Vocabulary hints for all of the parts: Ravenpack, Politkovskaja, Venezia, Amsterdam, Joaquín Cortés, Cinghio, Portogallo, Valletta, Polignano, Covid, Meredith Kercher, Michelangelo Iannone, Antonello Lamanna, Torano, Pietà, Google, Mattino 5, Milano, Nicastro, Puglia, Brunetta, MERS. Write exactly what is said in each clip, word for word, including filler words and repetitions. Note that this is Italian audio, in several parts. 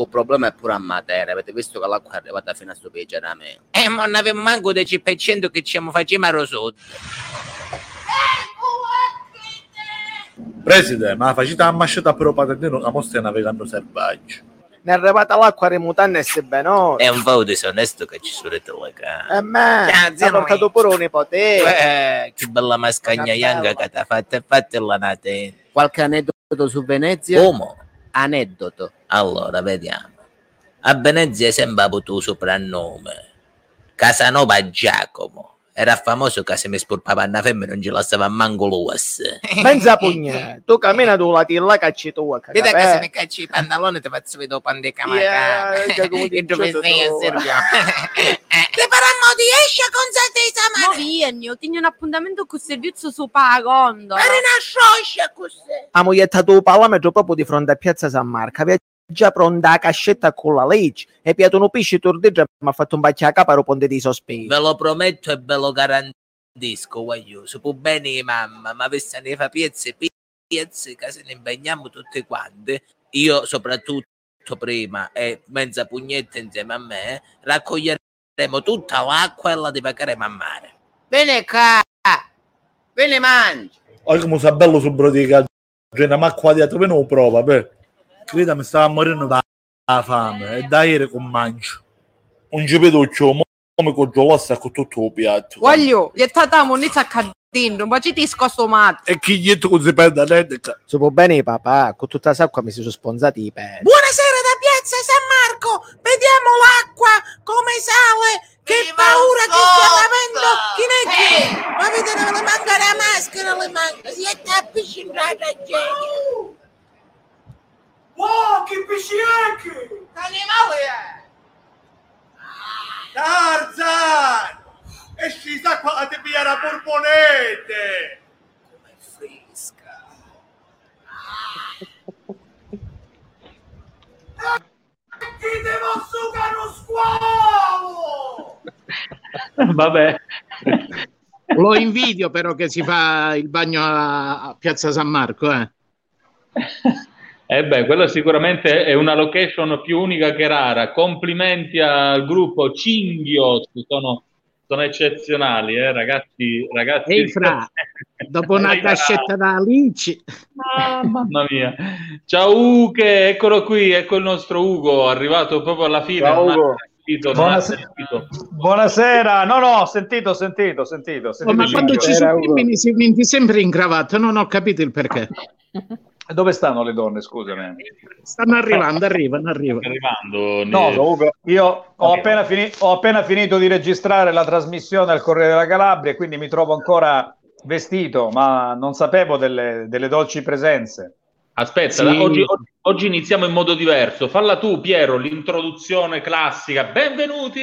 il problema è pure a Matera, avete visto che l'acqua è arrivata fino a sto peggioramento. E eh, ma non avevo manco dieci per cento che ci facciamo a rosotto. Presidente, ma facita a masciata per patatino, la mostra è navigando selvaggio. Ne è arrivata l'acqua rimutanna e se benone. È un po' disonesto che ci sono le telecamere. Eh, ma ha portato pure un nipote. Eh, che bella mascagna yanga che ti ha fatto e fatta la nate. Qualche aneddoto su Venezia? Come? Aneddoto. Allora, vediamo. A Venezia è sempre avuto un soprannome. Casanova Giacomo. Era famoso che se mi spolpava una femmina non ci lasciava manco l'uas. Pensa pugna, tu cammina tu la tilla cacci tua. Vedi che se mi cacci i pantaloni ti faccio vedere pandeca macana. E dove sei in Serbia? Ti faranno di esce con Zatesa Maria. No, vieni, tieni un appuntamento con servizio su Pagondo. Per una scioscia così. La moglietta tu parlametto proprio di fronte a Piazza San Marco. Già pronta la cascetta con la legge e piato un pisci tordeggia mi ha fatto un bacio a capo a ponte di sospiri. Ve lo prometto e ve lo garantisco, guaglio, se può bene mamma, ma se ne fa piezze piezze che se ne impegniamo tutte quante, io soprattutto prima e mezza pugnetta insieme a me, raccoglieremo tutta l'acqua e la divaccheremo a mare. Bene qua, bene mangi. Oh, come sa bello sul brodo di calzone, ma qua dietro ve non prova, beh. Creda mi stava morendo da fame e da ieri con mangio un giovedoccio come con giolossa con tutto il piatto voglio gli tatamo un cadendo ma ci ti scosto matto e chi gli così per da niente se può bene papà con tutta l'acqua mi si sono sponzati i pezzi. Buonasera da Piazza San Marco, vediamo l'acqua come sale. Che mi paura che sta avendo chi ne è. Ma vedete le manca la maschera, le manca si è avvicinata a gente. Oh, che pesci anche! Animale è! Tarzan! E si sa qua ti piglia la borbonete! Com'è fresca! E chi devo sucare lo squalo! Vabbè. Lo invidio però che si fa il bagno a Piazza San Marco, eh! Eh beh, quella sicuramente è una location più unica che rara. Complimenti al gruppo Cinghio, sono, sono eccezionali, eh, ragazzi. ragazzi Ehi, fra, dopo una cascetta da Alice. Ah, mamma mia. Ciao Uke, eccolo qui, ecco il nostro Ugo, arrivato proprio alla fine. Ciao Ugo. Sentito, buonasera. Buonasera, no, no, sentito, sentito, sentito. sentito. Oh, ma quando ci sono femmini si menti sempre in cravatta, non ho capito il perché. Dove stanno le donne, scusami? Stanno arrivando, arrivano, arrivano. Arrivando, no, Ugo, io ho appena, fini- ho appena finito di registrare la trasmissione al Corriere della Calabria, quindi mi trovo ancora vestito, ma non sapevo delle, delle dolci presenze. Aspetta, sì. oggi, oggi, oggi iniziamo in modo diverso. Falla tu, Piero, l'introduzione classica. Benvenuti!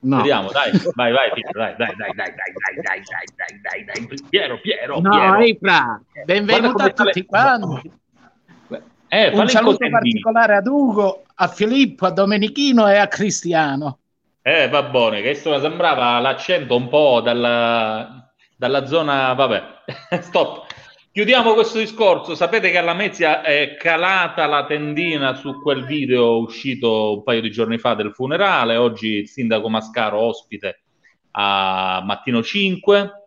No. Vediamo, dai, vai, vai, Piero, dai, dai, dai, dai, dai, dai, dai, dai, dai, Piero, Piero, no, Piero. Ehi, fra, benvenuti a tutti quanti. Eh, un saluto particolare ad Ugo, a Filippo, a Domenichino e a Cristiano. Eh, va bene, che questo sembrava l'accento un po' dalla, dalla zona, vabbè, stop. Chiudiamo questo discorso. Sapete che alla Lamezia è calata la tendina su quel video uscito un paio di giorni fa del funerale. Oggi il sindaco Mascaro ospite a Mattino cinque,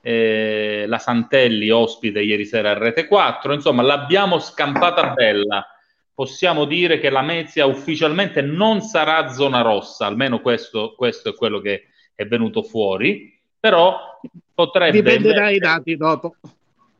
eh, la Santelli ospite ieri sera a Rete quattro. Insomma, l'abbiamo scampata bella. Possiamo dire che la Lamezia ufficialmente non sarà zona rossa, almeno questo, questo è quello che è venuto fuori. Però potrebbe... Dipende dai dati dopo.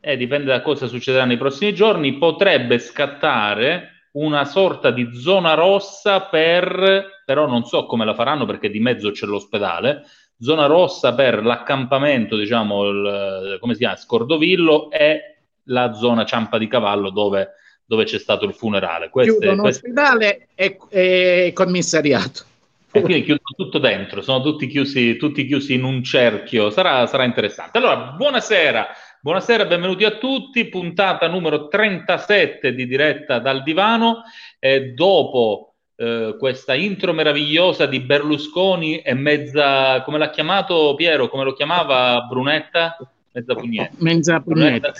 Eh, dipende da cosa succederà nei prossimi giorni, potrebbe scattare una sorta di zona rossa per, però non so come la faranno perché di mezzo c'è l'ospedale, zona rossa per l'accampamento, diciamo, il, come si chiama, Scordovillo e la zona Ciampa di Cavallo dove, dove c'è stato il funerale. Queste, chiudono queste... ospedale e, e commissariato. E quindi chiudono tutto dentro, sono tutti chiusi, tutti chiusi in un cerchio, sarà, sarà interessante. Allora, buonasera. Buonasera, benvenuti a tutti, puntata numero trentasette di Diretta dal Divano. E dopo eh, questa intro meravigliosa di Berlusconi e mezza, come l'ha chiamato Piero, come lo chiamava Brunetta? Mezza pugnetta. Mezza pugnetta.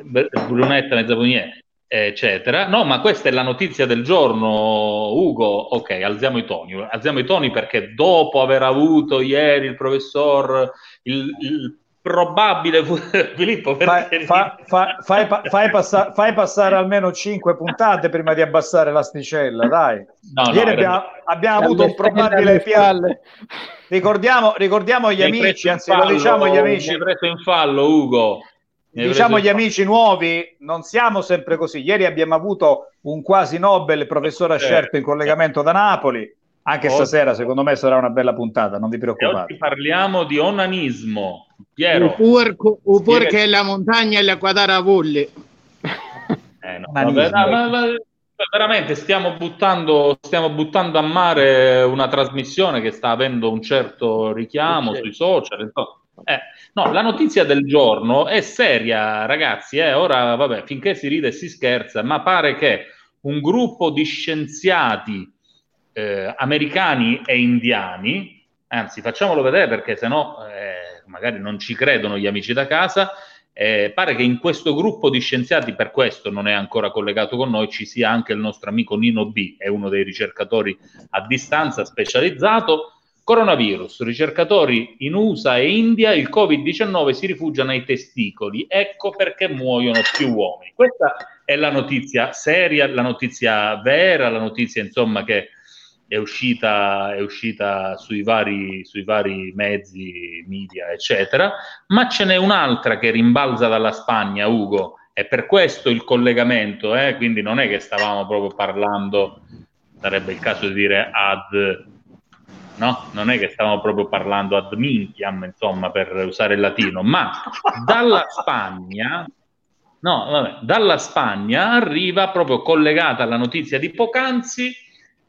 Brunetta, Brunetta mezza pugnetta. eccetera. No, ma questa è la notizia del giorno, Ugo. Ok, alziamo i toni, alziamo i toni perché dopo aver avuto ieri il professor, il, il probabile Filippo, fai, fa, fa, fai, fai, passa, fai passare almeno cinque puntate prima di abbassare l'asticella, dai. No, ieri no, abbiamo, abbiamo avuto un probabile pialle. Ricordiamo, ricordiamo gli amici, anzi fallo, lo diciamo agli amici. Mi hai preso in fallo, Ugo. Diciamo gli amici nuovi, non siamo sempre così. Ieri abbiamo avuto un quasi Nobel, professor Ascerto, in collegamento da Napoli. Anche stasera, secondo me, sarà una bella puntata, non vi preoccupate. Oggi parliamo di onanismo. Piero. O perché la montagna e la quadravolle. Eh, no, vabbè, ma, ma, veramente stiamo buttando, stiamo buttando a mare una trasmissione che sta avendo un certo richiamo sui social, insomma. Eh, no, la notizia del giorno è seria, ragazzi. Eh, ora, vabbè, finché si ride e si scherza, ma pare che un gruppo di scienziati eh, americani e indiani, anzi, facciamolo vedere perché sennò eh, magari non ci credono gli amici da casa. Eh, pare che in questo gruppo di scienziati, per questo non è ancora collegato con noi, ci sia anche il nostro amico Nino B, è uno dei ricercatori a distanza specializzato. Coronavirus, ricercatori in U S A e India, il covid diciannove si rifugia nei testicoli, ecco perché muoiono più uomini. Questa è la notizia seria, la notizia vera, la notizia insomma che è uscita, è uscita sui vari, sui vari mezzi, media, eccetera. Ma ce n'è un'altra che rimbalza dalla Spagna, Ugo, è per questo il collegamento, eh? Quindi non è che stavamo proprio parlando, sarebbe il caso di dire ad... No, non è che stavamo proprio parlando ad minchiam, insomma, per usare il latino, ma dalla Spagna, no, vabbè, dalla Spagna arriva proprio collegata alla notizia di poc'anzi,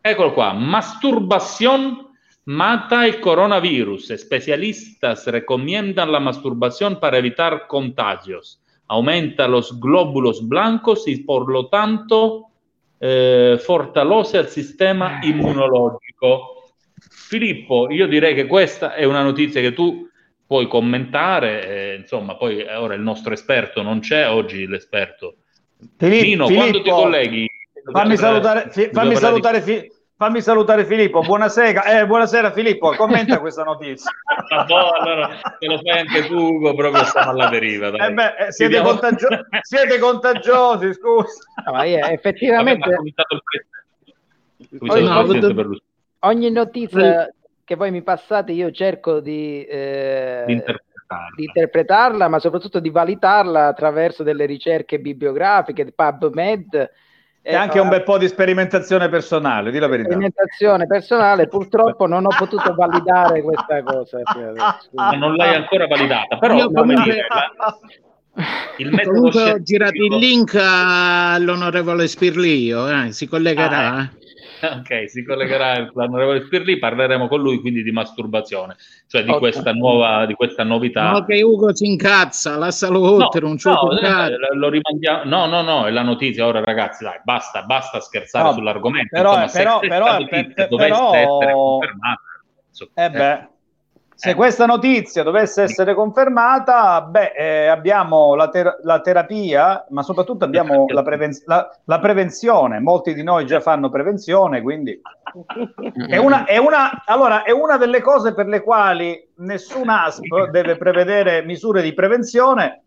eccolo qua, masturbación mata el coronavirus, especialistas recomiendan la masturbación para evitar contagios, aumenta los glóbulos blancos y por lo tanto eh, fortalece el sistema inmunológico. Filippo, io direi che questa è una notizia che tu puoi commentare, eh, insomma, poi ora il nostro esperto non c'è, oggi l'esperto. Filippo, Nino, Filippo, quando ti colleghi? Fammi salutare, fi, fammi, salutare di... fi, fammi salutare Filippo, buonasera, eh, buonasera Filippo, commenta questa notizia. Ma no, allora te lo fai anche tu, Ugo, proprio stiamo alla deriva. Dai. Eh beh, eh, siete, diamo... contagio... siete contagiosi, scusa. No, ma io, effettivamente... Vabbè, ma il oh, no, do... per lui. Ogni notizia che voi mi passate io cerco di, eh, di, interpretarla. di interpretarla, ma soprattutto di validarla attraverso delle ricerche bibliografiche, PubMed. E anche eh, un bel po' di sperimentazione personale, di la verità. Sperimentazione personale, purtroppo non ho potuto validare questa cosa. Ma non l'hai ancora validata, però io come dire... Il metodo scientifico... girati il link all'onorevole Spirlio, eh, si collegherà. Ah, eh. Ok, si collegherà l'onorevole Spirli, parleremo con lui quindi di masturbazione, cioè di okay. questa nuova, di questa novità. No, che Ugo si incazza, lascialo oltre, no, un no, lo, lo rimandiamo. No, no, no, è la notizia. Ora ragazzi, dai, basta, basta scherzare no, sull'argomento. Però, Insomma, però, se però, notizia per, però... essere confermata. So, eh beh. Eh. Se questa notizia dovesse essere confermata, beh, eh, abbiamo la, ter- la terapia, ma soprattutto abbiamo la, preven- la, la prevenzione. Molti di noi già fanno prevenzione, quindi è una, è una, allora, è una delle cose per le quali nessun A S P deve prevedere misure di prevenzione,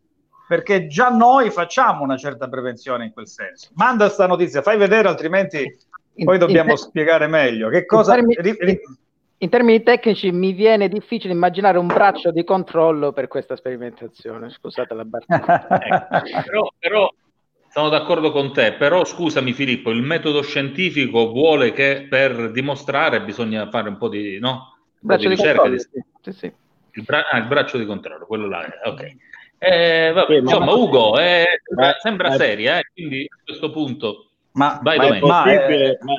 perché già noi facciamo una certa prevenzione in quel senso. Manda sta notizia, fai vedere, altrimenti poi dobbiamo spiegare meglio che cosa... Ri- ri- In termini tecnici mi viene difficile immaginare un braccio di controllo per questa sperimentazione, scusate la battuta. Ecco, però, però sono d'accordo con te, però scusami Filippo, il metodo scientifico vuole che per dimostrare bisogna fare un po' di, no? Un po' di ricerca. Di... Sì, sì. Il, bra... ah, il braccio di controllo, quello là, ok. Eh, vabbè, sì, insomma, ma... Ugo, eh, ma... sembra seria, eh, quindi a questo punto ma, vai ma domenica. Ma è... ma...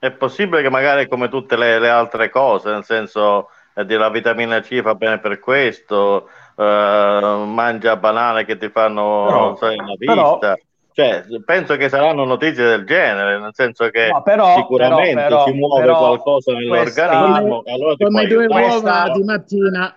È possibile che magari come tutte le, le altre cose, nel senso eh, la vitamina C fa bene per questo, eh, mangia banane che ti fanno però, non so, una vista, però, cioè penso che saranno notizie del genere, nel senso che no, però, sicuramente però, però, si muove però, qualcosa nell'organismo. Questa, allora ti come due uova di mattina.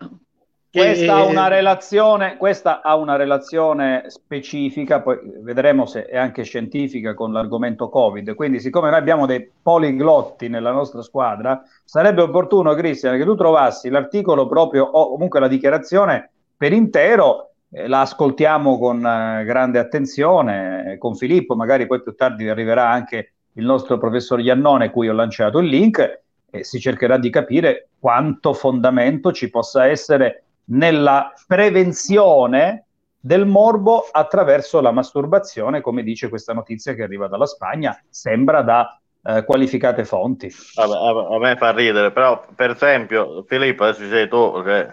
Questa ha una relazione, questa ha una relazione specifica, poi vedremo se è anche scientifica, con l'argomento Covid. Quindi, siccome noi abbiamo dei poliglotti nella nostra squadra, sarebbe opportuno, Cristian, che tu trovassi l'articolo proprio, o comunque la dichiarazione per intero, eh, la ascoltiamo con eh, grande attenzione, eh, con Filippo, magari poi più tardi arriverà anche il nostro professor Iannone, cui ho lanciato il link, e si cercherà di capire quanto fondamento ci possa essere nella prevenzione del morbo attraverso la masturbazione, come dice questa notizia che arriva dalla Spagna, sembra da eh, qualificate fonti. Vabbè, a me fa ridere, però per esempio, Filippo, adesso ci sei tu, cioè,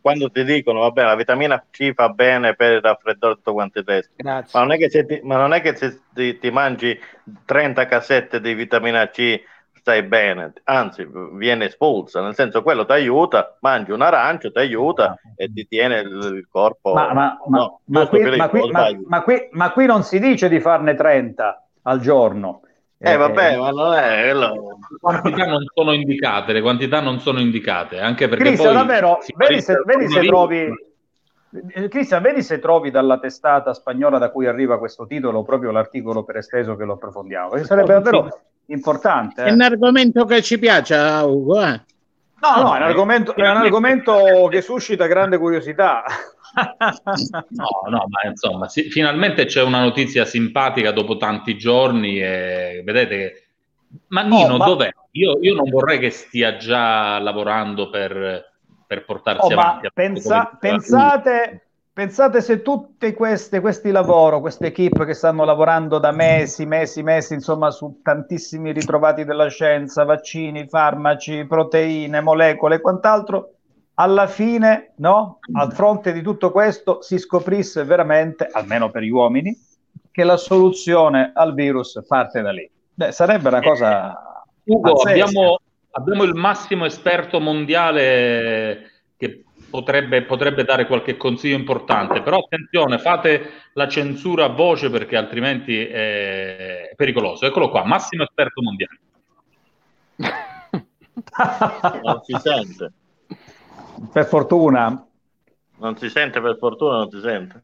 quando ti dicono vabbè la vitamina C fa bene per il raffreddore, tutto quanto il resto, ma non è che se, ti, ma non è che se ti, ti mangi trenta cassette di vitamina C stai bene, anzi viene espulsa, nel senso, quello ti aiuta, mangi un arancio, ti aiuta e ti tiene il corpo. Ma qui non si dice di farne trenta al giorno. Eh, eh vabbè, ma non è quello. Le quantità non sono indicate, le quantità non sono indicate, anche perché Cristian, poi davvero, vedi se, vedi se trovi Cristian, vedi se trovi dalla testata spagnola da cui arriva questo titolo proprio l'articolo per esteso che lo approfondiamo, perché sarebbe davvero importante. Eh? È un argomento che ci piace, Ugo. Eh? No, no, è un argomento, è un argomento che suscita grande curiosità. No, no, ma insomma, sì, finalmente c'è una notizia simpatica dopo tanti giorni e vedete, ma Nino, oh, ma... dov'è? Io, io non vorrei che stia già lavorando per, per portarsi oh, avanti. Ma pensa, pensate... Pensate se tutte queste, questi lavoro, queste equip che stanno lavorando da mesi, mesi, mesi, insomma, su tantissimi ritrovati della scienza, vaccini, farmaci, proteine, molecole e quant'altro, alla fine, no? Al fronte di tutto questo si scoprisse veramente, almeno per gli uomini, che la soluzione al virus parte da lì. Beh, sarebbe una cosa... Eh, Ugo, abbiamo, abbiamo il massimo esperto mondiale che... Potrebbe, potrebbe dare qualche consiglio importante, però attenzione, fate la censura a voce perché altrimenti è pericoloso. Eccolo qua, massimo esperto mondiale. Non si sente. Per fortuna. Non si sente, per fortuna non si sente.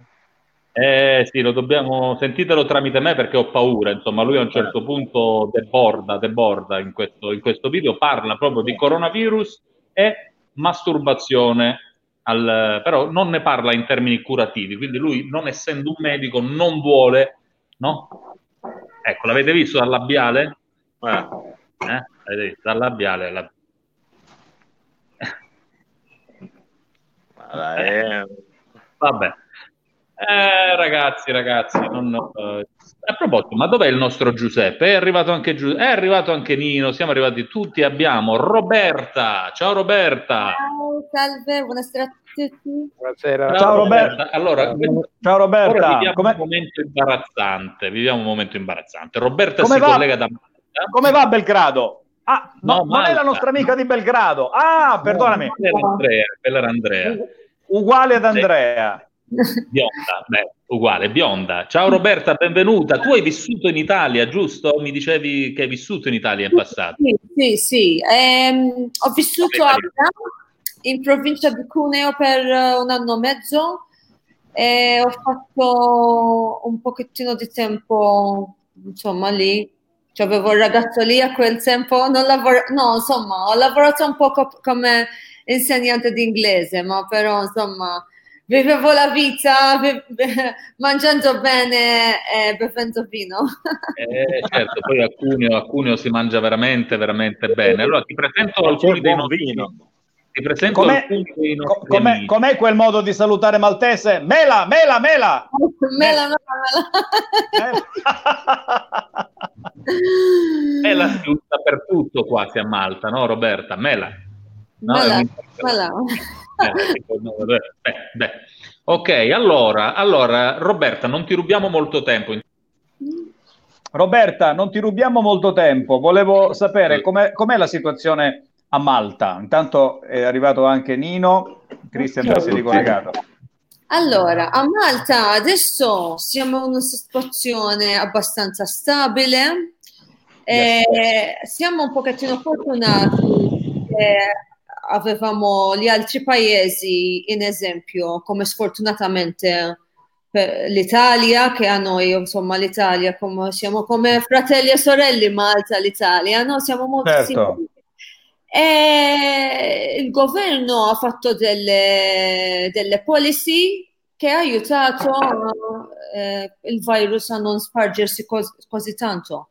Eh sì, lo dobbiamo, sentitelo tramite me perché ho paura, insomma, lui a un certo punto deborda, deborda in questo, in questo video, parla proprio di coronavirus e masturbazione, al, però non ne parla in termini curativi, quindi lui, non essendo un medico, non vuole, no? Ecco, l'avete visto dal labiale? Eh, eh, l'avete visto dal labiale? La... Eh, vabbè, eh, ragazzi, ragazzi, non, eh, a proposito, ma dov'è il nostro Giuseppe? È arrivato anche Giuseppe, è arrivato anche Nino, siamo arrivati tutti, abbiamo Roberta. Ciao Roberta. Ciao, salve, buonasera a tutti. Buonasera. Ciao, ciao Roberta. Roberta. Allora, ciao Roberta. Viviamo un momento imbarazzante, viviamo un momento imbarazzante. Roberta come si va? Collega da Malta. Come va Belgrado? Ah, no, no, Malta. Non è la nostra amica di Belgrado. Ah, perdonami. No, era Andrea, quella era Andrea. Uguale ad Andrea. Bionda, beh, uguale, bionda. Ciao Roberta, benvenuta. Tu hai vissuto in Italia, giusto? Mi dicevi che hai vissuto in Italia in passato. Sì, sì, sì. Ehm, ho vissuto a Milano, in provincia di Cuneo, per un anno e mezzo e ho fatto un pochettino di tempo, insomma, lì. Cioè, avevo un ragazzo lì a quel tempo, non lavor- no, insomma, ho lavorato un po' co- come insegnante di inglese, ma però, insomma... Vivevo la vita be- be- mangiando bene e bevendo vino. Eh, certo, poi a Cuneo, a Cuneo si mangia veramente, veramente bene. Allora ti presento alcuni dei nostri. Ti presento com'è, alcuni dei nostri. Com'è, com'è quel modo di salutare maltese? Mela, mela, mela! Mela, mela, mela. Mela si usa per tutto quasi a Malta, no, Roberta? Mela. No, mela, mela. Beh, beh. Ok, allora, allora Roberta, non ti rubiamo molto tempo. Roberta, non ti rubiamo molto tempo. Volevo sapere com'è, com'è la situazione a Malta. Intanto è arrivato anche Nino. Cristian, okay. Si è ricollegato. Allora, a Malta adesso siamo in una situazione abbastanza stabile. Yes. E siamo un pochettino fortunati. Eh, avevamo gli altri paesi in esempio, come sfortunatamente per l'Italia, che a noi, insomma, l'Italia come, siamo come fratelli e sorelle Malta, l'Italia, no? Siamo molto certo. simili. E il governo ha fatto delle, delle policy che ha aiutato eh, il virus a non spargersi cos- così tanto.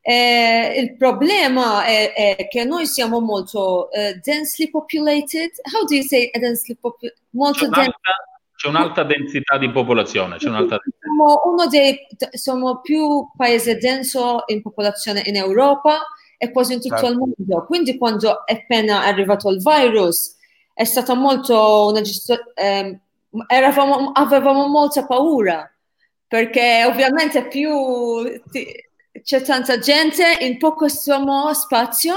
Eh, il problema è, è che noi siamo molto eh, densely populated. How do you say densely populated? Molto c'è, un'alta, dens- c'è un'alta densità di popolazione. C'è un'alta densità. Siamo uno dei siamo più paese denso in popolazione in Europa e quasi in tutto certo. il mondo. Quindi quando è appena arrivato il virus è stata molto una gestione, eh, eravamo avevamo molta paura, perché ovviamente più ti, c'è tanta gente in poco spazio,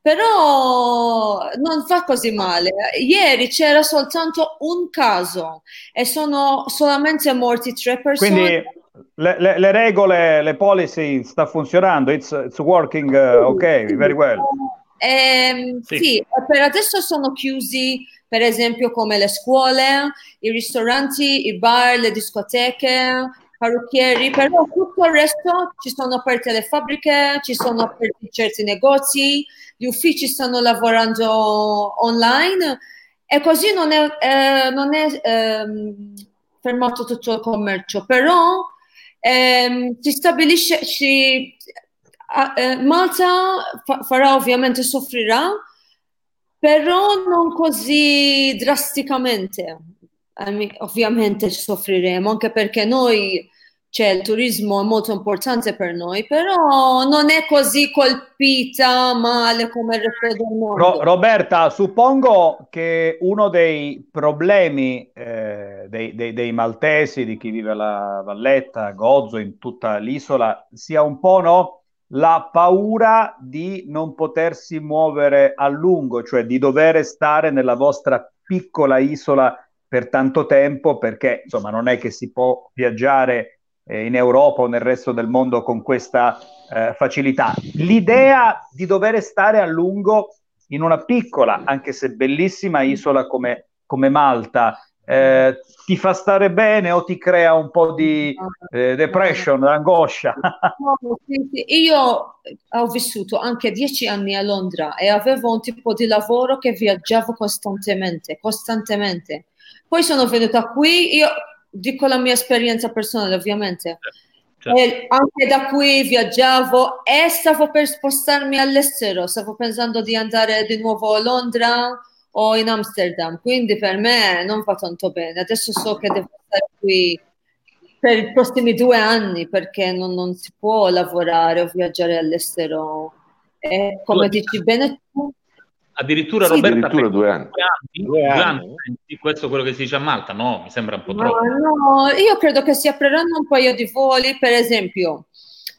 però non fa così male. Ieri c'era soltanto un caso e sono solamente morti tre persone. Quindi le, le, le regole, le policy sta funzionando, it's, it's working uh, ok, very well. Eh, sì. sì, per adesso sono chiusi, per esempio, come le scuole, i ristoranti, i bar, le discoteche, parrucchieri, però tutto il resto ci sono aperte le fabbriche, ci sono aperti certi negozi, gli uffici stanno lavorando online e così non è, eh, non è eh, fermato tutto il commercio, però eh, si stabilisce, si, eh, Malta fa, farà ovviamente, soffrirà, però non così drasticamente. Ovviamente soffriremo, anche perché noi, cioè, il turismo è molto importante per noi, però non è così colpita male come il resto del mondo. Ro- Roberta, suppongo che uno dei problemi eh, dei, dei, dei maltesi, di chi vive alla Valletta, Gozo, in tutta l'isola, sia un po', no, la paura di non potersi muovere a lungo, cioè di dover stare nella vostra piccola isola per tanto tempo, perché insomma non è che si può viaggiare eh, in Europa o nel resto del mondo con questa eh, facilità. L'idea di dover stare a lungo in una piccola, anche se bellissima isola come, come Malta, eh, ti fa stare bene o ti crea un po' di eh, depression, angoscia? No, io ho vissuto anche dieci anni a Londra e avevo un tipo di lavoro che viaggiavo costantemente, costantemente. Poi sono venuta qui, io dico la mia esperienza personale ovviamente, certo. E anche da qui viaggiavo e stavo per spostarmi all'estero, stavo pensando di andare di nuovo a Londra o in Amsterdam, quindi per me non fa tanto bene. Adesso so che devo stare qui per i prossimi due anni perché non, non si può lavorare o viaggiare all'estero, e come dici bene tu. Addirittura, sì, Roberta, addirittura due anni. Due anni, due anni. Sì, questo è quello che si dice a Malta, no? Mi sembra un po' troppo. No, no, io credo che si apriranno un paio di voli, per esempio,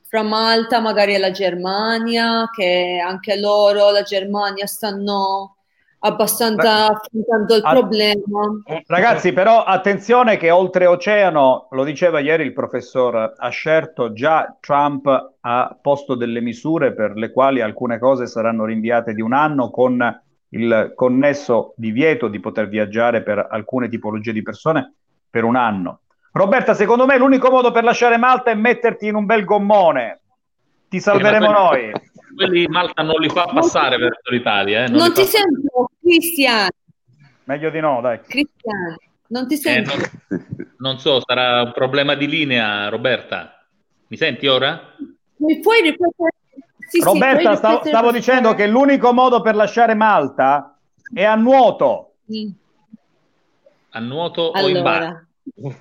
fra Malta magari alla Germania, che anche loro, la Germania, stanno abbastanza affrontando il Att- problema. Ragazzi, però attenzione che oltreoceano, lo diceva ieri il professor Ascerto, già Trump ha posto delle misure per le quali alcune cose saranno rinviate di un anno, con il connesso divieto di poter viaggiare per alcune tipologie di persone per un anno. Roberta, secondo me l'unico modo per lasciare Malta è metterti in un bel gommone. Ti salveremo noi. Quelli Malta non li fa passare verso l'Italia. Eh? Non, non ti fa... sento, Cristiano. Meglio di no, dai. Cristiano, non ti sento. Eh, non, non so, sarà un problema di linea, Roberta. Mi senti ora? Mi puoi ripetere? Sì, Roberta, sì, puoi ripetere... stavo dicendo che l'unico modo per lasciare Malta è a nuoto. Sì. A nuoto, allora, o in bar?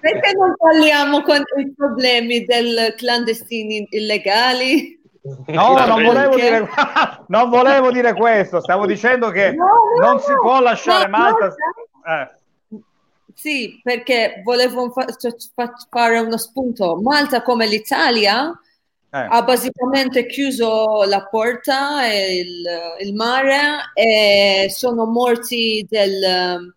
Perché non parliamo con i problemi del clandestini illegali? No, non volevo, dire, non volevo dire questo, stavo dicendo che no, no, non si può lasciare no, Malta. Eh. Sì, perché volevo fare uno spunto. Malta, come l'Italia, eh. ha basicamente chiuso la porta, e il, il mare, e sono morti del,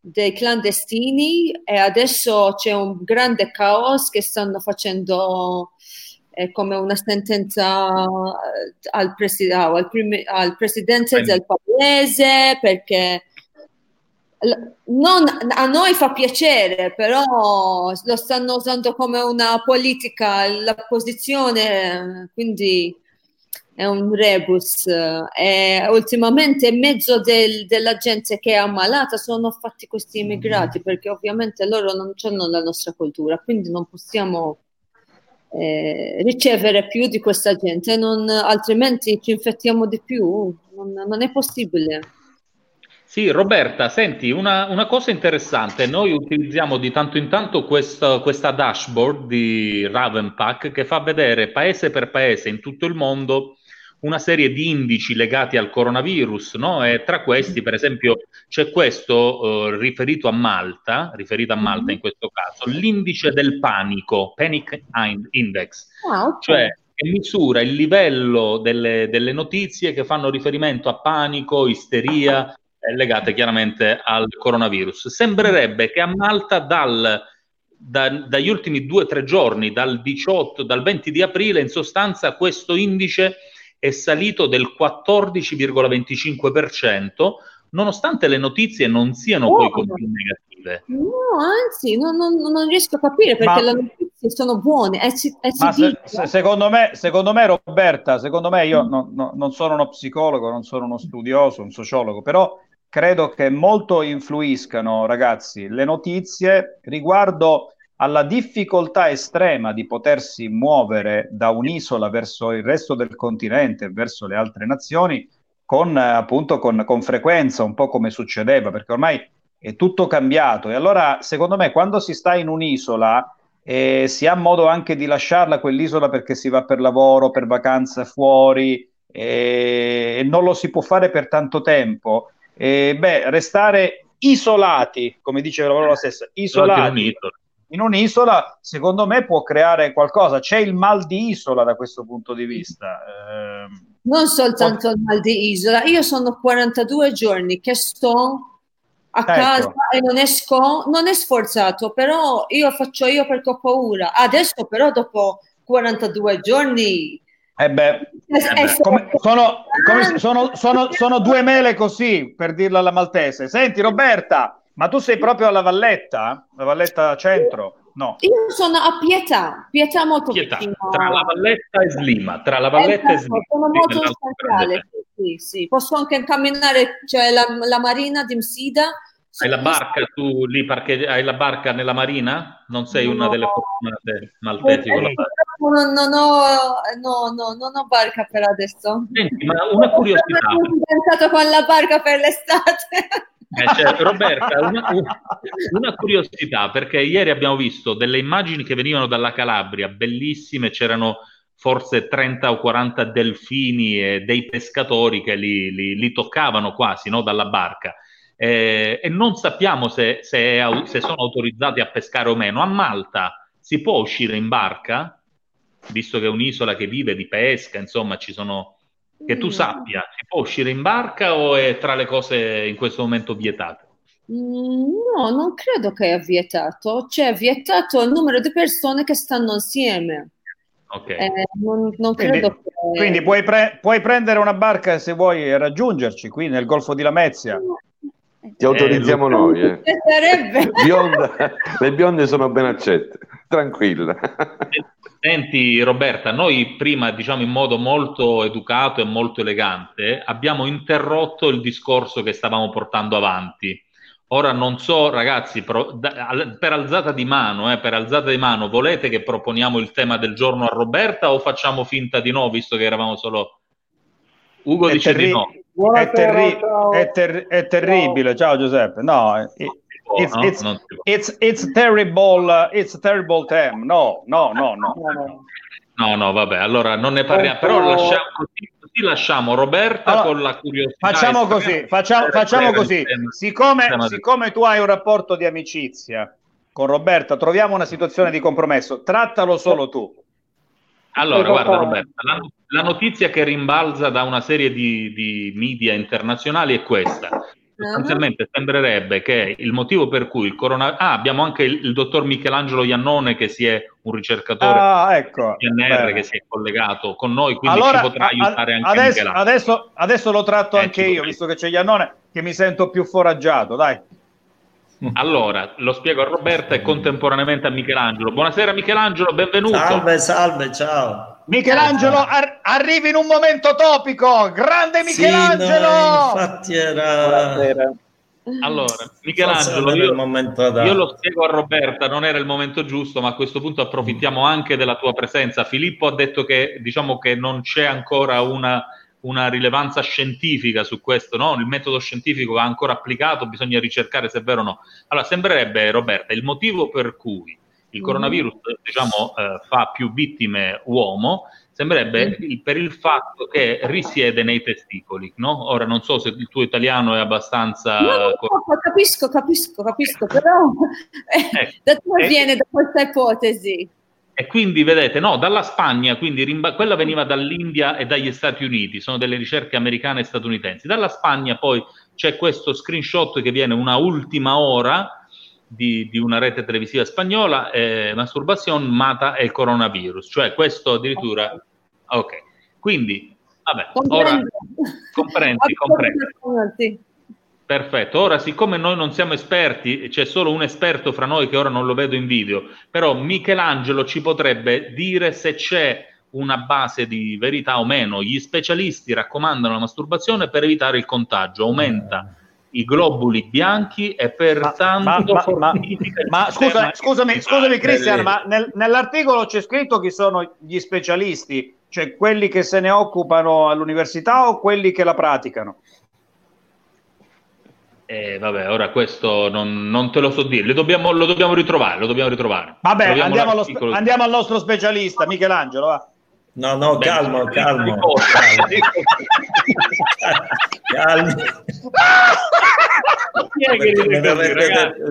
dei clandestini e adesso c'è un grande caos che stanno facendo... è come una sentenza al, presi- al, primi- al presidente del paese, perché non, a noi fa piacere, però lo stanno usando come una politica, l'opposizione, quindi è un rebus. E ultimamente mezzo del, della gente che è ammalata sono fatti questi immigrati, perché ovviamente loro non hanno la nostra cultura, quindi non possiamo eh, ricevere più di questa gente, non, altrimenti ci infettiamo di più, non, non è possibile. Sì, Roberta, senti, una, una cosa interessante, noi utilizziamo di tanto in tanto questo, questa dashboard di Ravenpack che fa vedere paese per paese in tutto il mondo una serie di indici legati al coronavirus, no? E tra questi, per esempio, c'è questo eh, riferito a Malta, riferito a Malta in questo caso, l'indice del panico, Panic Index, ah, okay. Cioè che misura il livello delle, delle notizie che fanno riferimento a panico, isteria, legate chiaramente al coronavirus. Sembrerebbe che a Malta dal, da, dagli ultimi due o tre giorni, dal diciotto, dal venti di aprile, in sostanza questo indice è salito del quattordici virgola venticinque per cento, nonostante le notizie non siano oh, poi così negative. No, anzi, non, non, non riesco a capire perché ma, le notizie sono buone. È, è ma se, se, secondo me, secondo me, Roberta, secondo me, io mm. no, no, non sono uno psicologo, non sono uno studioso, un sociologo, però credo che molto influiscano, ragazzi, le notizie riguardo alla difficoltà estrema di potersi muovere da un'isola verso il resto del continente, verso le altre nazioni, con appunto con, con frequenza, un po' come succedeva, perché ormai è tutto cambiato. E allora, secondo me, quando si sta in un'isola eh, si ha modo anche di lasciarla quell'isola perché si va per lavoro, per vacanza fuori eh, e non lo si può fare per tanto tempo. Eh, beh, restare isolati, come diceva la parola stessa, isolati in un'isola, secondo me può creare qualcosa. C'è il mal di isola da questo punto di vista. Eh, non soltanto il mal di isola. Io sono quarantadue giorni che sto a ecco. casa e non esco, non è sforzato, però io faccio io perché ho paura. Adesso però dopo quarantadue giorni Eh beh, eh beh. Come, sono, come, sono, sono, sono due mele così, per dirla alla maltese. Senti Roberta, ma tu sei proprio alla Valletta? La Valletta centro? No. Io sono a Pietà, Pietà molto Pietà, tra la Valletta e Sliema, tra la Valletta eh, e Sliema. Sono molto centrale, sì, sì. Posso anche camminare, cioè la, la marina di Msida. Hai la barca tu lì, perché hai la barca nella marina? Non sei no. una delle fortunate maltesi con la barca? Non, non, ho, no, no, non ho barca per adesso. Senti, ma una curiosità. Sono pensato con la barca per l'estate. Eh, cioè, Roberta, una, una curiosità, perché ieri abbiamo visto delle immagini che venivano dalla Calabria, bellissime, c'erano forse trenta o quaranta delfini e dei pescatori che li, li, li toccavano quasi, no, dalla barca. Eh, e non sappiamo se, se, è, se sono autorizzati a pescare o meno. A Malta si può uscire in barca, visto che è un'isola che vive di pesca, insomma ci sono, che tu sappia, si può uscire in barca o è tra le cose in questo momento vietate? No, non credo che è vietato, cioè è vietato il numero di persone che stanno insieme. Okay. Eh, non, non credo quindi, che... quindi puoi, pre- puoi prendere una barca se vuoi raggiungerci qui nel Golfo di Lamezia. No. Ti autorizziamo eh, noi eh. Bionda, le bionde sono ben accette, tranquilla. Senti Roberta, noi prima, diciamo in modo molto educato e molto elegante, abbiamo interrotto il discorso che stavamo portando avanti. Ora non so ragazzi, per alzata di mano eh, per alzata di mano volete che proponiamo il tema del giorno a Roberta o facciamo finta di no, visto che eravamo solo... Ugo è dice terri- di no. È, terri- è, ter- è terribile, ciao Giuseppe. No, it, it's, it's, it's, it's terrible, uh, it's terrible term. No, no, no, no. No, no, vabbè, allora non ne parliamo, però lasciamo così, così lasciamo Roberta allora, con la curiosità. Facciamo così, facciamo, facciamo così. Siccome, siccome tu hai un rapporto di amicizia con Roberta, troviamo una situazione di compromesso. Trattalo solo tu. Allora, guarda Roberta, la, la notizia che rimbalza da una serie di, di media internazionali è questa. sostanzialmente sembrerebbe che il motivo per cui il coronavirus... Ah, abbiamo anche il, il dottor Michelangelo Iannone, che si è un ricercatore ah, ecco, del C N R, bene, che si è collegato con noi, quindi allora, ci potrà aiutare anche adesso, Michelangelo. Adesso, adesso lo tratto eh, anche io, visto che c'è Iannone, che mi sento più foraggiato, dai. Allora, lo spiego a Roberta e contemporaneamente a Michelangelo. Buonasera Michelangelo, benvenuto. Salve, salve, ciao. Michelangelo, ar- arrivi in un momento topico. Grande Michelangelo! Sì, no, infatti era... Buonasera. Allora, Michelangelo, io, io lo spiego a Roberta, non era il momento giusto, ma a questo punto approfittiamo anche della tua presenza. Filippo ha detto che, diciamo, che non c'è ancora una... una rilevanza scientifica su questo, no? Il metodo scientifico va ancora applicato, bisogna ricercare se è vero o no. Allora, sembrerebbe, Roberta, il motivo per cui il coronavirus, mm. diciamo, eh, fa più vittime uomo, sembrerebbe mm. per il fatto che risiede nei testicoli, no? Ora, non so se il tuo italiano è abbastanza... No, no, capisco, capisco, capisco, però eh, da dove viene da questa ipotesi? E quindi vedete, no, dalla Spagna, quindi rimba- quella veniva dall'India e dagli Stati Uniti, sono delle ricerche americane e statunitensi. Dalla Spagna poi c'è questo screenshot che viene una ultima ora di, di una rete televisiva spagnola, eh, masturbazione mata il coronavirus, cioè questo addirittura... Ok, quindi, vabbè, comprendo. Ora comprendi, comprendi. Perfetto, ora siccome noi non siamo esperti, c'è solo un esperto fra noi che ora non lo vedo in video, però Michelangelo ci potrebbe dire se c'è una base di verità o meno. Gli specialisti raccomandano la masturbazione per evitare il contagio, aumenta i globuli bianchi e pertanto... Ma, ma, ma, ma, ma scusa, scusami, scusami Cristian, ma nel, nell'articolo c'è scritto chi sono gli specialisti, cioè quelli che se ne occupano all'università o quelli che la praticano? Eh, vabbè, ora questo non, non te lo so dire, lo dobbiamo, lo dobbiamo ritrovare, lo dobbiamo ritrovare. Vabbè, andiamo allo, spe- andiamo al nostro specialista, Michelangelo, va. No, no, beh, calmo, calmo. Calmo.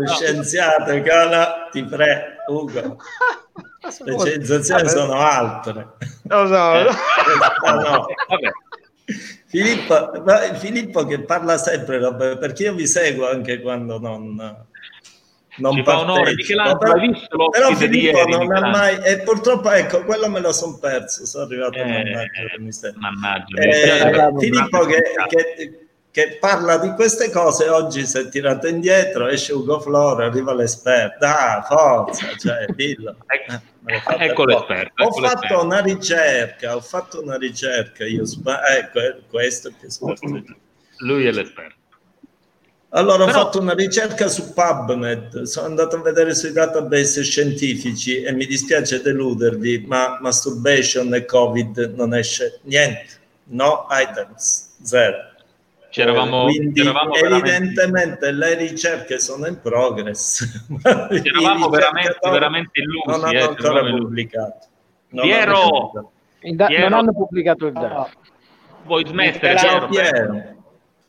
Scienziate, cala, ti prego, Ugo. Specializzazioni sono altre. No, no. Eh, no, no. Vabbè. Filippo, Filippo che parla sempre, perché io vi seguo anche quando non, non partecipo, però, però Filippo ieri, non ha mai, e purtroppo ecco, quello me lo sono perso, sono arrivato eh, mannaggia, mannaggia, eh, mannaggia, Filippo mannaggia. Che, che, che parla di queste cose, oggi si è tirato indietro, esce Ugo Floro, arriva l'esperto, ah forza, cioè dillo. Ecco l'esperto, ho ecco fatto l'esperto. una ricerca, ho fatto una ricerca, io sba- ecco, è questo che sbaglio. Lui è l'esperto. Allora, però... ho fatto una ricerca su PubMed, sono andato a vedere sui database scientifici e mi dispiace deludervi, ma masturbation e Covid non esce niente, no items, zero. C'eravamo, Quindi c'eravamo evidentemente veramente... le ricerche sono in progress. C'eravamo veramente, veramente illusi. Non hanno eh, ancora pubblicato. Non Piero! Hanno pubblicato. Da- Piero! Non hanno pubblicato il dato. Vuoi smettere, Piero? Piero,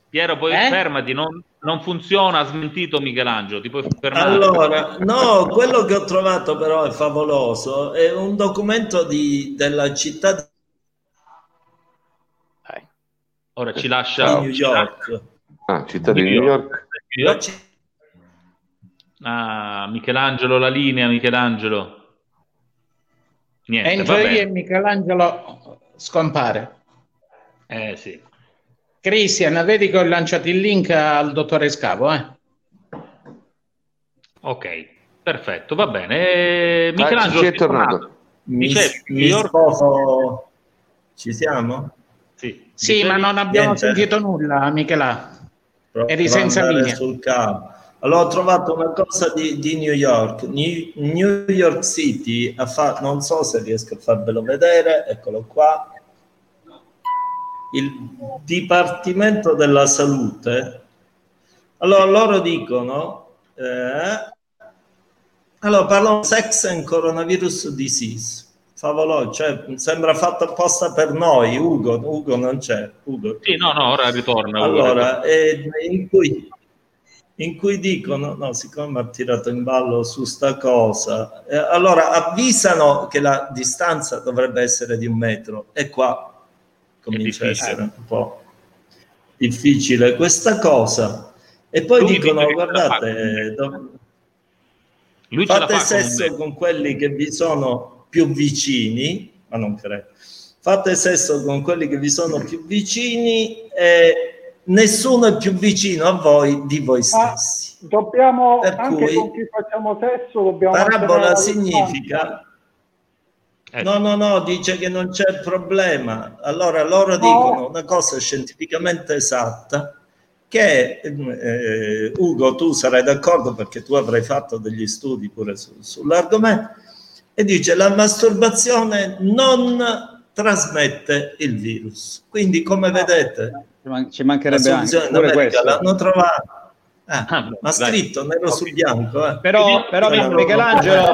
Piero poi eh? fermati, non, non funziona, ha smentito Michelangelo, ti puoi fermare. Allora, no, quello che ho trovato però è favoloso, è un documento di, della città di... Ora ci lascia New York. Ah, città di New York. Ah, Michelangelo, la linea, Michelangelo. Niente, entro io e Michelangelo scompare. Eh sì. Cristian, vedi che ho lanciato il link al dottore Scavo, eh? Ok, perfetto, va bene. Michelangelo ah, è tornato. Mi, Dice, mi sposo. Ci siamo? Sì, sì ma non abbiamo niente. sentito nulla, Michela. Pro- Eri senza linea. Sul campo. Allora ho trovato una cosa di, di New York. New, New York City ha fatto, non so se riesco a farvelo vedere, eccolo qua. Il Dipartimento della Salute. Allora loro dicono, eh, allora parlo di Sex and Coronavirus Disease. Favolo, cioè sembra fatto apposta per noi. Ugo, Ugo non c'è. Ugo. Sì, no, no, ora ritorna. Allora, eh, in, cui, in cui dicono, no, siccome ha tirato in ballo su sta cosa, eh, allora avvisano che la distanza dovrebbe essere di un metro e qua comincia a essere un po' difficile questa cosa. E poi lui dicono, guardate, do... lui fate fa sesso con, con quelli che vi sono più vicini, ma non credo, fate sesso con quelli che vi sono più vicini e nessuno è più vicino a voi di voi stessi. Ah, dobbiamo, per anche cui, con chi facciamo sesso dobbiamo... Parabola significa... Eh. No, no, no, dice che non c'è problema. Allora loro no. dicono una cosa scientificamente esatta che eh, Ugo, tu sarai d'accordo perché tu avrai fatto degli studi pure su, sull'argomento, e dice la masturbazione non trasmette il virus. Quindi come no. vedete... ci mancherebbe anche pure questo. L'hanno trovato, ah, ah, ma scritto dai. nero su bianco. Eh. Però, però Michelangelo,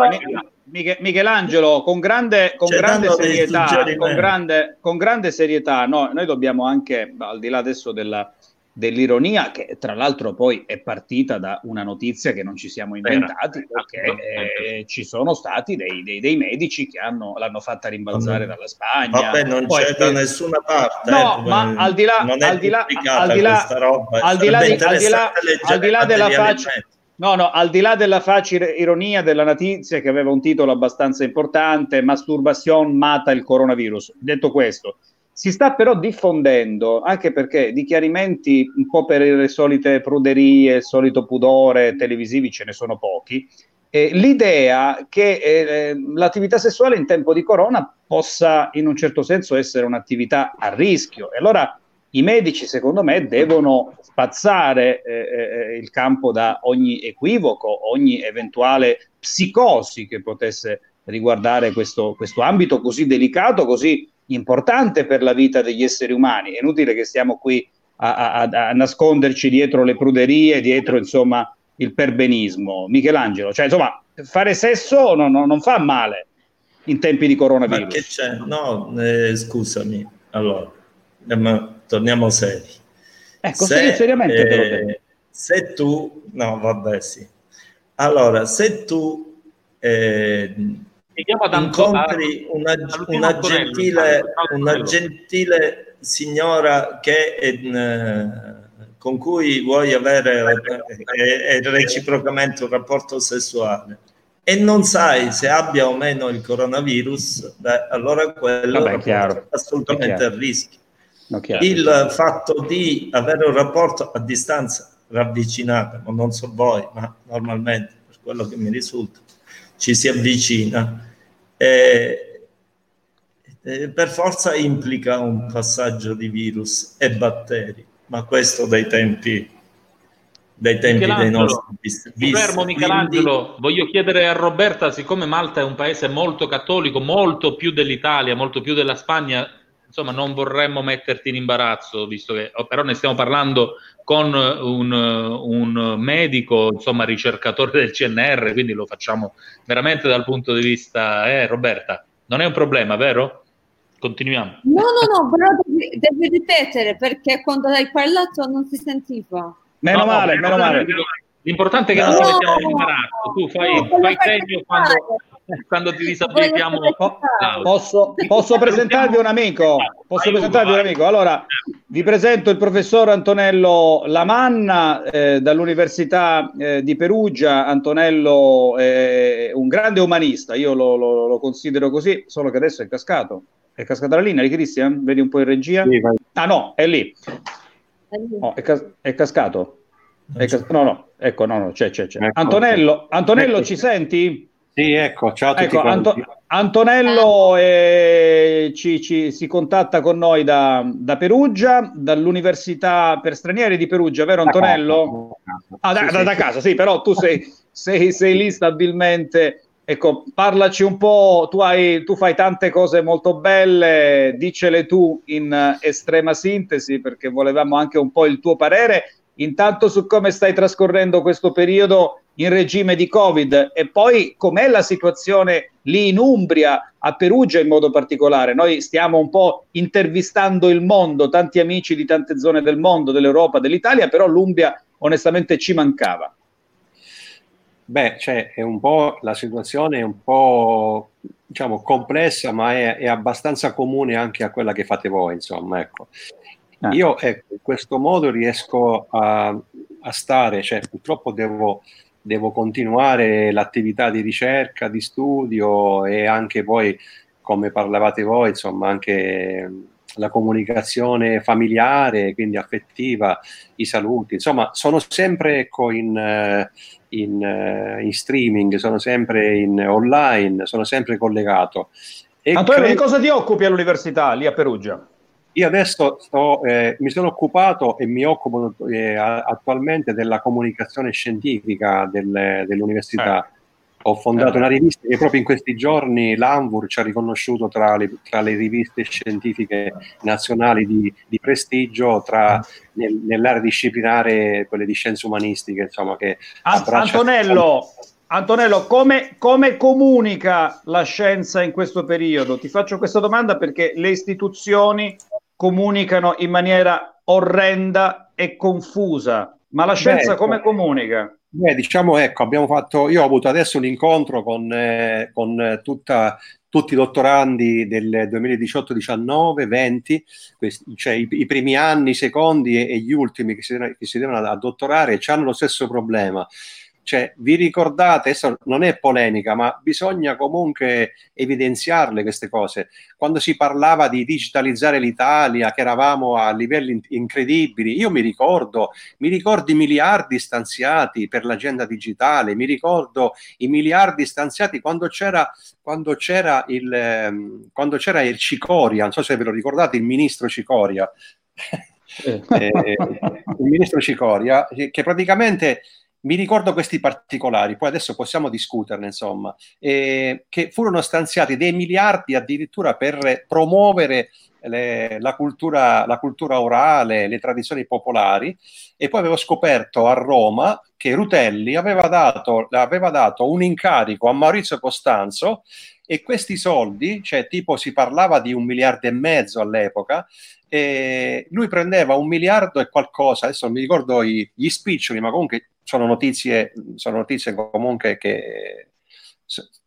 Michelangelo, con grande, con grande serietà, con grande, con grande serietà, no, noi dobbiamo anche, al di là adesso della, dell'ironia, che tra l'altro poi è partita da una notizia che non ci siamo inventati, perché eh, ci sono stati dei, dei, dei medici che hanno, l'hanno fatta rimbalzare dalla Spagna. Vabbè, non poi, c'è da eh, nessuna parte. No, eh, ma al di là, al di là, al di là, al di là, al di là della faccia. No, no, al di là della facile ironia della notizia che aveva un titolo abbastanza importante, masturbazione mata il coronavirus. Detto questo, si sta però diffondendo, anche perché di chiarimenti un po' per le solite pruderie, il solito pudore, televisivi ce ne sono pochi, eh, l'idea che eh, l'attività sessuale in tempo di corona possa in un certo senso essere un'attività a rischio. E allora i medici secondo me devono spazzare eh, eh, il campo da ogni equivoco, ogni eventuale psicosi che potesse riguardare questo, questo ambito così delicato, così importante per la vita degli esseri umani. È inutile che stiamo qui a, a, a nasconderci dietro le pruderie, dietro insomma il perbenismo. Michelangiolo, cioè insomma fare sesso non, non, non fa male in tempi di coronavirus. Ma che c'è? No, eh, scusami, allora eh, ma torniamo seri. Ecco, se, seriamente eh, te lo dico. Se tu, no vabbè sì, allora se tu eh, incontri una, una, gentile, una gentile signora che è, con cui vuoi avere è, è reciprocamente un rapporto sessuale e non sai se abbia o meno il coronavirus, beh, allora quello Vabbè, è chiaro. assolutamente a rischio. No, chiaro, il chiaro. fatto di avere un rapporto a distanza ravvicinata, non so voi, ma normalmente per quello che mi risulta ci si avvicina, eh, eh, per forza implica un passaggio di virus e batteri, ma questo dai tempi dai tempi dei nostri visti. Fermo Michelangelo, quindi... voglio chiedere a Roberta, siccome Malta è un paese molto cattolico, molto più dell'Italia, molto più della Spagna, insomma non vorremmo metterti in imbarazzo, visto che però ne stiamo parlando con un, un medico, insomma ricercatore del C N R, quindi lo facciamo veramente dal punto di vista, eh Roberta, non è un problema, vero? Continuiamo. No, no, no, però devi, devi ripetere perché quando hai parlato non si sentiva. Meno no, male, meno male. L'importante è che no, non lo mettiamo in imbarazzo, tu fai, no, fai segno quando... quando ti disabilitiamo posso, posso presentarvi un amico posso presentarvi un amico allora vi presento il professor Antonello Lamanna eh, dall'Università eh, di Perugia. Antonello è eh, un grande umanista, io lo, lo, lo considero così, solo che adesso è cascato è cascata la linea di Cristian, vedi un po' in regia? Ah no, è lì oh, è, cas- è cascato è cas- no no, ecco no no c'è c'è c'è Antonello, Antonello ci senti? Sì, ecco, ciao a tutti. Ecco, Anto- Antonello eh, ci, ci, si contatta con noi da, da Perugia, dall'Università per Stranieri di Perugia, vero Antonello? Ah, da, da, da casa, sì, però tu sei, sei, sei lì stabilmente. Ecco, parlaci un po', tu, hai, tu fai tante cose molto belle, dicele tu in estrema sintesi, perché volevamo anche un po' il tuo parere, intanto su come stai trascorrendo questo periodo in regime di Covid e poi com'è la situazione lì in Umbria, a Perugia in modo particolare. Noi stiamo un po' intervistando il mondo, tanti amici di tante zone del mondo, dell'Europa, dell'Italia, però l'Umbria onestamente ci mancava. Beh, cioè è un po' la situazione è un po' diciamo complessa, ma è, è abbastanza comune anche a quella che fate voi, insomma, ecco. Ah. Io ecco, in questo modo riesco a a stare, cioè purtroppo devo, devo continuare l'attività di ricerca, di studio e anche poi, come parlavate voi, insomma, anche la comunicazione familiare, quindi affettiva, i saluti, insomma, sono sempre ecco, in, in, in streaming, sono sempre in online, sono sempre collegato. E Antonio, credo... di cosa ti occupi all'università lì a Perugia? Io adesso sto, eh, mi sono occupato e mi occupo eh, attualmente della comunicazione scientifica del, dell'università. Eh. Ho fondato eh. una rivista che proprio in questi giorni l'ANVUR ci ha riconosciuto tra le, tra le riviste scientifiche nazionali di, di prestigio, tra nel, nell'area disciplinare, quelle di scienze umanistiche, insomma, che An- Antonello, Antonello come, come comunica la scienza in questo periodo? Ti faccio questa domanda perché le istituzioni comunicano in maniera orrenda e confusa, ma la scienza Beh, come comunica? Beh, diciamo, ecco, abbiamo fatto, io ho avuto adesso un incontro con, eh, con tutta, tutti i dottorandi del duemiladiciotto diciannove venti, questi, cioè i, i primi anni, i secondi e, e gli ultimi che si, che si devono addottorare, e hanno lo stesso problema. Cioè, vi ricordate, adesso non è polemica, ma bisogna comunque evidenziarle queste cose. Quando si parlava di digitalizzare l'Italia, che eravamo a livelli incredibili, io mi ricordo, mi ricordo i miliardi stanziati per l'agenda digitale, mi ricordo i miliardi stanziati quando c'era, quando c'era il quando c'era il Cicoria, non so se ve lo ricordate, il ministro Cicoria, eh. Eh, il ministro Cicoria, che praticamente... Mi ricordo questi particolari, poi adesso possiamo discuterne, insomma, eh, che furono stanziati dei miliardi addirittura per promuovere le, la, cultura, la cultura orale, le tradizioni popolari, e poi avevo scoperto a Roma che Rutelli aveva dato, aveva dato un incarico a Maurizio Costanzo, e questi soldi, cioè tipo si parlava di un miliardo e mezzo all'epoca, e lui prendeva un miliardo e qualcosa, adesso non mi ricordo gli, gli spiccioli, ma comunque sono notizie, sono notizie comunque che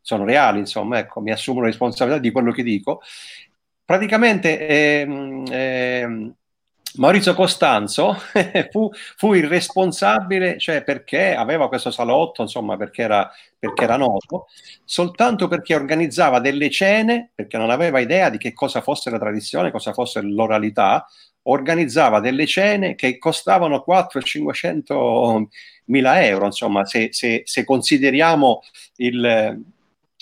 sono reali, insomma, ecco, mi assumo la responsabilità di quello che dico. Praticamente eh, eh, Maurizio Costanzo fu, fu il responsabile, cioè perché aveva questo salotto, insomma, perché era, perché era noto, soltanto perché organizzava delle cene, perché non aveva idea di che cosa fosse la tradizione, cosa fosse l'oralità, organizzava delle cene che costavano quattrocento-cinquecento mila euro, insomma, se, se, se consideriamo il...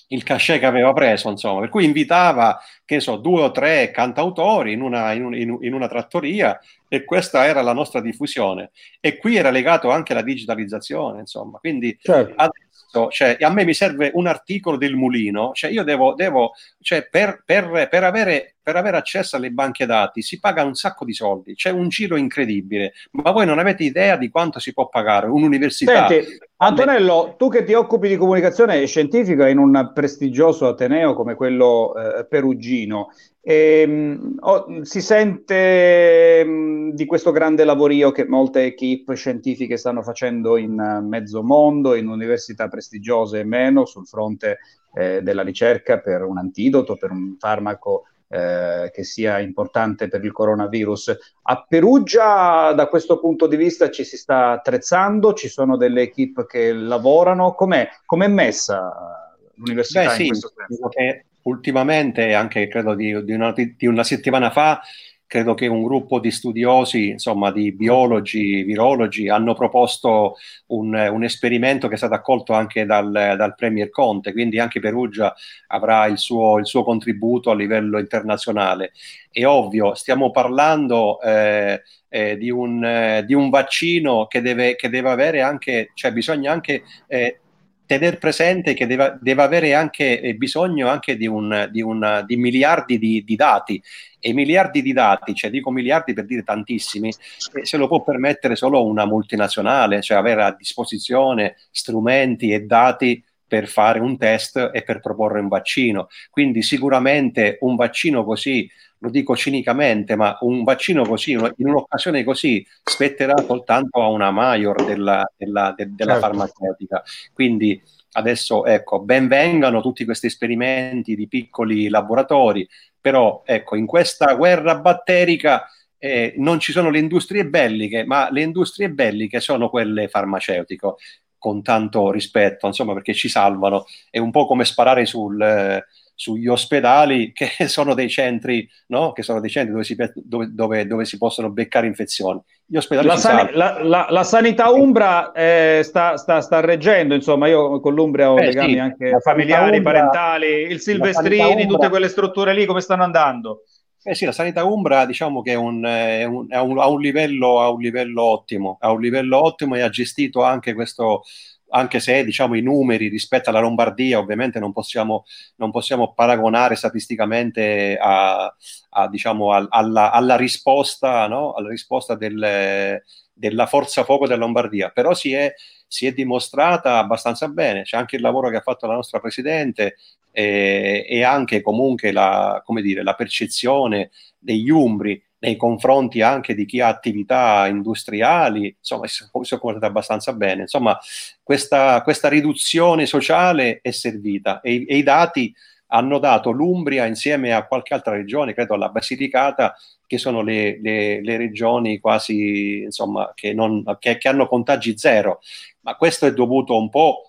il cachet che aveva preso, insomma, per cui invitava, che so, due o tre cantautori in una, in, un, in una trattoria, e questa era la nostra diffusione, e qui era legato anche alla digitalizzazione, insomma, quindi certo. Adesso, cioè, a me mi serve un articolo del Mulino, cioè io devo, devo cioè per, per, per, avere, per avere accesso alle banche dati si paga un sacco di soldi, c'è un giro incredibile, ma voi non avete idea di quanto si può pagare un'università. Senti, Antonello, tu che ti occupi di comunicazione scientifica in un prestigioso ateneo come quello eh, perugino, e, oh, si sente mh, di questo grande lavorio che molte equip scientifiche stanno facendo in uh, mezzo mondo, in università prestigiose e meno, sul fronte eh, della ricerca per un antidoto, per un farmaco eh, che sia importante per il coronavirus. A Perugia, da questo punto di vista, ci si sta attrezzando, ci sono delle equip che lavorano. Com'è, com'è messa l'università? Beh, sì, in questo senso? Che... Ultimamente, anche credo di, di, una, di una settimana fa, credo che un gruppo di studiosi, insomma, di biologi, virologi, hanno proposto un, un esperimento che è stato accolto anche dal, dal Premier Conte, quindi anche Perugia avrà il suo, il suo contributo a livello internazionale. È ovvio, stiamo parlando eh, eh, di, un, eh, di un vaccino che deve, che deve avere anche, cioè bisogna anche... Eh, tener presente che deve, deve avere anche eh, bisogno anche di, un, di, un, di miliardi di, di dati, e miliardi di dati, cioè dico miliardi per dire tantissimi, se lo può permettere solo una multinazionale, cioè avere a disposizione strumenti e dati per fare un test e per proporre un vaccino. Quindi sicuramente un vaccino così, lo dico cinicamente, ma un vaccino così, in un'occasione così, spetterà soltanto a una major della, della, de, della certo. farmaceutica. Quindi adesso, ecco, ben vengano tutti questi esperimenti di piccoli laboratori, però, ecco, in questa guerra batterica eh, non ci sono le industrie belliche, ma le industrie belliche sono quelle farmaceutiche, con tanto rispetto, insomma, perché ci salvano. È un po' come sparare sul... Eh, sugli ospedali, che sono dei centri, no? Che sono dei centri dove si, dove, dove, dove si possono beccare infezioni. Gli ospedali la, san- la, la, la sanità umbra eh, sta, sta, sta reggendo, insomma. Io con l'Umbria ho eh, legami sì, anche familiari, umbra, parentali, il Silvestrini, umbra, tutte quelle strutture lì come stanno andando? Eh sì, la sanità umbra, diciamo che è un, è un, è un, ha un livello, ha un livello ottimo, ha un livello ottimo e ha gestito anche questo, anche se, diciamo, i numeri rispetto alla Lombardia ovviamente non possiamo, non possiamo paragonare statisticamente a, a, diciamo, al, alla, alla risposta, no? Alla risposta del, della forza fuoco della Lombardia, però si è, si è dimostrata abbastanza bene. C'è anche il lavoro che ha fatto la nostra Presidente e, e anche comunque la, come dire, la percezione degli umbri nei confronti anche di chi ha attività industriali, insomma, si è comportata abbastanza bene. Insomma, questa, questa riduzione sociale è servita e, e i dati hanno dato l'Umbria insieme a qualche altra regione, credo alla Basilicata, che sono le, le, le regioni quasi, insomma, che, non, che, che hanno contagi zero. Ma questo è dovuto un po',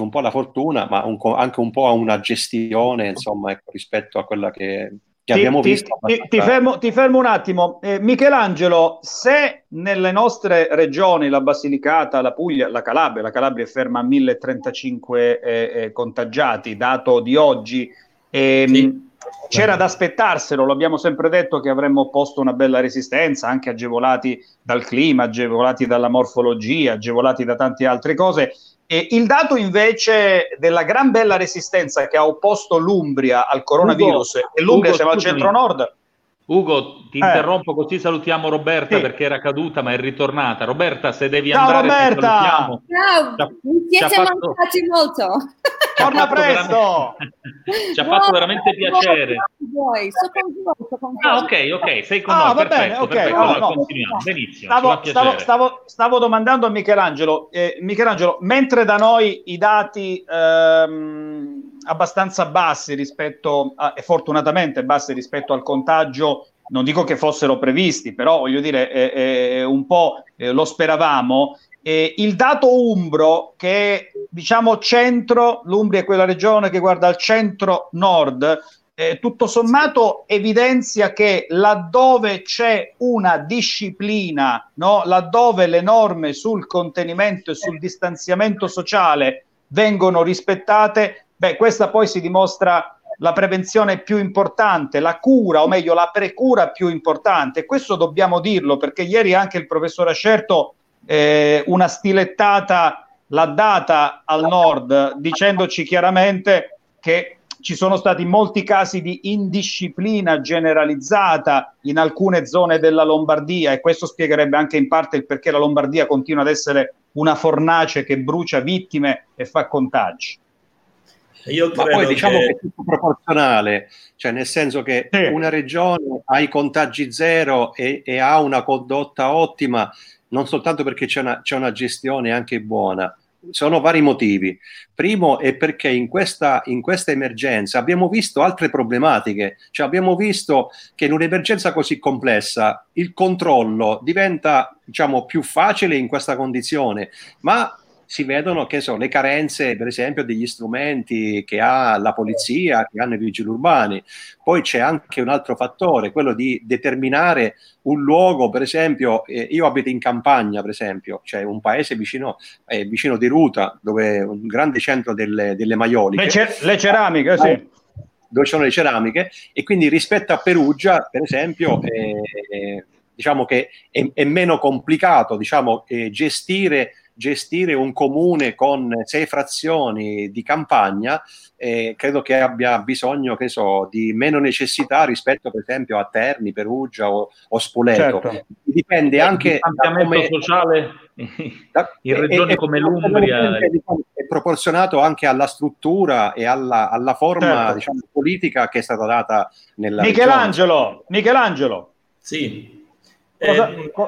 un po' alla fortuna, ma un, anche un po' a una gestione, insomma, ecco, rispetto a quella che... Ti, abbiamo visto ti, ti, ti, fermo, ti fermo un attimo, eh, Michelangelo, se nelle nostre regioni, la Basilicata, la Puglia, la Calabria, la Calabria è ferma a mille e trentacinque eh, eh, contagiati, dato di oggi, eh, sì. C'era da aspettarselo, lo abbiamo sempre detto che avremmo posto una bella resistenza, anche agevolati dal clima, agevolati dalla morfologia, agevolati da tante altre cose. E il dato invece della gran bella resistenza che ha opposto l'Umbria al coronavirus, Ugo, e l'Umbria Ugo, siamo al centro-nord. Ugo, ti eh. interrompo, così salutiamo Roberta, sì, perché era caduta ma è ritornata. Roberta, se devi Ciao, andare Roberta. Ti salutiamo. Ciao, mi siete mancati molto. Torna presto. Ci ha fatto veramente, no, piacere. Voi, so con voi, so con voi. Ah, ok, ok, sei con ah, noi, va perfetto, bene, okay, perfetto. No, allora, no, continuiamo, benissimo. Stavo, stavo, stavo, stavo domandando a Michelangelo, eh, Michelangelo, mentre da noi i dati ehm, abbastanza bassi rispetto, a, e fortunatamente bassi rispetto al contagio, non dico che fossero previsti, però voglio dire, eh, eh, un po' eh, lo speravamo. Eh, il dato umbro, che diciamo centro, l'Umbria è quella regione che guarda al centro-nord, eh, tutto sommato evidenzia che laddove c'è una disciplina, no? Laddove le norme sul contenimento e sul distanziamento sociale vengono rispettate, beh, questa poi si dimostra la prevenzione più importante, la cura, o meglio la precura più importante. Questo dobbiamo dirlo, perché ieri anche il professor Ascerto Eh, una stilettata l'ha data al nord, dicendoci chiaramente che ci sono stati molti casi di indisciplina generalizzata in alcune zone della Lombardia, e questo spiegherebbe anche in parte il perché la Lombardia continua ad essere una fornace che brucia vittime e fa contagi. Io credo, ma poi diciamo che... che è tutto proporzionale, cioè nel senso che sì, una regione ha i contagi zero e, e ha una condotta ottima non soltanto perché c'è una, c'è una gestione anche buona. Sono vari motivi. Primo è perché in questa, in questa emergenza abbiamo visto altre problematiche, cioè abbiamo visto che in un'emergenza così complessa il controllo diventa, diciamo, più facile in questa condizione, ma si vedono che sono le carenze, per esempio, degli strumenti che ha la polizia, che hanno i vigili urbani. Poi c'è anche un altro fattore, quello di determinare un luogo, per esempio, eh, io abito in campagna, per esempio, c'è cioè un paese vicino, eh, vicino di Ruta, dove un grande centro delle, delle maioliche. Le, cer- le ceramiche, ah, sì. Dove sono le ceramiche, e quindi rispetto a Perugia, per esempio, eh, eh, diciamo che è, è meno complicato, diciamo, eh, gestire... gestire un comune con sei frazioni di campagna, eh, credo che abbia bisogno, che so, di meno necessità rispetto per esempio a Terni, Perugia o, o Spoleto. Certo. Dipende anche da come, sociale da, in regioni è, come è, l'Umbria è, è proporzionato anche alla struttura e alla, alla forma, certo, diciamo, politica che è stata data nella Michelangelo regione. Michelangelo, sì. Eh,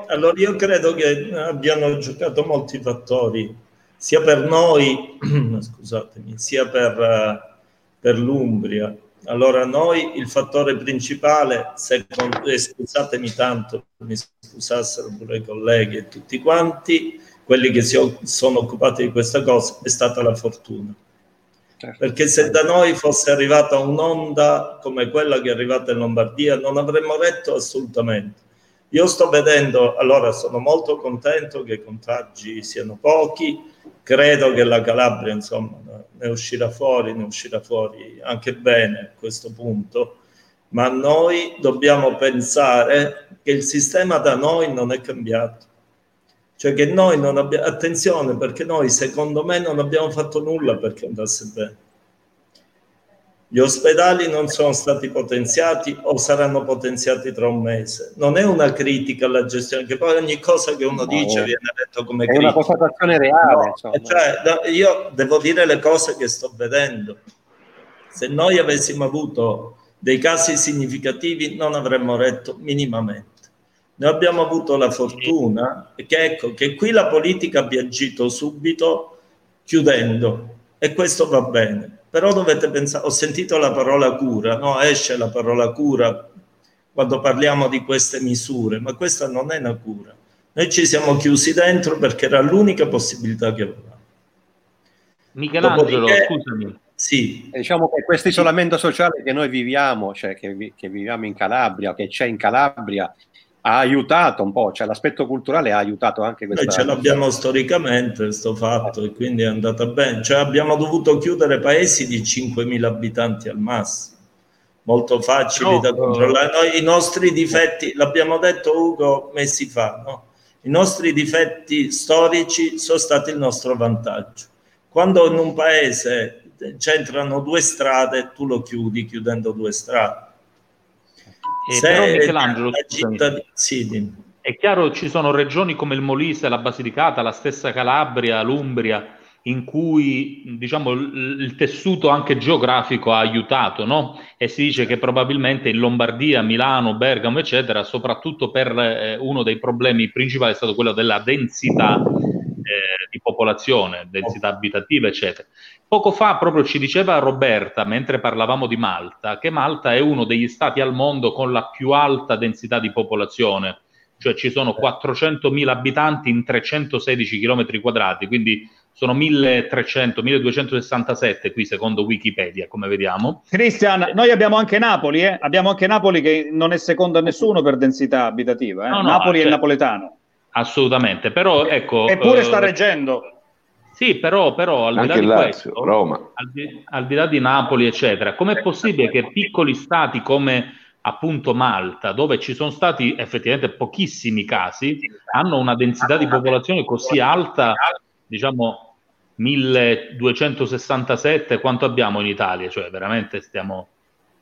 allora io credo che abbiano giocato molti fattori, sia per noi, scusatemi, sia per, per l'Umbria. Allora noi il fattore principale, secondo, eh, scusatemi tanto, mi scusassero pure i colleghi e tutti quanti, quelli che si sono occupati di questa cosa, è stata la fortuna. Perché se da noi fosse arrivata un'onda come quella che è arrivata in Lombardia non avremmo retto assolutamente. Io sto vedendo, allora sono molto contento che i contagi siano pochi, credo che la Calabria insomma ne uscirà fuori, ne uscirà fuori anche bene a questo punto, ma noi dobbiamo pensare che il sistema da noi non è cambiato. Cioè che noi non abbiamo, attenzione, perché noi secondo me non abbiamo fatto nulla perché andasse bene. Gli ospedali non sono stati potenziati o saranno potenziati tra un mese. Non è una critica alla gestione, che poi ogni cosa che uno no, dice viene detto come è critica. È una constatazione reale. No. Cioè, io devo dire le cose che sto vedendo. Se noi avessimo avuto dei casi significativi non avremmo retto minimamente. Noi abbiamo avuto la fortuna che, ecco, che qui la politica abbia agito subito chiudendo, e questo va bene. Però dovete pensare, ho sentito la parola cura, no? Esce la parola cura quando parliamo di queste misure, ma questa non è una cura. Noi ci siamo chiusi dentro perché era l'unica possibilità che avevamo. Michelangelo, dopodiché, scusami. Sì. Diciamo che questo isolamento sociale che noi viviamo, cioè che, vi, che viviamo in Calabria, che c'è in Calabria, ha aiutato un po', cioè l'aspetto culturale ha aiutato anche questa. Noi ce l'abbiamo storicamente sto fatto e quindi è andata bene, cioè abbiamo dovuto chiudere paesi di cinquemila abitanti al massimo, molto facili no, da controllare. Noi i nostri difetti, l'abbiamo detto Ugo mesi fa, no? I nostri difetti storici sono stati il nostro vantaggio. Quando in un paese c'entrano due strade, tu lo chiudi chiudendo due strade. Eh, però Michelangelo, cittad- sì, è chiaro, ci sono regioni come il Molise, la Basilicata, la stessa Calabria, l'Umbria, in cui diciamo il, il tessuto anche geografico ha aiutato, no? E si dice che probabilmente in Lombardia, Milano, Bergamo, eccetera, soprattutto per eh, uno dei problemi principali è stato quello della densità eh, di popolazione, densità abitativa, eccetera. Poco fa proprio ci diceva Roberta, mentre parlavamo di Malta, che Malta è uno degli stati al mondo con la più alta densità di popolazione, cioè ci sono quattrocentomila abitanti in trecentosedici chilometri quadrati, quindi sono milletrecento, milleduecentosessantasette qui secondo Wikipedia, come vediamo. Cristian, noi abbiamo anche Napoli, eh? abbiamo anche Napoli che non è secondo a nessuno per densità abitativa, eh? no, no, Napoli è cioè, napoletano. Assolutamente, però ecco... Eppure sta reggendo... Sì, però, però al, di là di Lazio, questo, Roma. Al, di, al di là di Napoli, eccetera, com'è possibile che piccoli stati come appunto Malta, dove ci sono stati effettivamente pochissimi casi, hanno una densità di popolazione così alta, diciamo milleduecentosessantasette, quanto abbiamo in Italia? Cioè veramente stiamo,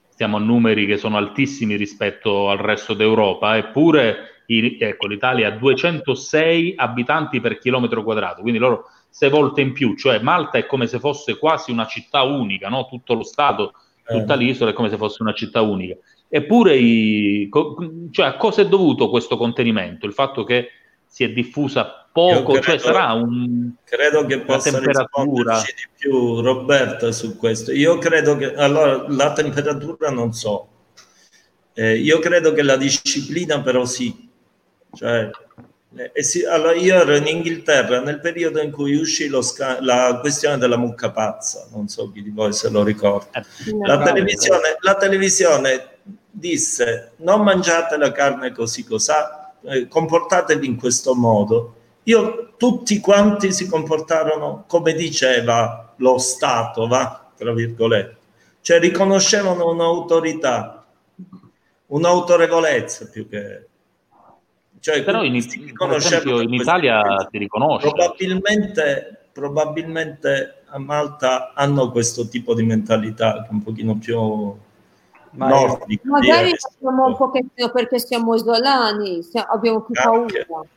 stiamo a numeri che sono altissimi rispetto al resto d'Europa, eppure i, ecco, l'Italia ha duecentosei abitanti per chilometro quadrato, quindi loro... sei volte in più, cioè Malta è come se fosse quasi una città unica, no? Tutto lo stato, tutta eh. l'isola è come se fosse una città unica. Eppure, i, co, cioè, a cosa è dovuto questo contenimento? Il fatto che si è diffusa poco, credo, cioè sarà un, credo che possa risponderci di più Roberta su questo. Io credo che, allora, la temperatura non so. Eh, io credo che la disciplina però sì. Cioè... Eh sì, allora io ero in Inghilterra nel periodo in cui uscì lo sca- la questione della mucca pazza, non so chi di voi se lo ricorda. La televisione, la televisione disse: non mangiate la carne così cos'ha, eh, comportatevi in questo modo. Io tutti quanti si comportarono come diceva lo Stato, va, tra virgolette, cioè riconoscevano un'autorità, un'autorevolezza più che. Cioè, però in, esempio, in Italia si riconosce. Probabilmente, probabilmente a Malta hanno questo tipo di mentalità che è un pochino più nordica. Magari facciamo un pochettino perché siamo isolani, abbiamo più anche. Paura.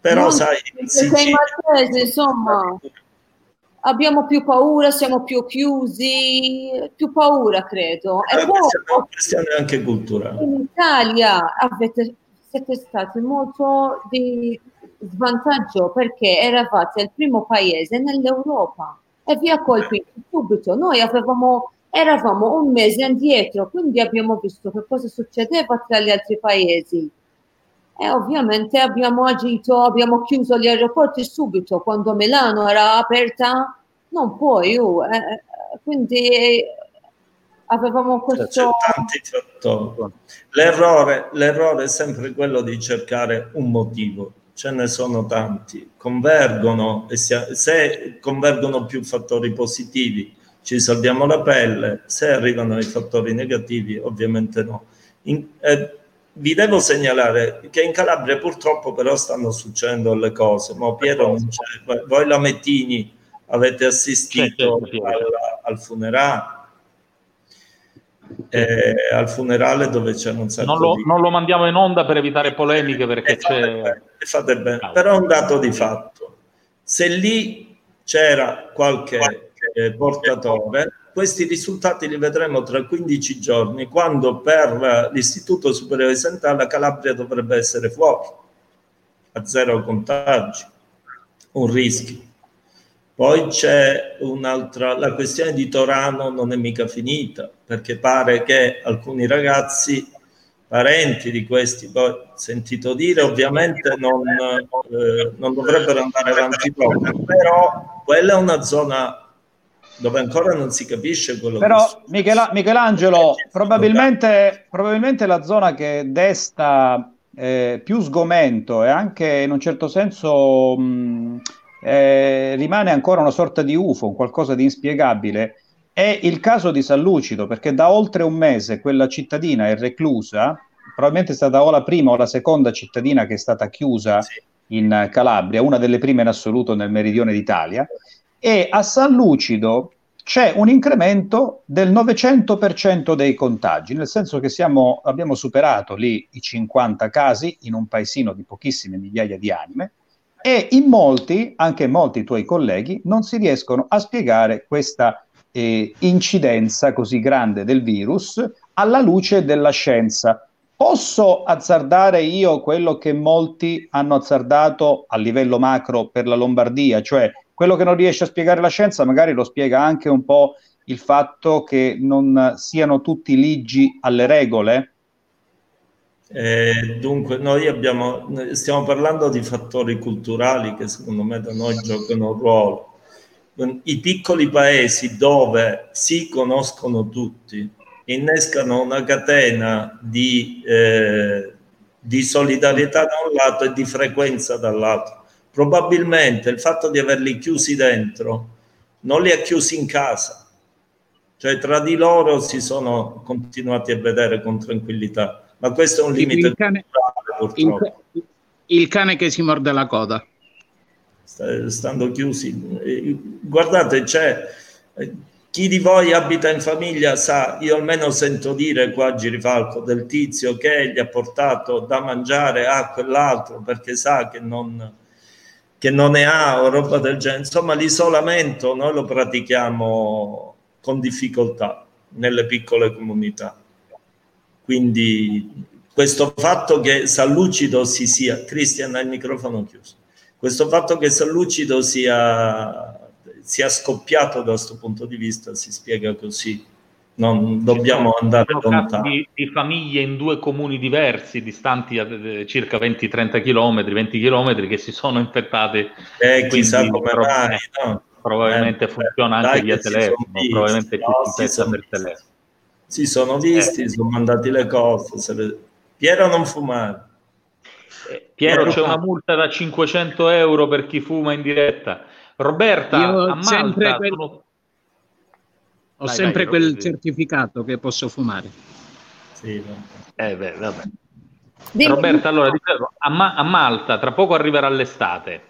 Però non sai, in Sicilia, maltese, insomma, abbiamo più paura, siamo più chiusi, più paura credo. È una questione anche culturale. In Italia avete... siete stati molto di svantaggio perché eravate il primo paese nell'Europa e vi ha colpito subito. Noi avevamo eravamo un mese indietro, quindi abbiamo visto che cosa succedeva tra gli altri paesi e ovviamente abbiamo agito, abbiamo chiuso gli aeroporti subito. Quando Milano era aperta non puoi, uh, eh, quindi avevamo questo... L'errore, l'errore è sempre quello di cercare un motivo, ce ne sono tanti, convergono, e se, se convergono più fattori positivi ci salviamo la pelle, se arrivano i fattori negativi ovviamente no. In, eh, vi devo segnalare che in Calabria purtroppo però stanno succedendo le cose, ma Piero non c'è, voi Lamettini avete assistito alla, al funerale, eh, al funerale dove c'è un sacco non lo, di... non lo mandiamo in onda per evitare polemiche, perché e c'è fate bene, e fate bene. Ah, però è un dato di fatto, se lì c'era qualche eh, portatore, questi risultati li vedremo tra quindici giorni, quando per l'Istituto Superiore di Sanità la Calabria dovrebbe essere fuori a zero contagi, un rischio. Poi c'è un'altra, la questione di Torano non è mica finita, perché pare che alcuni ragazzi, parenti di questi, poi sentito dire, ovviamente non, eh, non dovrebbero andare avanti proprio, però quella è una zona dove ancora non si capisce quello però, che... Però Michela, Michelangelo, probabilmente, probabilmente la zona che desta eh, più sgomento e anche in un certo senso... Mh, Eh, rimane ancora una sorta di U F O, qualcosa di inspiegabile, è il caso di San Lucido, perché da oltre un mese quella cittadina è reclusa, probabilmente è stata o la prima o la seconda cittadina che è stata chiusa in Calabria, una delle prime in assoluto nel meridione d'Italia, e a San Lucido c'è un incremento del novecento per cento dei contagi, nel senso che siamo, abbiamo superato lì i cinquanta casi in un paesino di pochissime migliaia di anime. E in molti, anche molti tuoi colleghi, non si riescono a spiegare questa eh, incidenza così grande del virus alla luce della scienza. Posso azzardare io quello che molti hanno azzardato a livello macro per la Lombardia, cioè quello che non riesce a spiegare la scienza magari lo spiega anche un po' il fatto che non siano tutti ligi alle regole? Eh, dunque noi abbiamo stiamo parlando di fattori culturali che secondo me da noi giocano un ruolo. I piccoli paesi dove si conoscono tutti innescano una catena di, eh, di solidarietà da un lato e di frequenza dall'altro. Probabilmente il fatto di averli chiusi dentro non li ha chiusi in casa, cioè tra di loro si sono continuati a vedere con tranquillità. Ma questo è un limite il cane, culturale, il, il cane che si morde la coda. Stando chiusi. Guardate, c'è chi di voi abita in famiglia sa, io almeno sento dire qua a Girifalco del tizio che gli ha portato da mangiare a quell'altro perché sa che non, che non ne ha o roba del genere. Insomma, l'isolamento noi lo pratichiamo con difficoltà nelle piccole comunità. Quindi questo fatto che San Lucido si sia, Cristian ha il microfono chiuso, questo fatto che San Lucido sia, sia scoppiato da questo punto di vista si spiega così, non dobbiamo andare lontano. Di, di famiglie in due comuni diversi, distanti a, eh, circa venti trenta chilometri, venti chilometri, che si sono infettate. Eh, chissà come mai, no? Probabilmente eh, funziona anche via telefono, probabilmente no, si infetta per telefono. Si sono visti, eh, sono mandati le cose. Le... Piero non fumare. Piero, c'è una multa da cinquecento euro per chi fuma in diretta. Roberta, io a Malta... Sempre quel... sono... Ho dai, sempre dai, quel certificato che posso fumare. Sì, eh, beh, vabbè. Roberta, allora, dicevo, a, Ma- a Malta tra poco arriverà l'estate.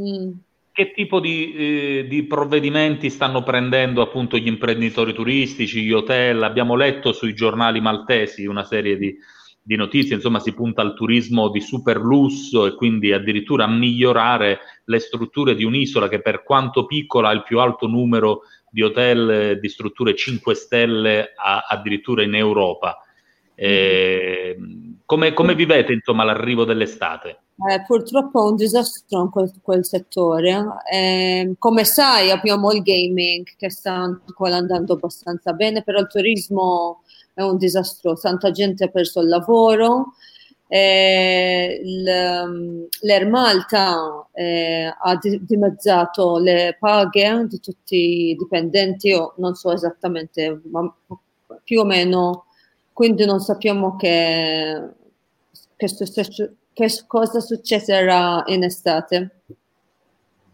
Mm. Che tipo di, eh, di provvedimenti stanno prendendo appunto gli imprenditori turistici, gli hotel? Abbiamo letto sui giornali maltesi una serie di, di notizie, insomma si punta al turismo di super lusso e quindi addirittura a migliorare le strutture di un'isola che per quanto piccola ha il più alto numero di hotel, di strutture cinque stelle a, addirittura in Europa. Eh, mm-hmm. Come, come vivete, insomma, l'arrivo dell'estate? Eh, purtroppo è un disastro in quel, quel settore. Eh, come sai, abbiamo il gaming che sta andando abbastanza bene, però il turismo è un disastro. Tanta gente ha perso il lavoro. Eh, l'Air Malta eh, ha dimezzato le paghe di tutti i dipendenti, io non so esattamente, ma più o meno, quindi non sappiamo che, che, che cosa succederà in estate.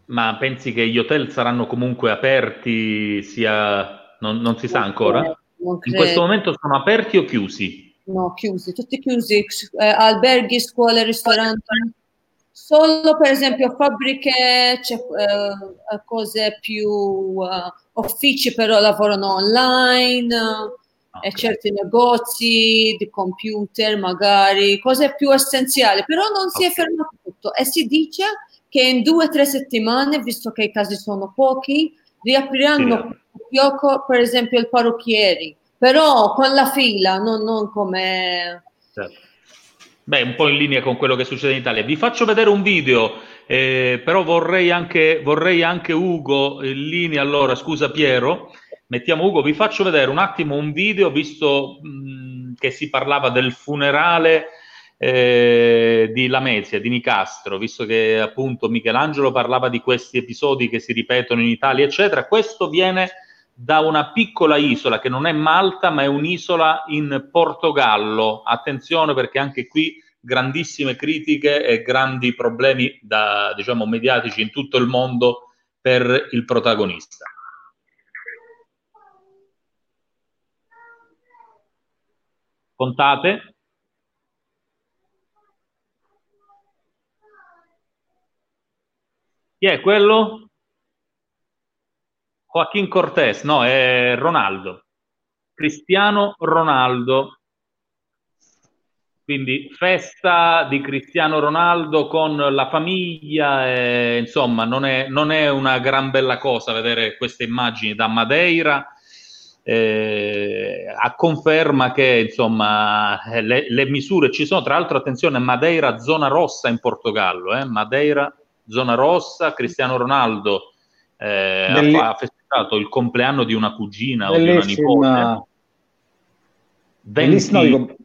Ma pensi che gli hotel saranno comunque aperti? Sia non, non si non sa credo, ancora? In questo momento sono aperti o chiusi? No, chiusi, tutti chiusi, eh, alberghi, scuole, ristoranti, solo per esempio fabbriche, c'è, eh, cose più eh, uffici però lavorano online, okay. E certi negozi di computer magari, cose più essenziali, però non si è fermato tutto e si dice che in due o tre settimane, visto che i casi sono pochi, riapriranno sì. Per esempio i parrucchieri. Però con la fila, non, non come... Certo. Beh, un po' in linea con quello che succede in Italia. Vi faccio vedere un video, eh, però vorrei anche, vorrei anche Ugo in linea. Allora, scusa Piero, mettiamo Ugo. Vi faccio vedere un attimo un video, visto mh, che si parlava del funerale eh, di Lamezia, di Nicastro, visto che appunto Michelangelo parlava di questi episodi che si ripetono in Italia, eccetera. Questo viene... da una piccola isola che non è Malta, ma è un'isola in Portogallo. Attenzione, perché anche qui grandissime critiche e grandi problemi da, diciamo, mediatici in tutto il mondo per il protagonista. Contate. Chi è quello? Joaquín Cortés, no, è Ronaldo, Cristiano Ronaldo, quindi festa di Cristiano Ronaldo con la famiglia, e, insomma non è, non è una gran bella cosa vedere queste immagini da Madeira, eh, a conferma che insomma le, le misure ci sono, tra l'altro attenzione, Madeira zona rossa in Portogallo, eh, Madeira zona rossa, Cristiano Ronaldo. Eh, Belli... ha festeggiato il compleanno di una cugina bellissima... o di una nipote. Venti,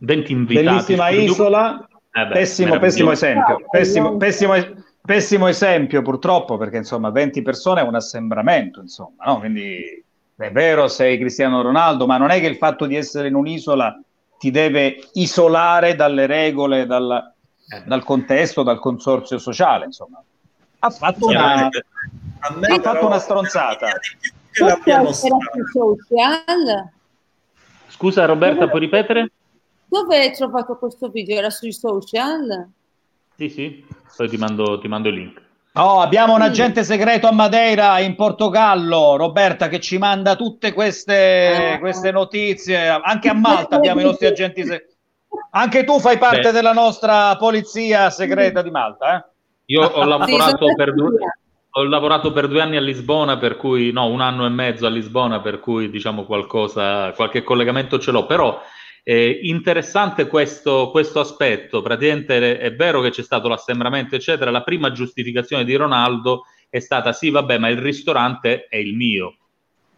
venti invitati, bellissima isola, eh beh, pessimo, pessimo esempio, pessimo, pessimo, pessimo esempio purtroppo, perché insomma venti persone è un assembramento, insomma, no? Quindi è vero, sei Cristiano Ronaldo, ma non è che il fatto di essere in un'isola ti deve isolare dalle regole, dal, dal contesto, dal consorzio sociale, insomma. Ha fatto una, a me ha fatto una stronzata. Scusa Roberta, puoi ripetere? Dove hai trovato questo video? Era sui social? Sì, sì, poi ti mando, ti mando il link. Oh, abbiamo un agente segreto a Madeira, in Portogallo, Roberta, che ci manda tutte queste, queste notizie. Anche a Malta abbiamo i nostri agenti segreti. Anche tu fai parte Beh. della nostra polizia segreta di Malta, eh? Io ho lavorato, per due, ho lavorato per due anni a Lisbona, per cui no, un anno e mezzo a Lisbona, per cui diciamo qualcosa, qualche collegamento ce l'ho, però è eh, interessante questo, questo aspetto. Praticamente è vero che c'è stato l'assembramento, eccetera. La prima giustificazione di Ronaldo è stata: sì, vabbè, ma il ristorante è il mio.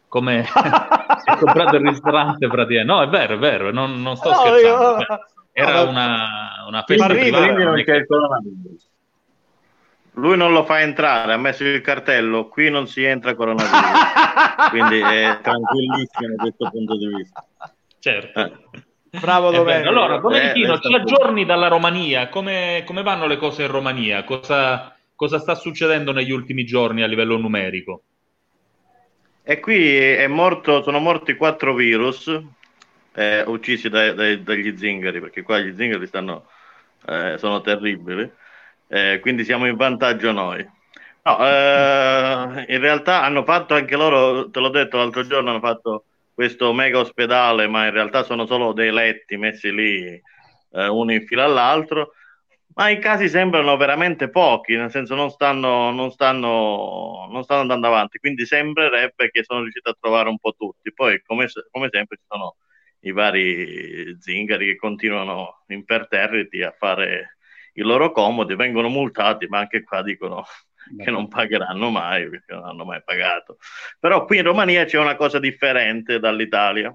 Come ho comprato il ristorante, praticamente. No, è vero, è vero, non, non sto no, scherzando. Io... Era una, una festa privata. Non c'è il Lui non lo fa entrare, ha messo il cartello, qui non si entra coronavirus, quindi è tranquillissimo da questo punto di vista. Certo. Bravo Domenico. Allora, Domenichino, eh, ci aggiorni dalla Romania, come, come vanno le cose in Romania? Cosa, cosa sta succedendo negli ultimi giorni a livello numerico? E qui è morto, sono morti quattro virus eh, uccisi da, da, dagli zingari, perché qua gli zingari stanno, eh, sono terribili. Eh, quindi siamo in vantaggio noi. No, eh, in realtà hanno fatto anche loro, te l'ho detto l'altro giorno, hanno fatto questo mega ospedale, ma in realtà sono solo dei letti messi lì eh, uno in fila all'altro, ma i casi sembrano veramente pochi, nel senso non stanno, non stanno, non stanno andando avanti, quindi sembrerebbe che sono riusciti a trovare un po' tutti. Poi come, come sempre ci sono i vari zingari che continuano imperterriti a fare i loro comodi, vengono multati, ma anche qua dicono che non pagheranno mai, perché non hanno mai pagato. Però qui in Romania c'è una cosa differente dall'Italia,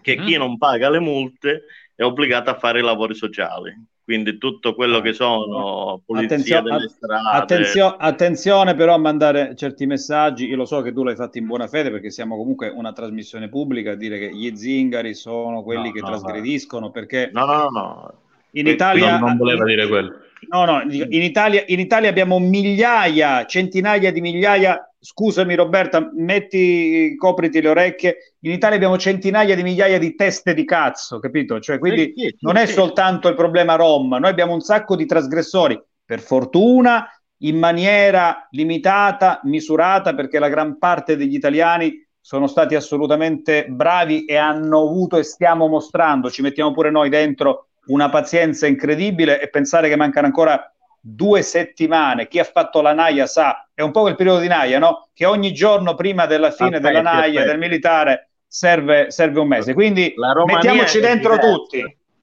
che mm. chi non paga le multe è obbligato a fare i lavori sociali, quindi tutto quello che sono pulizia delle strade. Attenzio, attenzione però a mandare certi messaggi, io lo so che tu l'hai fatto in buona fede perché siamo comunque una trasmissione pubblica, a dire che gli zingari sono quelli no, che no, trasgrediscono, perché no, no, no. in Italia non, non voleva dire quello. No, no, in Italia, in Italia abbiamo migliaia, centinaia di migliaia, scusami Roberta, metti, copriti le orecchie, in Italia abbiamo centinaia di migliaia di teste di cazzo, capito? Cioè, quindi eh, eh, non eh, è soltanto il problema rom, noi abbiamo un sacco di trasgressori, per fortuna, in maniera limitata, misurata, perché la gran parte degli italiani sono stati assolutamente bravi e hanno avuto e stiamo mostrando, ci mettiamo pure noi dentro, una pazienza incredibile, e pensare che mancano ancora due settimane. Chi ha fatto la naia sa, è un po' quel periodo di naia, no? Che ogni giorno prima della fine aspetta, della naia, del militare, serve, serve un mese. Quindi mettiamoci dentro tutti.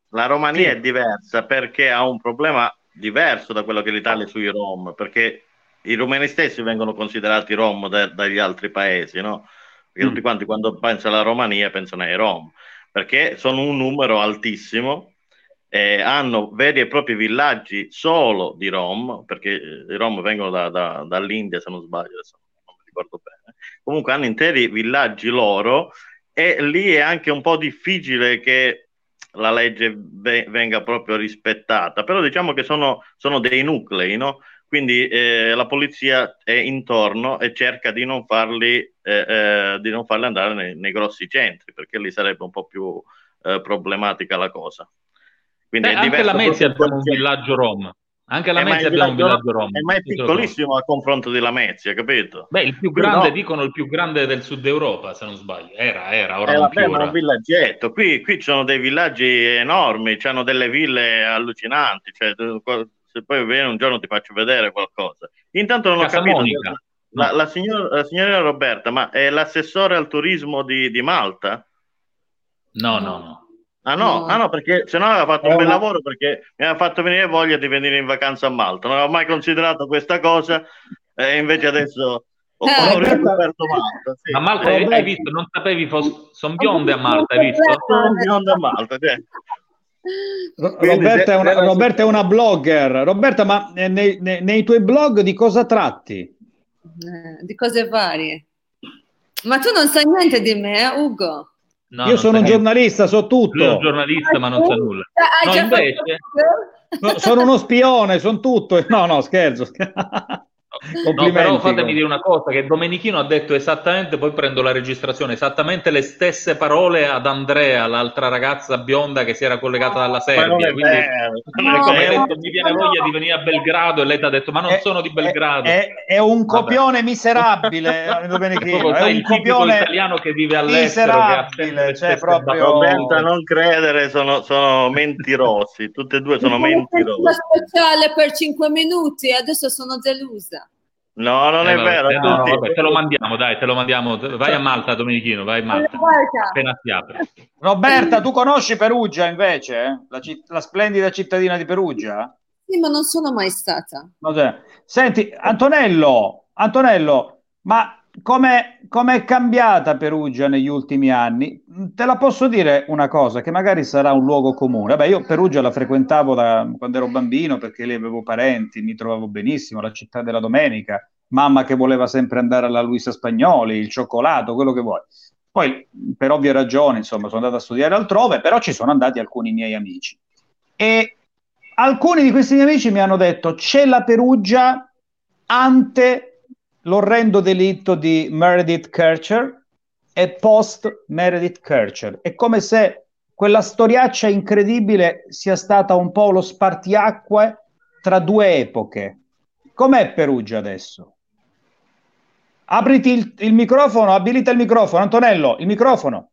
La Romania sì. è diversa perché ha un problema diverso da quello che l'Italia sui rom, perché i rumeni stessi vengono considerati rom da, dagli altri paesi, no? Perché mm. tutti quanti quando pensano alla Romania pensano ai rom, perché sono un numero altissimo. Eh, hanno veri e propri villaggi solo di rom, perché i rom vengono da, da, dall'India, se non sbaglio, adesso non mi ricordo bene. Comunque hanno interi villaggi loro, e lì è anche un po' difficile che la legge ve- venga proprio rispettata, però diciamo che sono, sono dei nuclei, no? Quindi eh, la polizia è intorno e cerca di non farli, eh, eh, di non farli andare nei, nei grossi centri, perché lì sarebbe un po' più eh, problematica la cosa. Quindi Beh, è anche la Lamezia ha un villaggio rom, anche la Lamezia ha un villaggio rom. Ma è piccolissimo a confronto di Lamezia, capito? Beh, il più grande, no. dicono il più grande del sud Europa, se non sbaglio. Era, era, ora eh, non vabbè, più. Era un villaggetto. Qui, qui ci sono dei villaggi enormi, c'hanno delle ville allucinanti. Cioè, se poi vieni un giorno ti faccio vedere qualcosa. Intanto non Casa ho capito. Monica. La, la, signor, la signorina Roberta, ma è l'assessore al turismo di, di Malta? No, no, no. Ah no, no. Ah no, perché sennò aveva fatto eh, un bel lavoro, perché mi aveva fatto venire voglia di venire in vacanza a Malta. Non avevo mai considerato questa cosa, e invece adesso ho eh, riscoperto Malta. Sì. A Malta hai, hai visto, non sapevi, fosse... sono bionde a Malta, hai visto? Sono bionde a Malta, cioè. Roberta, è una, Roberta è una blogger. Roberta, ma nei, nei, nei tuoi blog di cosa tratti? Di cose varie. Ma tu non sai niente di me, Ugo? No, io sono un giornalista, so tutto. Lui è un giornalista, ma non sa nulla. No, invece... no, sono uno spione, sono tutto. No, no, scherzo. No, però fatemi dire una cosa, che Domenichino ha detto esattamente, poi prendo la registrazione, esattamente le stesse parole ad Andrea, l'altra ragazza bionda che si era collegata dalla Serbia. Quindi, no, come no, detto, mi viene voglia no. di venire a Belgrado, e lei ti ha detto, ma non è, sono di Belgrado. È, è, è un copione Vabbè. miserabile, Domenichino. È un copione italiano che vive all'estero. Miserabile, cioè proprio... Roberta, non credere, sono, sono mentirosi, tutte e due sono mentirosi. Una speciale per cinque minuti, adesso sono delusa. No, non eh, è vabbè, vero. No, no, vabbè, te lo mandiamo, dai, te lo mandiamo. Vai a Malta, Domenichino, vai a Malta. Appena si apre. Roberta, tu conosci Perugia invece? Eh? La, citt- la splendida cittadina di Perugia? Sì, ma non sono mai stata. Senti, Antonello, Antonello, ma come è cambiata Perugia negli ultimi anni? Te la posso dire una cosa, che magari sarà un luogo comune. Vabbè, io Perugia la frequentavo da quando ero bambino, perché lì avevo parenti, mi trovavo benissimo, la città della domenica, mamma che voleva sempre andare alla Luisa Spagnoli, il cioccolato, quello che vuoi. Poi, per ovvie ragioni, insomma, sono andato a studiare altrove, però ci sono andati alcuni miei amici. E alcuni di questi miei amici mi hanno detto, c'è la Perugia ante l'orrendo delitto di Meredith Kercher e post Meredith Kercher. È come se quella storiaccia incredibile sia stata un po' lo spartiacque tra due epoche. Com'è Perugia adesso? Apriti il, il microfono, abilita il microfono, Antonello, il microfono.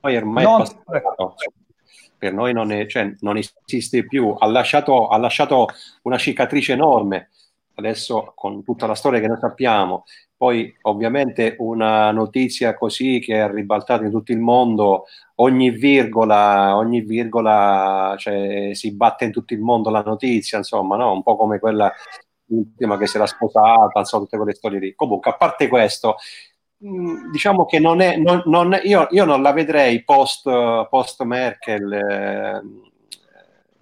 Poi ormai non... per noi non, è, cioè, non esiste più, ha lasciato, ha lasciato una cicatrice enorme, adesso con tutta la storia che noi sappiamo, poi ovviamente una notizia così che è ribaltata in tutto il mondo, ogni virgola, ogni virgola, cioè, si batte in tutto il mondo la notizia, insomma, no? Un po' come quella ultima che si era sposata, insomma, tutte quelle storie lì. Comunque, a parte questo, diciamo che non è, non, non è, io, io non la vedrei post, post Merkel eh,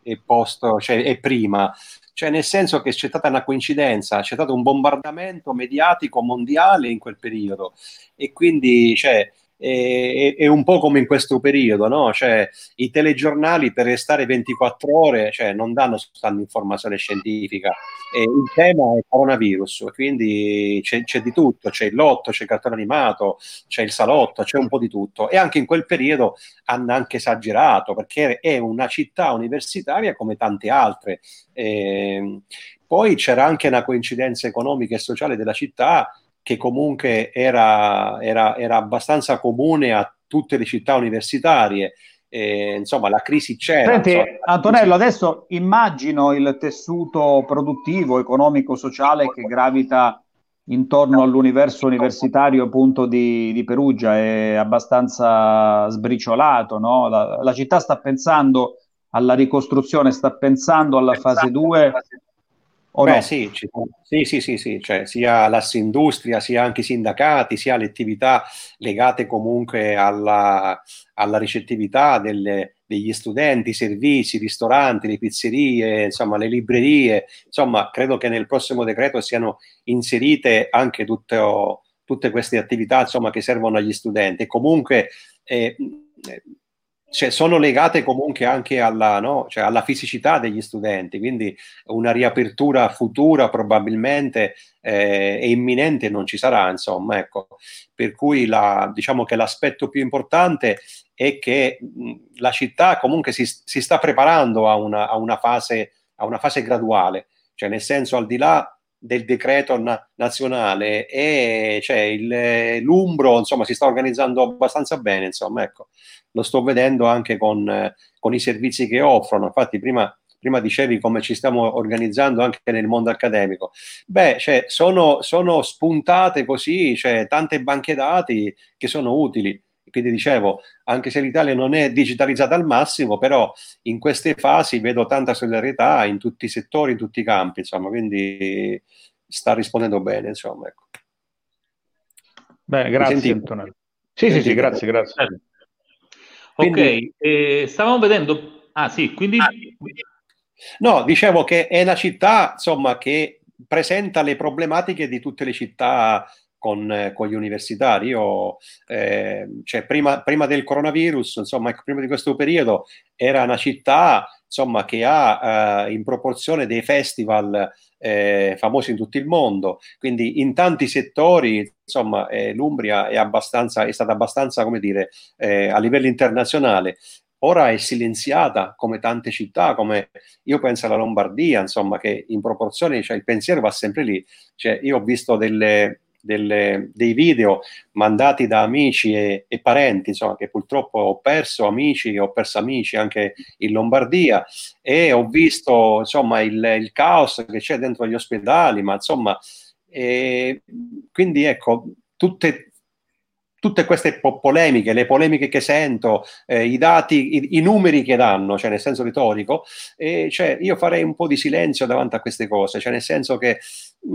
e post, cioè, e prima, cioè nel senso che c'è stata una coincidenza, c'è stato un bombardamento mediatico mondiale in quel periodo e quindi cioè, è, è un po' come in questo periodo, no? Cioè, i telegiornali per restare ventiquattro ore cioè, non danno soltanto informazione scientifica e il tema è coronavirus, quindi c'è, c'è di tutto, c'è il lotto, c'è il cartone animato, c'è il salotto, c'è un po' di tutto e anche in quel periodo hanno anche esagerato perché è una città universitaria come tante altre. E poi c'era anche una coincidenza economica e sociale della città che comunque era, era, era abbastanza comune a tutte le città universitarie. E, insomma, la crisi c'era. Senti, insomma, Antonello, crisi... adesso immagino il tessuto produttivo, economico, sociale che gravita intorno all'universo universitario appunto di, di Perugia è abbastanza sbriciolato, no? La, la città sta pensando alla ricostruzione, sta pensando alla fase due. O Beh, no? sì, ci, sì, sì, sì, sì, cioè sia l'Assindustria, sia anche i sindacati, sia le attività legate comunque alla, alla ricettività delle, degli studenti, servizi, ristoranti, le pizzerie, insomma le librerie, insomma credo che nel prossimo decreto siano inserite anche tutte, oh, tutte queste attività insomma che servono agli studenti e comunque eh, eh, cioè, sono legate comunque anche alla, no? Cioè, alla fisicità degli studenti, quindi una riapertura futura probabilmente eh, è imminente, non ci sarà, insomma, ecco. Per cui la, diciamo che l'aspetto più importante è che mh, la città comunque si, si sta preparando a una, a, una fase, a una fase graduale, cioè nel senso al di là del decreto na- nazionale e cioè, il, l'Umbro insomma si sta organizzando abbastanza bene, insomma, ecco. Lo sto vedendo anche con, eh, con i servizi che offrono. Infatti prima, prima dicevi come ci stiamo organizzando anche nel mondo accademico. Beh, cioè, sono, sono spuntate così, cioè, tante banche dati che sono utili. Quindi dicevo, anche se l'Italia non è digitalizzata al massimo, però in queste fasi vedo tanta solidarietà in tutti i settori, in tutti i campi, insomma, quindi sta rispondendo bene, insomma. Ecco. Beh, grazie Antonello. Sì, sì, sì, grazie, grazie. Eh. Quindi, ok, eh, stavamo vedendo... Ah sì, quindi... Ah, no, dicevo che è una città, insomma, che presenta le problematiche di tutte le città con, eh, con gli universitari. Io, eh, cioè, prima, prima del coronavirus, insomma, prima di questo periodo, era una città, insomma, che ha eh, in proporzione dei festival eh, famosi in tutto il mondo. Quindi in tanti settori... insomma eh, l'Umbria è abbastanza è stata abbastanza come dire eh, a livello internazionale, ora è silenziata come tante città, come io penso alla Lombardia, insomma, che in proporzione cioè il pensiero va sempre lì, cioè io ho visto delle, delle, dei video mandati da amici e, e parenti, insomma, che purtroppo ho perso amici, ho perso amici anche in Lombardia e ho visto insomma il, il caos che c'è dentro gli ospedali, ma insomma e quindi ecco tutte, tutte queste po- polemiche, le polemiche che sento, eh, i dati, i, i numeri che danno, cioè nel senso retorico, eh, cioè io farei un po' di silenzio davanti a queste cose, cioè nel senso che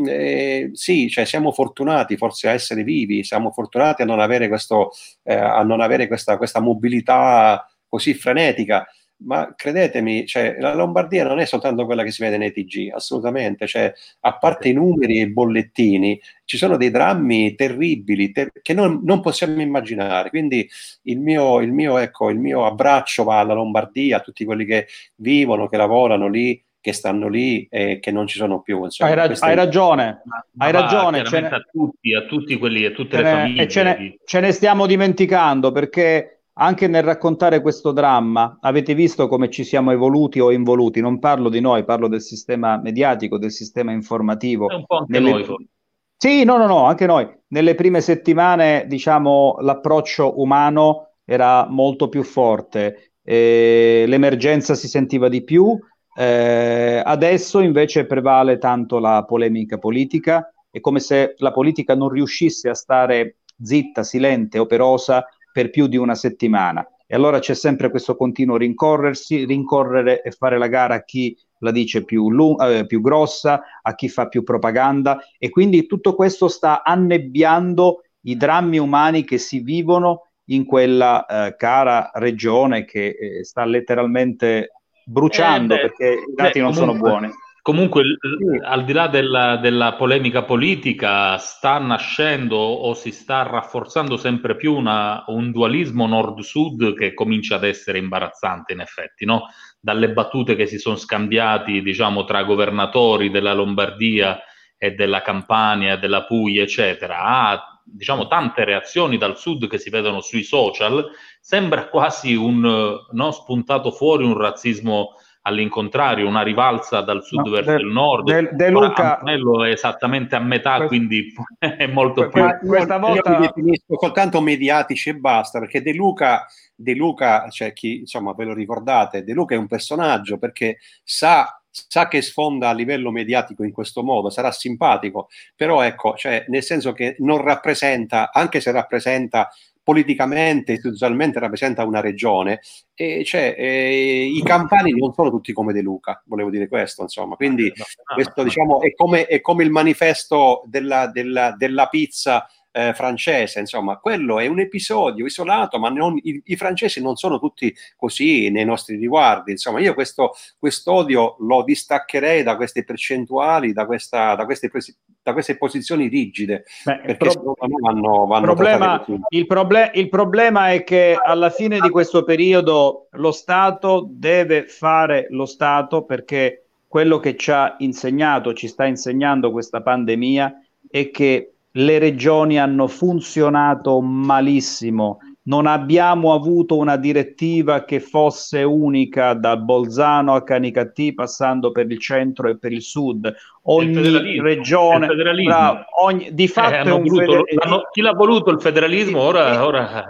eh, sì, cioè siamo fortunati forse a essere vivi, siamo fortunati a non avere questo, eh, a non avere questa, questa mobilità così frenetica. Ma credetemi, cioè, la Lombardia non è soltanto quella che si vede nei T G, assolutamente, cioè, a parte i numeri e i bollettini, ci sono dei drammi terribili ter- che non, non possiamo immaginare, quindi il mio, il, mio, ecco, il mio abbraccio va alla Lombardia, a tutti quelli che vivono, che lavorano lì, che stanno lì e che non ci sono più. Insomma, hai, rag- queste... hai ragione, ma hai ragione. Ce ne... a, tutti, a tutti quelli, a tutte ce le ne... famiglie. E ce ne... ce ne stiamo dimenticando perché... Anche nel raccontare questo dramma avete visto come ci siamo evoluti o involuti, non parlo di noi, parlo del sistema mediatico, del sistema informativo. È un po' anche Nelle... noi. Sì, no, no, no, anche noi. Nelle prime settimane, diciamo, l'approccio umano era molto più forte, eh, l'emergenza si sentiva di più, Eh, adesso invece prevale tanto la polemica politica, è come se la politica non riuscisse a stare zitta, silente, operosa per più di una settimana, e allora c'è sempre questo continuo rincorrersi, rincorrere e fare la gara a chi la dice più, lung- eh, più grossa, a chi fa più propaganda, e quindi tutto questo sta annebbiando i drammi umani che si vivono in quella eh, cara regione che eh, sta letteralmente bruciando, eh, beh, perché i dati beh, non comunque, sono buoni. Comunque, sì. Al di là della, della polemica politica, sta nascendo o si sta rafforzando sempre più una, un dualismo nord-sud che comincia ad essere imbarazzante, in effetti, no? Dalle battute che si sono scambiati, diciamo, tra governatori della Lombardia e della Campania, della Puglia, eccetera, a diciamo tante reazioni dal sud che si vedono sui social, sembra quasi un no, spuntato fuori un razzismo all'incontrario, una rivalsa dal sud no, verso de, il nord. De, de Luca, Antonello è esattamente a metà, que- quindi è molto que- più. Questa volta mi definisco soltanto mediatici e basta, perché De Luca, De Luca, cioè chi insomma ve lo ricordate, De Luca è un personaggio perché sa. sa che sfonda a livello mediatico in questo modo, sarà simpatico, però ecco, cioè, nel senso che non rappresenta, anche se rappresenta politicamente, istituzionalmente rappresenta una regione, e cioè eh, i campani non sono tutti come De Luca, volevo dire questo, insomma, quindi questo diciamo è come, è come il manifesto della, della, della pizza Eh, francese, insomma, quello è un episodio isolato, ma non, i, i francesi non sono tutti così nei nostri riguardi, insomma, io questo quest'odio lo distaccherei da queste percentuali, da, questa, da, queste, presi, da queste posizioni rigide. Beh, perché pro- vanno, vanno problema, il, proble- il problema è che alla fine di questo periodo lo Stato deve fare lo Stato, perché quello che ci ha insegnato, ci sta insegnando questa pandemia è che le regioni hanno funzionato malissimo, non abbiamo avuto una direttiva che fosse unica da Bolzano a Canicattì, passando per il centro e per il sud. Ogni regione, bravo, ogni, di fatto eh, è un voluto, feder- chi l'ha voluto il federalismo? Ora, ora...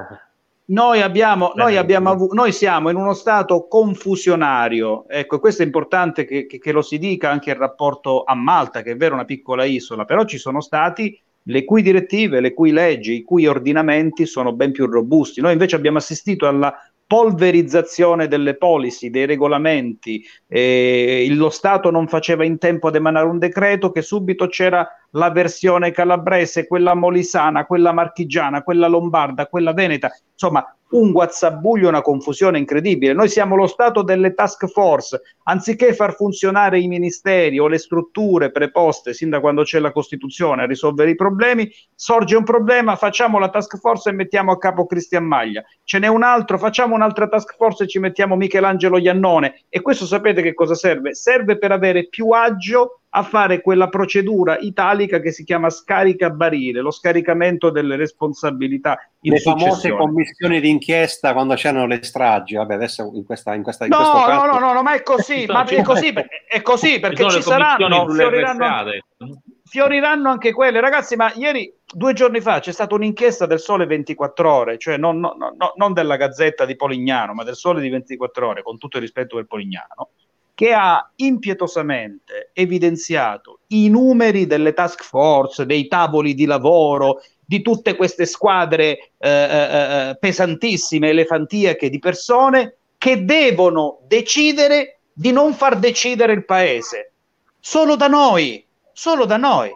Noi abbiamo, noi abbiamo avuto, noi siamo in uno stato confusionario, ecco, questo è importante che, che, che lo si dica anche in rapporto a Malta, che è vero una piccola isola, però ci sono stati le cui direttive, le cui leggi, i cui ordinamenti sono ben più robusti. Noi invece abbiamo assistito alla polverizzazione delle policy, dei regolamenti, eh, lo Stato non faceva in tempo ad emanare un decreto che subito c'era la versione calabrese, quella molisana, quella marchigiana, quella lombarda, quella veneta, insomma un guazzabuglio, una confusione incredibile. Noi siamo lo Stato delle task force, anziché far funzionare i ministeri o le strutture preposte sin da quando c'è la Costituzione a risolvere i problemi, sorge un problema, facciamo la task force e mettiamo a capo Cristian Maglia, ce n'è un altro, facciamo un'altra task force e ci mettiamo Michelangelo Iannone, e questo sapete che cosa serve? Serve per avere più agio a fare quella procedura italica che si chiama scaricabarile, lo scaricamento delle responsabilità in le successione. Famose commissioni d'inchiesta quando c'erano le stragi, vabbè adesso in questa in questa in no, questo no, caso no no no ma è così, ma è così è così perché ci saranno fioriranno, fioriranno anche quelle, ragazzi, ma ieri due giorni fa c'è stata un'inchiesta del Sole ventiquattro Ore, cioè non, no, no, non della Gazzetta di Polignano ma del Sole di ventiquattro Ore, con tutto il rispetto per Polignano, che ha impietosamente evidenziato i numeri delle task force, dei tavoli di lavoro, di tutte queste squadre eh, eh, pesantissime, elefantiache di persone che devono decidere di non far decidere il paese. Solo da noi, solo da noi.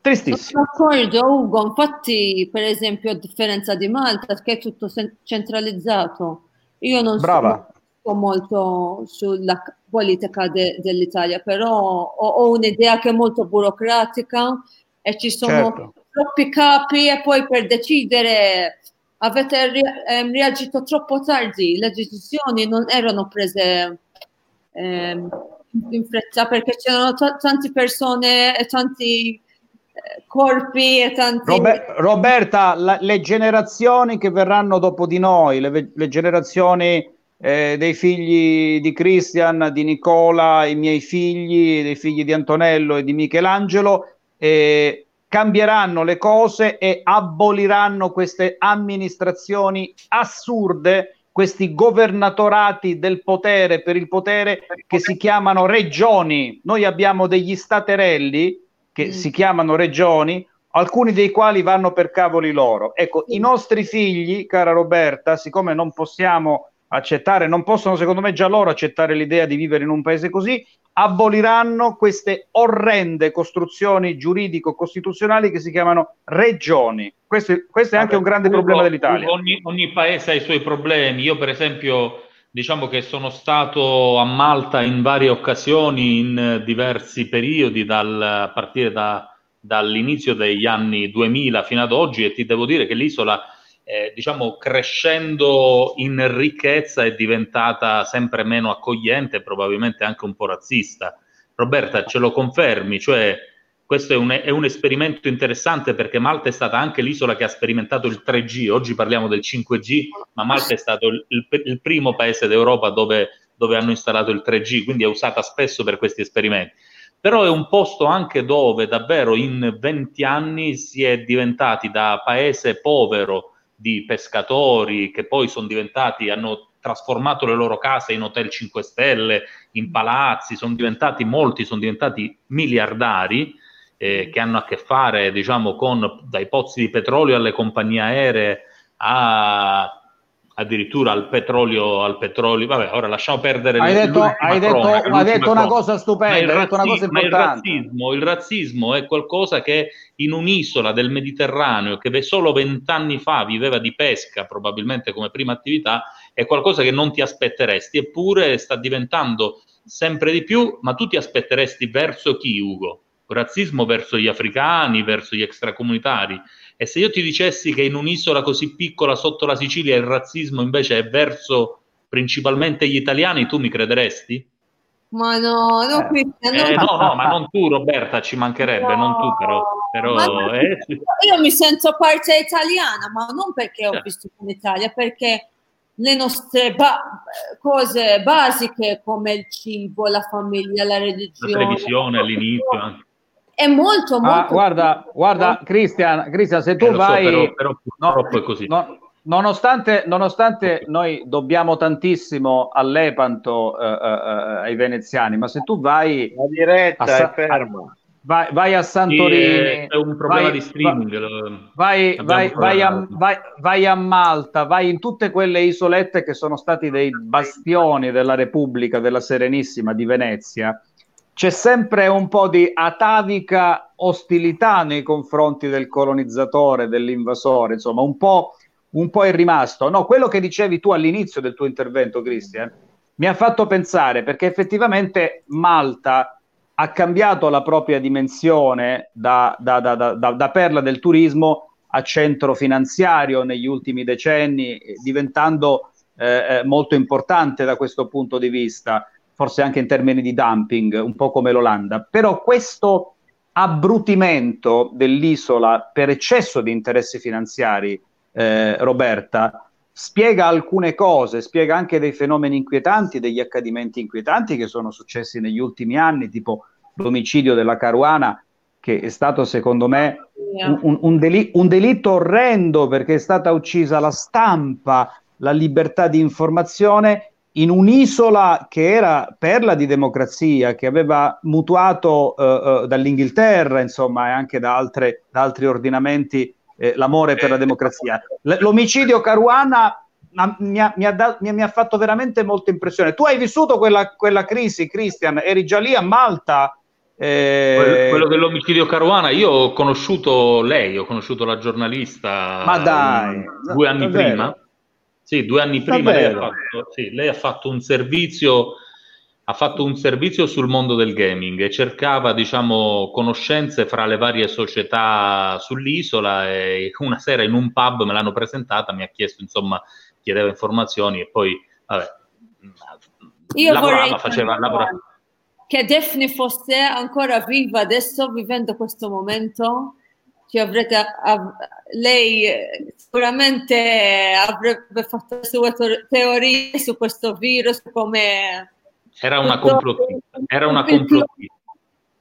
Tristissimo. Sono d'accordo, Ugo, infatti per esempio a differenza di Malta che è tutto centralizzato, io non Brava. so... molto sulla politica de, dell'Italia, però ho, ho un'idea che è molto burocratica e ci sono certo. troppi capi e poi per decidere avete ri, ehm, reagito troppo tardi, le decisioni non erano prese ehm, in fretta perché c'erano t- tante persone e tanti corpi e tanti... Robert, Roberta, la, le generazioni che verranno dopo di noi, le, le generazioni Eh, dei figli di Cristian, di Nicola, i miei figli, dei figli di Antonello e di Michelangelo, eh, cambieranno le cose e aboliranno queste amministrazioni assurde questi governatorati del potere per il potere che si chiamano regioni. Noi abbiamo degli staterelli che mm. si chiamano regioni, alcuni dei quali vanno per cavoli loro. Ecco, mm. i nostri figli, cara Roberta, siccome non possiamo accettare, non possono secondo me già loro accettare l'idea di vivere in un paese così, aboliranno queste orrende costruzioni giuridico-costituzionali che si chiamano regioni. Questo, questo è anche un grande problema dell'Italia. Ogni, ogni paese ha i suoi problemi. Io per esempio diciamo che sono stato a Malta in varie occasioni, in diversi periodi, dal, a partire da, dall'inizio degli anni duemila fino ad oggi, e ti devo dire che l'isola, eh, diciamo, crescendo in ricchezza, è diventata sempre meno accogliente e probabilmente anche un po' razzista. Roberta, ce lo confermi? Cioè, questo è un, è un esperimento interessante, perché Malta è stata anche l'isola che ha sperimentato il tre G. Oggi parliamo del cinque G, ma Malta è stato il, il, il primo paese d'Europa dove, dove hanno installato il tre G, quindi è usata spesso per questi esperimenti. Però è un posto anche dove davvero in venti anni si è diventati da paese povero di pescatori, che poi sono diventati, hanno trasformato le loro case in hotel cinque stelle, in palazzi, sono diventati, molti sono diventati miliardari, eh, che hanno a che fare, diciamo, con, dai pozzi di petrolio alle compagnie aeree, a addirittura al petrolio, al petrolio, vabbè, ora lasciamo perdere. Hai detto, hai detto, cronaca, hai detto una cosa stupenda, hai razzi- detto una cosa importante. Ma il razzismo, il razzismo è qualcosa che in un'isola del Mediterraneo, che solo vent'anni fa viveva di pesca, probabilmente come prima attività, è qualcosa che non ti aspetteresti, eppure sta diventando sempre di più. Ma tu ti aspetteresti verso chi, Ugo? Razzismo verso gli africani, verso gli extracomunitari? E se io ti dicessi che in un'isola così piccola sotto la Sicilia il razzismo invece è verso principalmente gli italiani, tu mi crederesti? Ma no, non Cristian, eh, non... Eh, no, no, ma non tu, Roberta, ci mancherebbe, no, non tu però. però ma eh. Io mi sento parte italiana, ma non perché ho vissuto in Italia, perché le nostre ba- cose basiche come il cibo, la famiglia, la religione... La televisione all'inizio anche. È molto, molto... Ah, guarda, guarda, Cristian, Cristian, se tu eh, vai... So, però, però purtroppo è così. No, nonostante, nonostante noi dobbiamo tantissimo all'Lepanto, eh, eh, ai veneziani, ma se tu vai... La diretta a, è ferma. Vai, vai a Santorini... Sì, è, è un problema vai, di streaming. Vai, vai, vai, a, vai, vai a Malta, vai in tutte quelle isolette che sono stati dei bastioni della Repubblica, della Serenissima, di Venezia. C'è sempre un po' di atavica ostilità nei confronti del colonizzatore, dell'invasore, insomma, un po', un po' è rimasto. No, quello che dicevi tu all'inizio del tuo intervento, Cristian, mi ha fatto pensare, perché effettivamente Malta ha cambiato la propria dimensione da, da, da, da, da, da perla del turismo a centro finanziario negli ultimi decenni, diventando eh, molto importante da questo punto di vista, forse anche in termini di dumping, un po' come l'Olanda. Però questo abbrutimento dell'isola per eccesso di interessi finanziari, eh, Roberta, spiega alcune cose, spiega anche dei fenomeni inquietanti, degli accadimenti inquietanti che sono successi negli ultimi anni, tipo l'omicidio della Caruana, che è stato secondo me un, un, deli- un delitto orrendo, perché è stata uccisa la stampa, la libertà di informazione, in un'isola che era perla di democrazia, che aveva mutuato eh, dall'Inghilterra, insomma, e anche da, altre, da altri ordinamenti, eh, l'amore per la democrazia. L- l'omicidio Caruana mi ha, mi, ha da- mi ha fatto veramente molta impressione. Tu hai vissuto quella, quella crisi, Cristian, eri già lì a Malta. Eh... Quello, quello dell'omicidio Caruana, io ho conosciuto lei, ho conosciuto la giornalista Ma dai, due anni davvero? prima. Sì, due anni prima lei ha, fatto, sì, lei ha fatto un servizio ha fatto un servizio sul mondo del gaming e cercava, diciamo, conoscenze fra le varie società sull'isola, e una sera in un pub me l'hanno presentata, mi ha chiesto, insomma, chiedeva informazioni e poi vabbè, Io lavorava, faceva lavorava. Che Daphne fosse ancora viva adesso, vivendo questo momento. Che avrete, av- lei sicuramente avrebbe fatto le sue to- teorie su questo virus, come era una complottista, era una complottista.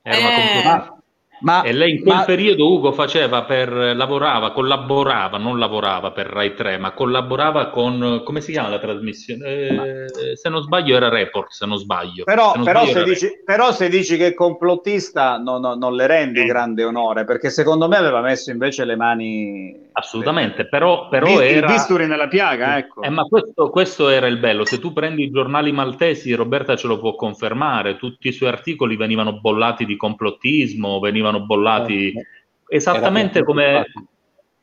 Era una complottista. Eh, Ma, e lei in quel ma... periodo, Ugo, faceva per lavorava, collaborava, non lavorava per Rai tre, ma collaborava con, come si chiama la trasmissione? Eh, ma... Se non sbaglio era Report, se non sbaglio. Però se, però sbaglio se, dici, però se dici che è complottista no, no, non le rendi eh. grande onore, perché secondo me aveva messo invece le mani... Assolutamente, però, però il, era... Il bisturi nella piaga, ecco. Eh, ma questo, questo era il bello. Se tu prendi i giornali maltesi, Roberta ce lo può confermare, tutti i suoi articoli venivano bollati di complottismo, venivano bollati esattamente come...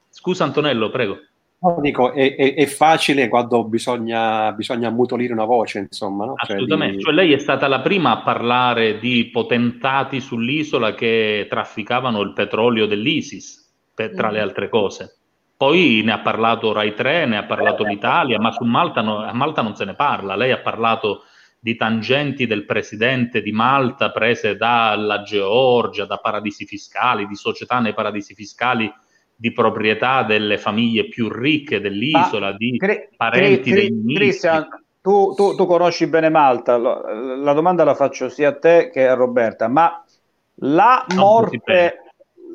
Scusa Antonello, prego. No, dico, è, è, è facile quando bisogna, bisogna ammutolire una voce, insomma, no? Assolutamente, cioè, di... cioè lei è stata la prima a parlare di potentati sull'isola che trafficavano il petrolio dell'ISIS, per, tra le altre cose. Poi ne ha parlato Rai tre, ne ha parlato l'Italia, ma su Malta, no, a Malta non se ne parla. Lei ha parlato di tangenti del presidente di Malta prese dalla Georgia, da paradisi fiscali, di società nei paradisi fiscali, di proprietà delle famiglie più ricche dell'isola, ma di cre- parenti cre- dei Cristian, tu, tu, tu conosci bene Malta, la domanda la faccio sia a te che a Roberta, ma la morte,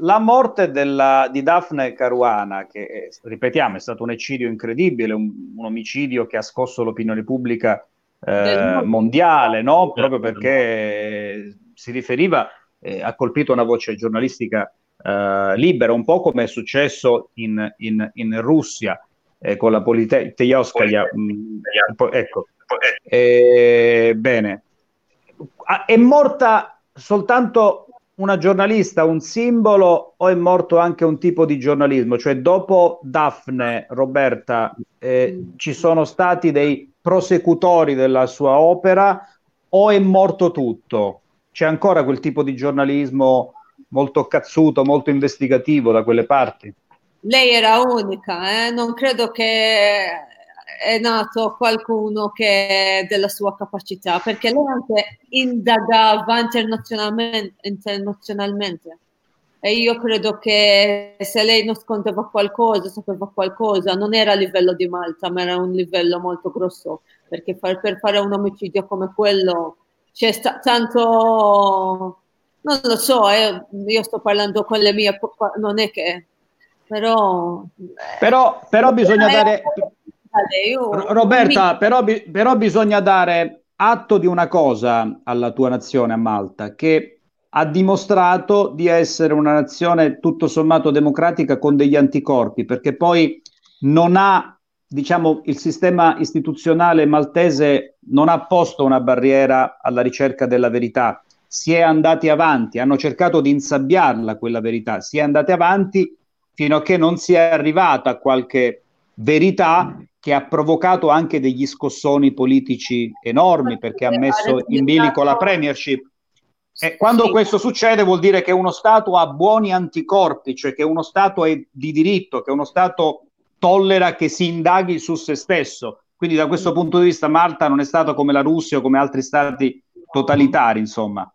la morte della, di Daphne Caruana, che è, ripetiamo è stato un eccidio incredibile, un, un omicidio che ha scosso l'opinione pubblica Eh, mondiale, no? Proprio perché si riferiva, eh, ha colpito una voce giornalistica eh, libera, un po' come è successo in, in, in Russia eh, con la Politkovskaja. Ecco, eh, bene, è morta soltanto una giornalista, un simbolo, o è morto anche un tipo di giornalismo? Cioè, dopo Daphne, Roberta, eh, mm. ci sono stati dei prosecutori della sua opera o è morto tutto? C'è ancora quel tipo di giornalismo molto cazzuto, molto investigativo da quelle parti? Lei era unica, eh? Non credo che è nato qualcuno che della sua capacità, perché lei anche indagava internazionalmente, internazionalmente. E io credo che se lei nascondeva qualcosa, sapeva qualcosa, non era a livello di Malta, ma era un livello molto grosso, perché per, per fare un omicidio come quello c'è sta, tanto, non lo so, eh, io sto parlando con le mie, non è che, però... Però, però bisogna dare... Io, Roberta, mi... però, però bisogna dare atto di una cosa alla tua nazione, a Malta, che... ha dimostrato di essere una nazione tutto sommato democratica con degli anticorpi, perché poi non ha, diciamo, il sistema istituzionale maltese non ha posto una barriera alla ricerca della verità, si è andati avanti, hanno cercato di insabbiarla quella verità, si è andati avanti fino a che non si è arrivata a qualche verità che ha provocato anche degli scossoni politici enormi, perché ha messo in bilico la premiership. E quando sì. questo succede vuol dire che uno Stato ha buoni anticorpi, cioè che uno Stato è di diritto, che uno Stato tollera che si indaghi su se stesso. Quindi da questo punto di vista Malta non è stata come la Russia o come altri Stati totalitari, insomma.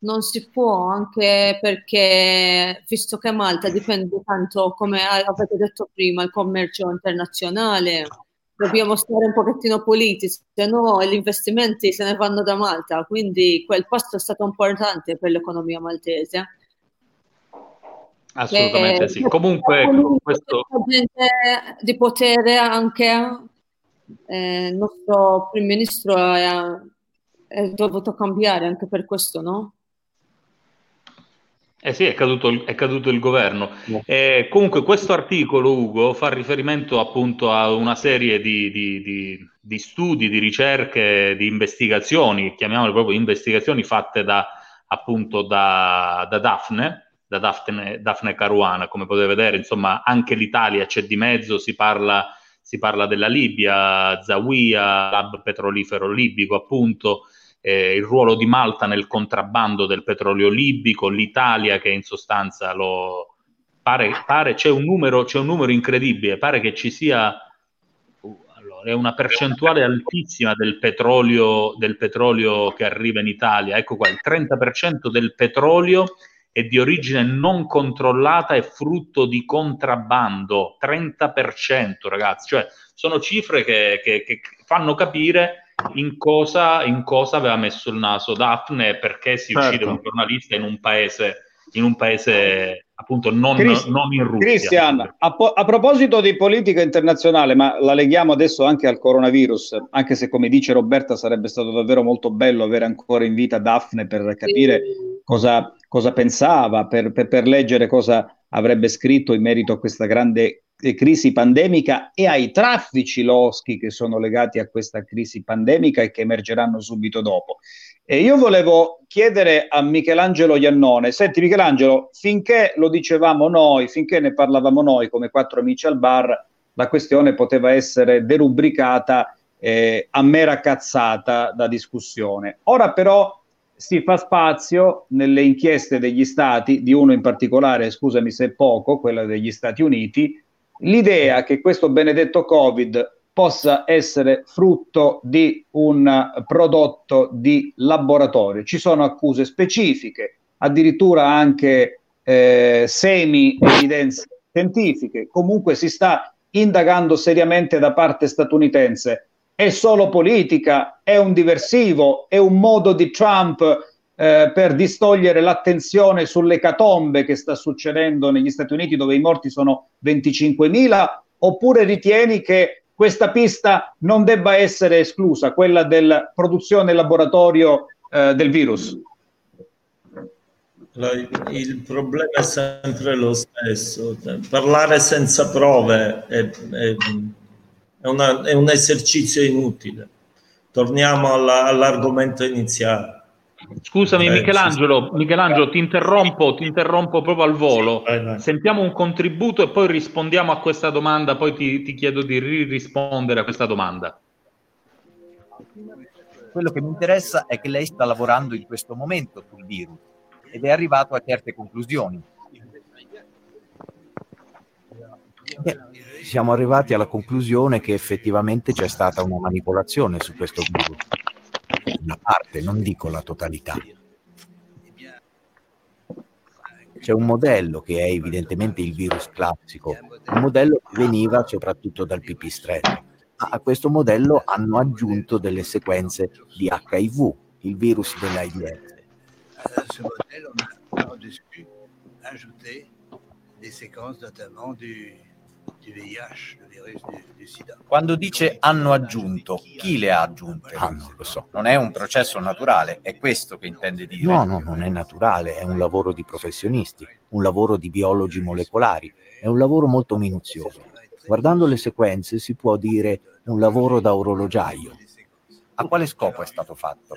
Non si può, anche perché, visto che Malta dipende tanto, come avete detto prima, il commercio internazionale, dobbiamo stare un pochettino politici, se no gli investimenti se ne vanno da Malta, quindi quel passo è stato importante per l'economia maltese. Assolutamente e, sì. Comunque questo di potere anche eh, il nostro primo ministro è, è dovuto cambiare anche per questo, no? Eh sì, è caduto, è caduto il governo. Eh, comunque questo articolo, Ugo, fa riferimento appunto a una serie di, di, di, di studi, di ricerche, di investigazioni, chiamiamole proprio investigazioni fatte da appunto da, da Daphne, da Daphne, Daphne Caruana, come potete vedere, insomma anche l'Italia c'è di mezzo, si parla, si parla della Libia, Zawiya, l'hub petrolifero libico appunto, Eh, il ruolo di Malta nel contrabbando del petrolio libico, l'Italia che in sostanza lo pare, pare c'è un numero c'è un numero incredibile, pare che ci sia uh, allora, è una percentuale altissima del petrolio del petrolio che arriva in Italia, ecco qua, il trenta per cento del petrolio è di origine non controllata e frutto di contrabbando, trenta per cento ragazzi, cioè sono cifre che, che, che fanno capire In cosa, in cosa aveva messo il naso Daphne, perché si certo. uccide un giornalista in un paese in un paese appunto non, Christ- non in Russia. Christian, a, po- a proposito di politica internazionale, ma la leghiamo adesso anche al coronavirus, anche se, come dice Roberta, sarebbe stato davvero molto bello avere ancora in vita Daphne per capire sì. cosa, cosa pensava, per, per, per leggere cosa avrebbe scritto in merito a questa grande crisi pandemica e ai traffici loschi che sono legati a questa crisi pandemica e che emergeranno subito dopo. E io volevo chiedere a Michelangelo Iannone, senti Michelangelo, finché lo dicevamo noi, finché ne parlavamo noi come quattro amici al bar, la questione poteva essere derubricata eh, a mera cazzata da discussione. Ora però si fa spazio nelle inchieste degli stati, di uno in particolare, scusami se è poco, quella degli Stati Uniti, l'idea che questo benedetto Covid possa essere frutto di un prodotto di laboratorio. Ci sono accuse specifiche, addirittura anche eh, semi-evidenze scientifiche. Comunque si sta indagando seriamente da parte statunitense. È solo politica, è un diversivo, è un modo di Trump eh, per distogliere l'attenzione sull'ecatombe che sta succedendo negli Stati Uniti, dove i morti sono venticinquemila, oppure ritieni che questa pista non debba essere esclusa, quella della produzione laboratorio eh, del virus? Il problema è sempre lo stesso. Parlare senza prove è, è, è, una, è un esercizio inutile. Torniamo alla, all'argomento iniziale. Scusami Michelangelo, Michelangelo ti interrompo, ti interrompo proprio al volo. Sentiamo un contributo e poi rispondiamo a questa domanda, poi ti, ti chiedo di rispondere a questa domanda. Quello che mi interessa è che lei sta lavorando in questo momento sul virus ed è arrivato a certe conclusioni. Beh, siamo arrivati alla conclusione che effettivamente c'è stata una manipolazione su questo virus. Una parte, non dico la totalità. C'è un modello che è evidentemente il virus classico, un modello che veniva soprattutto dal pipistrello. Ma a questo modello hanno aggiunto delle sequenze di acca i vu, il virus dell'AIDS. A questo modello hanno aggiunto delle sequenze, notamment du V I H, il virus del SIDA. Quando dice hanno aggiunto, chi le ha aggiunte? Ah, non lo so. Non è un processo naturale, è questo che intende dire? No, no, non è naturale, è un lavoro di professionisti, un lavoro di biologi molecolari, è un lavoro molto minuzioso. Guardando le sequenze si può dire un lavoro da orologiaio. A quale scopo è stato fatto?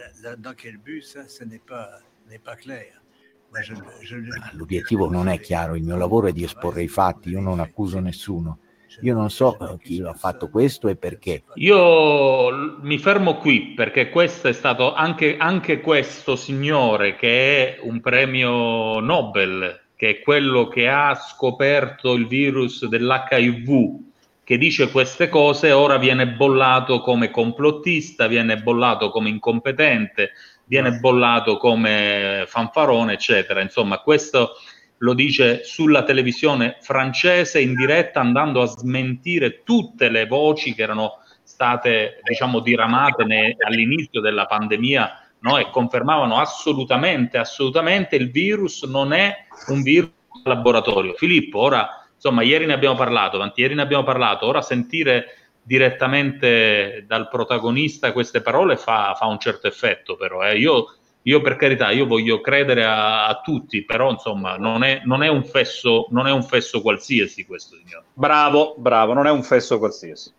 L'obiettivo non è chiaro, il mio lavoro è di esporre i fatti, io non accuso nessuno, io non so chi ha fatto questo e perché. Io mi fermo qui perché questo è stato anche, anche questo signore che è un premio Nobel, che è quello che ha scoperto il virus dell'acca i vu, che dice queste cose, ora viene bollato come complottista, viene bollato come incompetente, viene bollato come fanfarone, eccetera. Insomma, questo lo dice sulla televisione francese in diretta, andando a smentire tutte le voci che erano state, diciamo, diramate all'inizio della pandemia, no? E confermavano assolutamente, assolutamente il virus non è un virus laboratorio. Filippo, ora, insomma, ieri ne abbiamo parlato, ieri ne abbiamo parlato, ora sentire direttamente dal protagonista queste parole fa, fa un certo effetto, però eh. io, io per carità, io voglio credere a, a tutti, però insomma non è, non è un fesso, non è un fesso qualsiasi questo signore. Bravo, bravo, non è un fesso qualsiasi.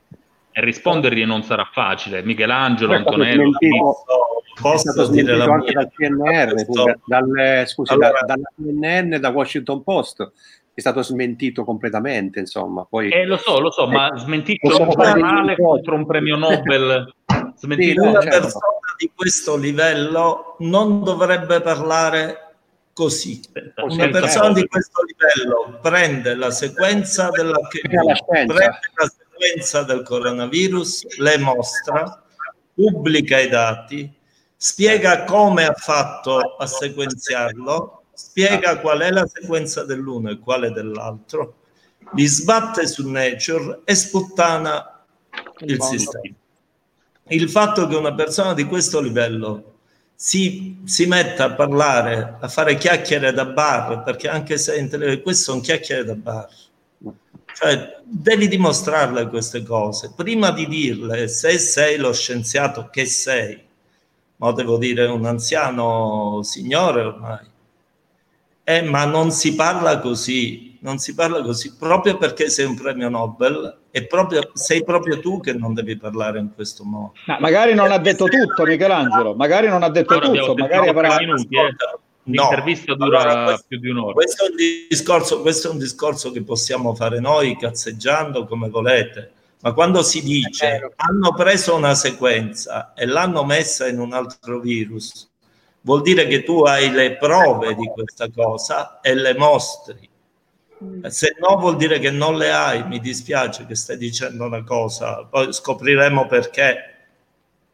E rispondergli non sarà facile. Michelangelo, Antonello, posso dire la mia? Dal C N R, sto... dal, scusi, allora... da, dalla C N N, da Washington Post. È stato smentito completamente, insomma. Poi eh, lo so, lo so, eh, ma smentito un giornale contro un premio Nobel, smentito sì, una certo. persona di questo livello non dovrebbe parlare così. Una sì, persona certo. di questo livello prende la sequenza della prende la sequenza del coronavirus, le mostra, pubblica i dati, spiega come ha fatto a sequenziarlo. Spiega qual è la sequenza dell'uno e quale dell'altro, li sbatte su Nature e sputtana il sistema. Il fatto che una persona di questo livello si, si metta a parlare, a fare chiacchiere da bar, perché anche se in tele- questo è un chiacchiere da bar, cioè devi dimostrarle queste cose prima di dirle. Se sei lo scienziato che sei, ma devo dire un anziano signore ormai, eh, ma non si parla così, non si parla così proprio perché sei un premio Nobel e proprio, sei proprio tu che non devi parlare in questo modo. No, magari non ha detto tutto Michelangelo, magari non ha detto allora, tutto, magari avrà minuti, eh. L'intervista no, dura allora questo, più di un'ora. Questo è, un discorso, questo è un discorso che possiamo fare noi cazzeggiando come volete, ma quando si dice hanno preso una sequenza e l'hanno messa in un altro virus, vuol dire che tu hai le prove di questa cosa e le mostri. Se no vuol dire che non le hai, mi dispiace che stai dicendo una cosa, poi scopriremo perché.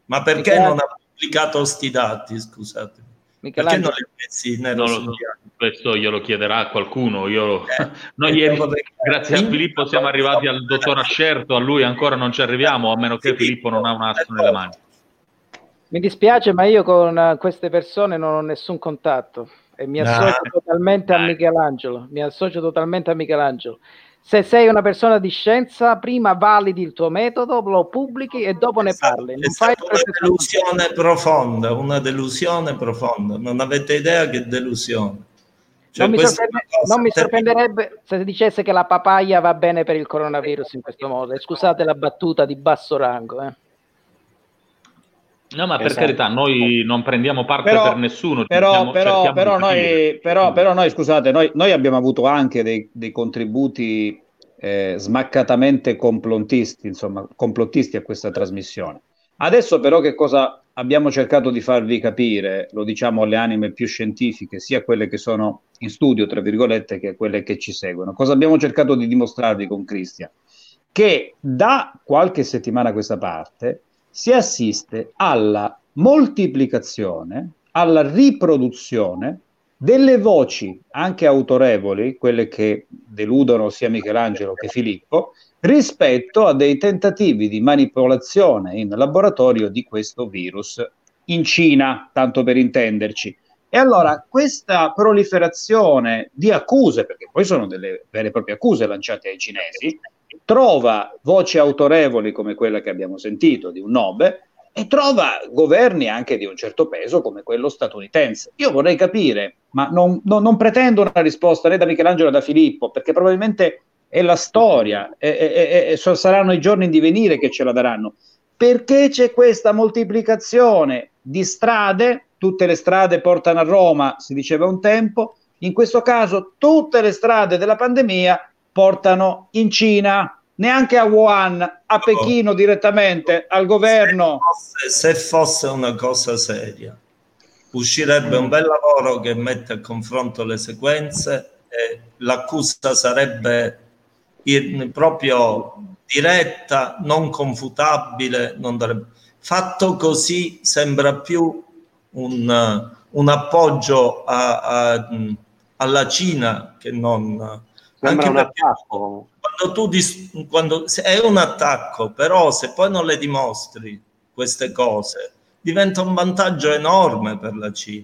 Ma perché non ha pubblicato sti dati, scusatemi? Perché non li pensi nello no, questo glielo chiederà a qualcuno. Io... Eh, Noi ieri, grazie a Filippo siamo arrivati al dottor Ascerto, a lui ancora non ci arriviamo, a meno che Filippo non ha un asso nelle mani. Mi dispiace, ma io con queste persone non ho nessun contatto e mi associo no. totalmente a Michelangelo. Mi associo totalmente a Michelangelo. Se sei una persona di scienza, prima validi il tuo metodo, lo pubblichi e dopo ne parli. Non fai una delusione profonda, una delusione profonda. Non avete idea che delusione. Cioè, non mi, sorprende, non mi sorprenderebbe se dicesse che la papaya va bene per il coronavirus in questo modo. E scusate la battuta di basso rango. Eh. No, ma per esatto. carità, noi non prendiamo parte però, per nessuno. Però, diciamo, però, però, noi, però, però noi, scusate, noi, noi abbiamo avuto anche dei, dei contributi eh, smaccatamente complottisti, insomma, complottisti a questa trasmissione. Adesso però che cosa abbiamo cercato di farvi capire, lo diciamo alle anime più scientifiche, sia quelle che sono in studio, tra virgolette, che quelle che ci seguono. Cosa abbiamo cercato di dimostrarvi con Cristian? Che da qualche settimana a questa parte si assiste alla moltiplicazione, alla riproduzione delle voci, anche autorevoli, quelle che deludono sia Michelangelo che Filippo, rispetto a dei tentativi di manipolazione in laboratorio di questo virus in Cina, tanto per intenderci. E allora questa proliferazione di accuse, perché poi sono delle vere e proprie accuse lanciate ai cinesi, trova voci autorevoli come quella che abbiamo sentito di un nobe e trova governi anche di un certo peso come quello statunitense. Io vorrei capire, ma non, non, non pretendo una risposta né da Michelangelo né da Filippo, perché probabilmente è la storia e, e, e, e saranno i giorni in divenire che ce la daranno. Perché c'è questa moltiplicazione di strade? Tutte le strade portano a Roma, si diceva un tempo. In questo caso tutte le strade della pandemia portano in Cina, neanche a Wuhan, a Pechino no. direttamente, al governo. Se fosse, se fosse una cosa seria, uscirebbe un bel lavoro che mette a confronto le sequenze e l'accusa sarebbe proprio diretta, non confutabile, non darebbe... Fatto così sembra più un, un appoggio a, a, alla Cina che non... Anche un attacco. Quando tu dis- quando è un attacco, però se poi non le dimostri queste cose diventa un vantaggio enorme per la Cina.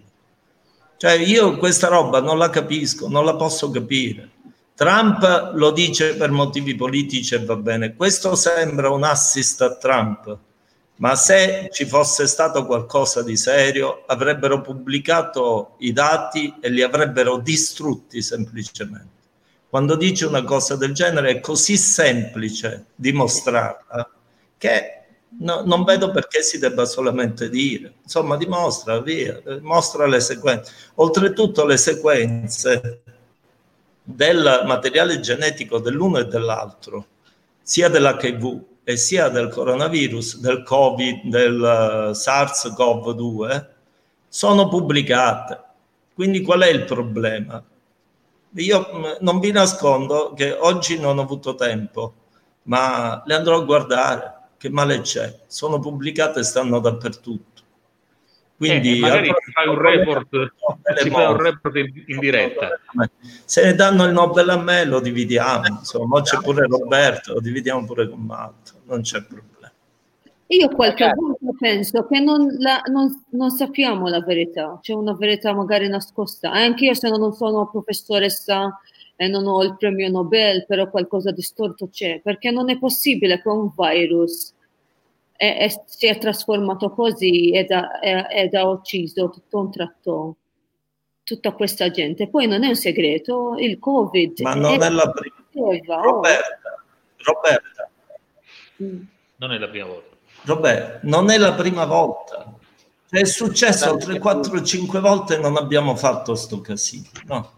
Cioè io questa roba non la capisco, non la posso capire. Trump lo dice per motivi politici e va bene. Questo sembra un assist a Trump, ma se ci fosse stato qualcosa di serio avrebbero pubblicato i dati e li avrebbero distrutti semplicemente. Quando dici una cosa del genere è così semplice dimostrarla che no, non vedo perché si debba solamente dire. Insomma, dimostra, via, mostra le sequenze. Oltretutto le sequenze del materiale genetico dell'uno e dell'altro, sia dell'H I V e sia del coronavirus, del Covid, del SARS-CoV due, sono pubblicate. Quindi qual è il problema? Io non vi nascondo che oggi non ho avuto tempo, ma le andrò a guardare, che male c'è, sono pubblicate e stanno dappertutto. Quindi eh, magari allora, fai un report, ci fai un report in, in diretta. Se ne danno il Nobel a me lo dividiamo, insomma, c'è pure Roberto, lo dividiamo pure con Malta, non c'è problema. Io qualche eh, volta penso che non, la, non, non sappiamo la verità, c'è una verità magari nascosta. Anche io, se non sono professoressa e non ho il premio Nobel, però qualcosa di storto c'è, perché non è possibile che un virus è, è, si è trasformato così ed ha, è, ed ha ucciso tutto un tratto tutta questa gente. Poi non è un segreto, il Covid... Ma non è, è la prima. Roberta, Roberta. Mm. Non è la prima volta. Roberto, non è la prima volta, è successo tre, quattro, cinque volte e non abbiamo fatto sto casino, no?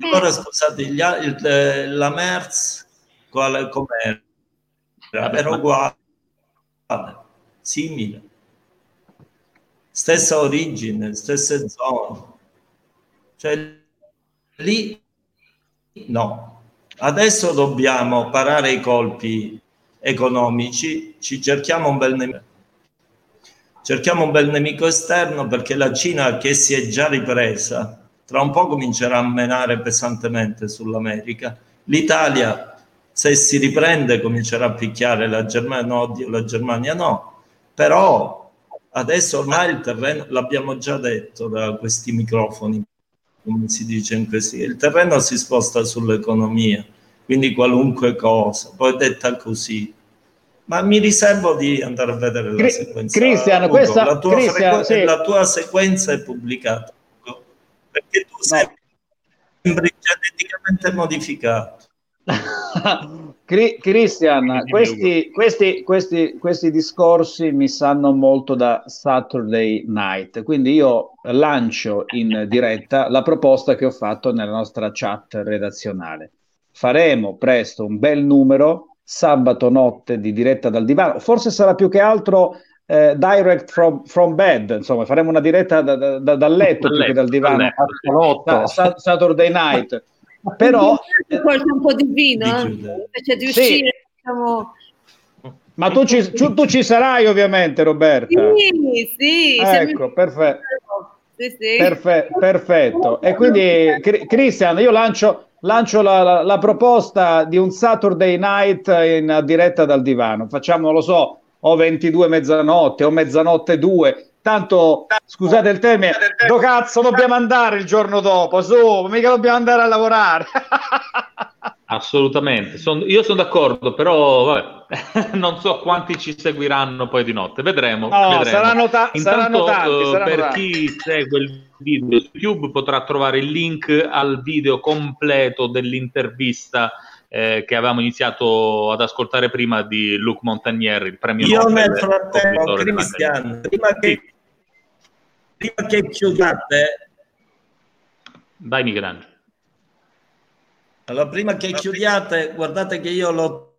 Allora scusate, gli, il, la MERS qual, com'era? Era uguale, simile, stessa origine, stesse zone, cioè lì no. Adesso dobbiamo parare i colpi economici, ci cerchiamo un bel nemico, cerchiamo un bel nemico esterno, perché la Cina, che si è già ripresa, tra un po' comincerà a menare pesantemente sull'America. L'Italia, se si riprende, comincerà a picchiare la Germania, no, oddio, la Germania no, però adesso ormai il terreno, l'abbiamo già detto da questi microfoni, come si dice in questi, il terreno si sposta sull'economia. Quindi qualunque cosa, poi detta così. Ma mi riservo di andare a vedere la sequenza. Cristiano, Ugo, questa la tua, frequ- sì. la tua sequenza è pubblicata, Ugo, perché tu sei sembri geneticamente modificato. Cri- Cristian, questi, questi, questi, questi discorsi mi sanno molto da Saturday Night, quindi io lancio in diretta la proposta che ho fatto nella nostra chat redazionale. Faremo presto un bel numero, sabato notte, di diretta dal divano, forse sarà più che altro eh, direct from, from bed, insomma faremo una diretta da, da, da, dal letto più che dal divano, a Saturday Night. Però un po' di vino, invece di uscire, diciamo... Ma tu ci, tu ci sarai ovviamente, Roberta? Sì, sì. Ecco, perfetto. Sì, sì. Perfe- perfetto. E quindi, Cristian, io lancio... Lancio la, la, la proposta di un Saturday Night in diretta dal divano. Facciamo, non lo so, o ventidue mezzanotte, o mezzanotte due. Tanto, scusate il termine, do cazzo dobbiamo andare il giorno dopo, su, mica dobbiamo andare a lavorare. Assolutamente, son, io sono d'accordo, però vabbè, non so quanti ci seguiranno poi di notte, vedremo. No, vedremo. Saranno, ta- Intanto, saranno tanti. Saranno per tanti. Chi segue il video su YouTube potrà trovare il link al video completo dell'intervista eh, che avevamo iniziato ad ascoltare prima di Luc Montagnier, il premio Nobel. Io nel frattempo, Cristiano, prima che, prima che chiudiate... Vai Michelangelo. Allora, prima che chiudiate, guardate che io l'ho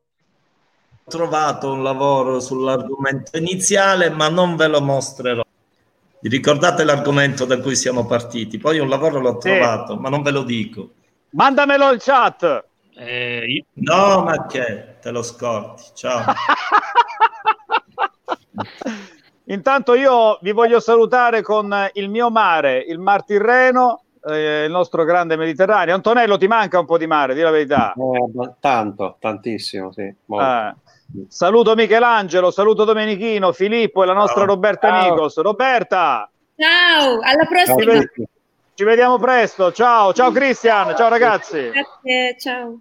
trovato un lavoro sull'argomento iniziale, ma non ve lo mostrerò. Vi ricordate l'argomento da cui siamo partiti? Poi un lavoro l'ho trovato, eh. ma non ve lo dico. Mandamelo in chat! Eh, io... No, ma che? Te lo scordi. Ciao. Intanto io vi voglio salutare con il mio mare, il Mar Tirreno, il nostro grande Mediterraneo. Antonello, ti manca un po' di mare, di la verità. Eh, tanto, tantissimo, sì. Eh. Saluto Michelangelo, saluto Domenichino, Filippo e la nostra Ciao. Roberta Ciao. Nicos. Roberta! Ciao, alla prossima! Ciao. Ci vediamo presto. Ciao, ciao Cristian, ciao ragazzi. Grazie, ciao.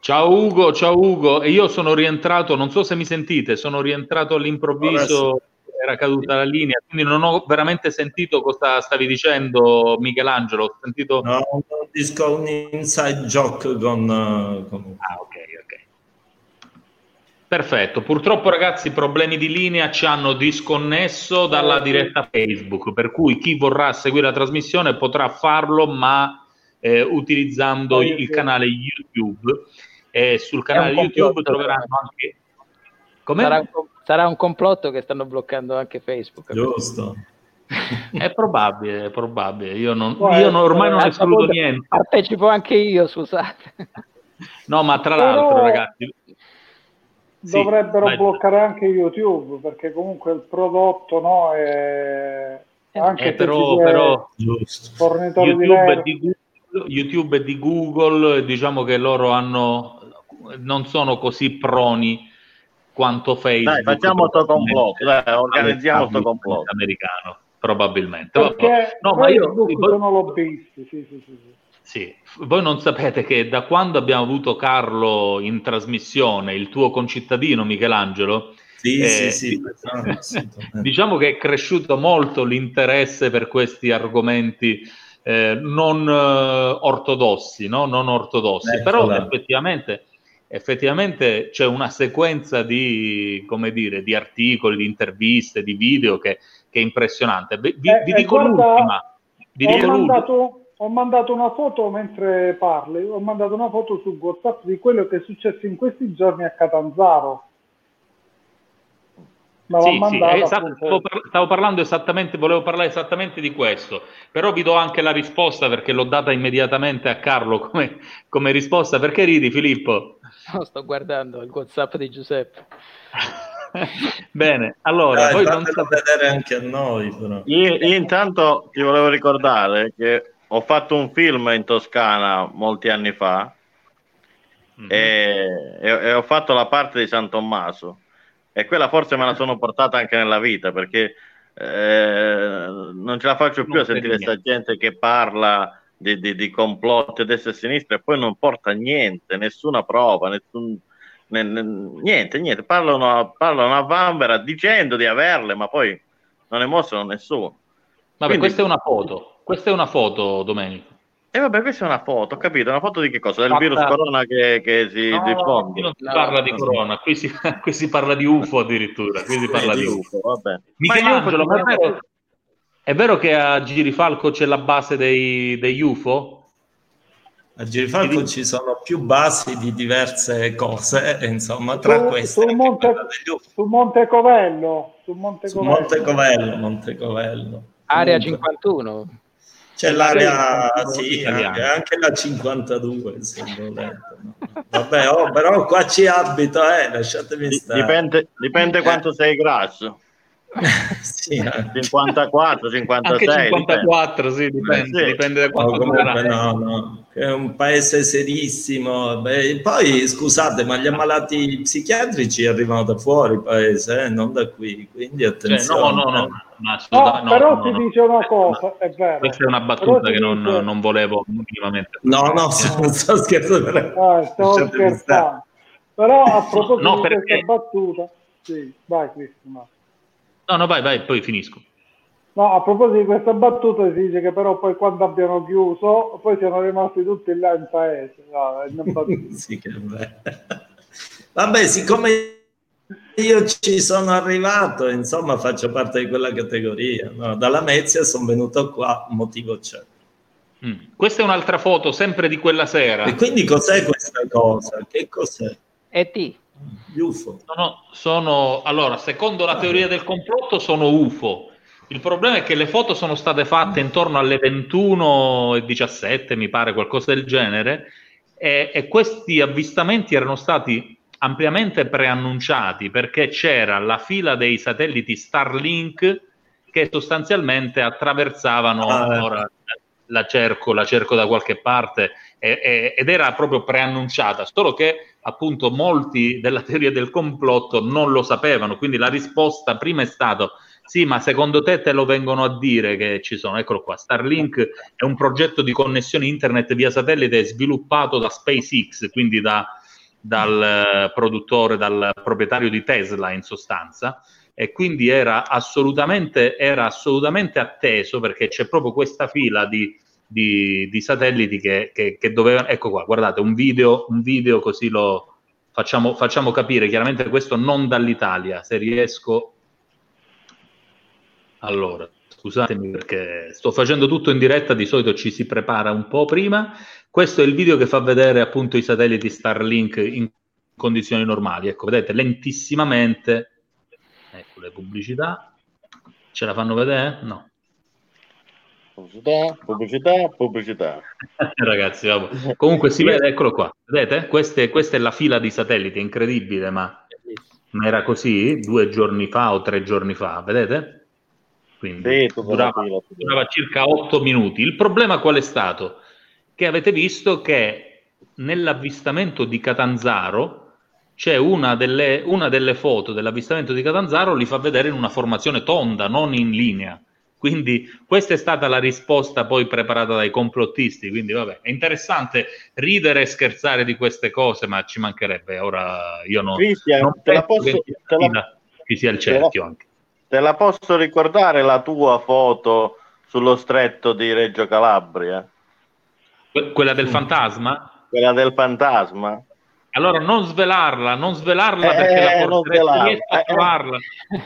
Ciao Ugo, ciao Ugo. E io sono rientrato, non so se mi sentite, sono rientrato all'improvviso. Era caduta la linea, quindi non ho veramente sentito cosa stavi dicendo, Michelangelo. Ho sentito no, un, disco, un inside joke con, uh, con... Ah, ok, ok. Perfetto. Purtroppo, ragazzi, problemi di linea ci hanno disconnesso dalla diretta Facebook, per cui chi vorrà seguire la trasmissione potrà farlo, ma eh, utilizzando il, il canale YouTube. E sul canale YouTube troveranno anche... Com'è? Sarà un, sarà un complotto che stanno bloccando anche Facebook. Giusto. È probabile, è probabile. Io, non, Poi, io non, ormai non escludo niente. Partecipo anche io, scusate. No, ma tra Però l'altro, ragazzi... Dovrebbero sì, bloccare anche YouTube, perché comunque il prodotto, no, è... Anche eh, però, però fornitore YouTube di, di Google, YouTube e di Google, diciamo che loro hanno non sono così proni quanto Facebook. Dai, facciamo sto complotto, dai, organizziamo sto complotto americano, probabilmente. Perché no, ma io voi... sono lobbisti, sì, sì, sì, sì. Sì, voi non sapete che da quando abbiamo avuto Carlo in trasmissione, il tuo concittadino Michelangelo, sì, eh, sì, sì, sì. Diciamo che è cresciuto molto l'interesse per questi argomenti eh, non eh, ortodossi, no? Non ortodossi, eh, però vabbè. effettivamente effettivamente c'è una sequenza di, come dire, di articoli, di interviste, di video che, che è impressionante. Vi, eh, vi dico guarda, l'ultima. Vi dico mandato... l'ultima. Ho mandato una foto mentre parli, ho mandato una foto su WhatsApp di quello che è successo in questi giorni a Catanzaro. Ma sì, sì, esatto, stavo, par- stavo parlando esattamente, volevo parlare esattamente di questo, però vi do anche la risposta perché l'ho data immediatamente a Carlo come, come risposta. Perché ridi, Filippo? No, sto guardando il WhatsApp di Giuseppe. Bene, allora dai, voi non sapete vedere anche a noi, però. Io, io intanto ti volevo ricordare che ho fatto un film in Toscana molti anni fa, mm-hmm. e, e, e ho fatto la parte di San Tommaso, e quella forse me la sono portata anche nella vita, perché eh, non ce la faccio più non a sentire questa gente che parla di, di, di complotti a destra e a sinistra e poi non porta niente, nessuna prova, nessun, ne, ne, niente, niente. Parlano a, parlano a vanvera dicendo di averle, ma poi non ne mostrano nessuno. Vabbè, quindi, questa è una foto. Questa è una foto, Domenico. E eh vabbè, questa è una foto, ho capito. Una foto di che cosa? Del Fatta... virus corona che, che si no, diffonde. Non si parla di corona, qui si, qui si parla di U F O addirittura. Qui si parla di U F O. Vabbè. Michelangelo, ma è vero, è vero che a Girifalco c'è la base dei, degli U F O? A Girifalco Girif- ci sono più basi di diverse cose, insomma, tra su, queste... Su Monte, su Montecovello. Su Montecovello. Montecovello, Montecovello. Area cinquantuno. C'è l'area, sì, anche, anche la cinquantadue, detto, no? Vabbè, oh, però qua ci abito, eh, lasciatemi stare. Dipende, dipende quanto sei grasso. Sì, cinquantaquattro, cinquantasei. Anche cinquantaquattro, dipende. Sì, dipende, sì. Dipende da quanto. No, comunque, no, no, è un paese serissimo. Beh, poi, scusate, ma gli ammalati psichiatrici arrivano da fuori paese, eh, non da qui, quindi attenzione. Cioè, no, no, no. No, no, però no, ti no, dice no. Una cosa, è vero. Questa è una battuta che non, dice... non volevo minimamente. No, no, sto, sto scherzando. Però... Ah, sto scherzando. Però a proposito no, no, perché... di questa battuta, sì, vai Cristiano. No, no, vai, vai, poi finisco. No, a proposito di questa battuta si dice che però poi quando abbiamo chiuso, poi siamo rimasti tutti là in paese. No, è una sì, che bello. Vabbè, siccome io ci sono arrivato, insomma, faccio parte di quella categoria. No? Dalla Lamezia sono venuto qua, motivo c'è. Mm. Questa è un'altra foto, sempre di quella sera. E quindi cos'è questa cosa? Che cos'è? E ti? Gli U F O. Sono, sono, allora, secondo la teoria del complotto sono U F O. Il problema è che le foto sono state fatte intorno alle ventuno e diciassette, mi pare, qualcosa del genere, e, e questi avvistamenti erano stati ampiamente preannunciati perché c'era la fila dei satelliti Starlink che sostanzialmente attraversavano ah, ora, la cerco, la cerco da qualche parte e, e, ed era proprio preannunciata, solo che appunto molti della teoria del complotto non lo sapevano, quindi la risposta prima è stata sì, ma secondo te te lo vengono a dire che ci sono, eccolo qua, Starlink è un progetto di connessione internet via satellite sviluppato da SpaceX, quindi da dal produttore, dal proprietario di Tesla in sostanza, e quindi era assolutamente, era assolutamente atteso perché c'è proprio questa fila di, di, di satelliti che, che, che dovevano, ecco qua, guardate, un video, un video così lo facciamo, facciamo capire, chiaramente questo non dall'Italia, se riesco, allora... Scusatemi perché sto facendo tutto in diretta, di solito ci si prepara un po' prima. Questo è il video che fa vedere appunto i satelliti Starlink in condizioni normali. Ecco, vedete, lentissimamente, ecco le pubblicità, ce la fanno vedere? No. Pubblicità, pubblicità, pubblicità. Ragazzi, vabbè. Comunque si vede, eccolo qua, vedete? Queste, questa è la fila di satelliti, è incredibile, ma era così due giorni fa o tre giorni fa, vedete? Quindi sì, durava, durava circa otto minuti. Il problema qual è stato? Che avete visto che nell'avvistamento di Catanzaro c'è una delle, una delle foto dell'avvistamento di Catanzaro, li fa vedere in una formazione tonda, non in linea. Quindi questa è stata la risposta poi preparata dai complottisti, quindi vabbè, è interessante ridere e scherzare di queste cose, ma ci mancherebbe. Ora io non, Cristian, non te la posso, che te la, ci sia il cerchio la, anche. Te la posso ricordare la tua foto sullo stretto di Reggio Calabria? Que- quella del fantasma? Quella del fantasma. Allora non svelarla, non svelarla eh, perché la porterei a trovarla.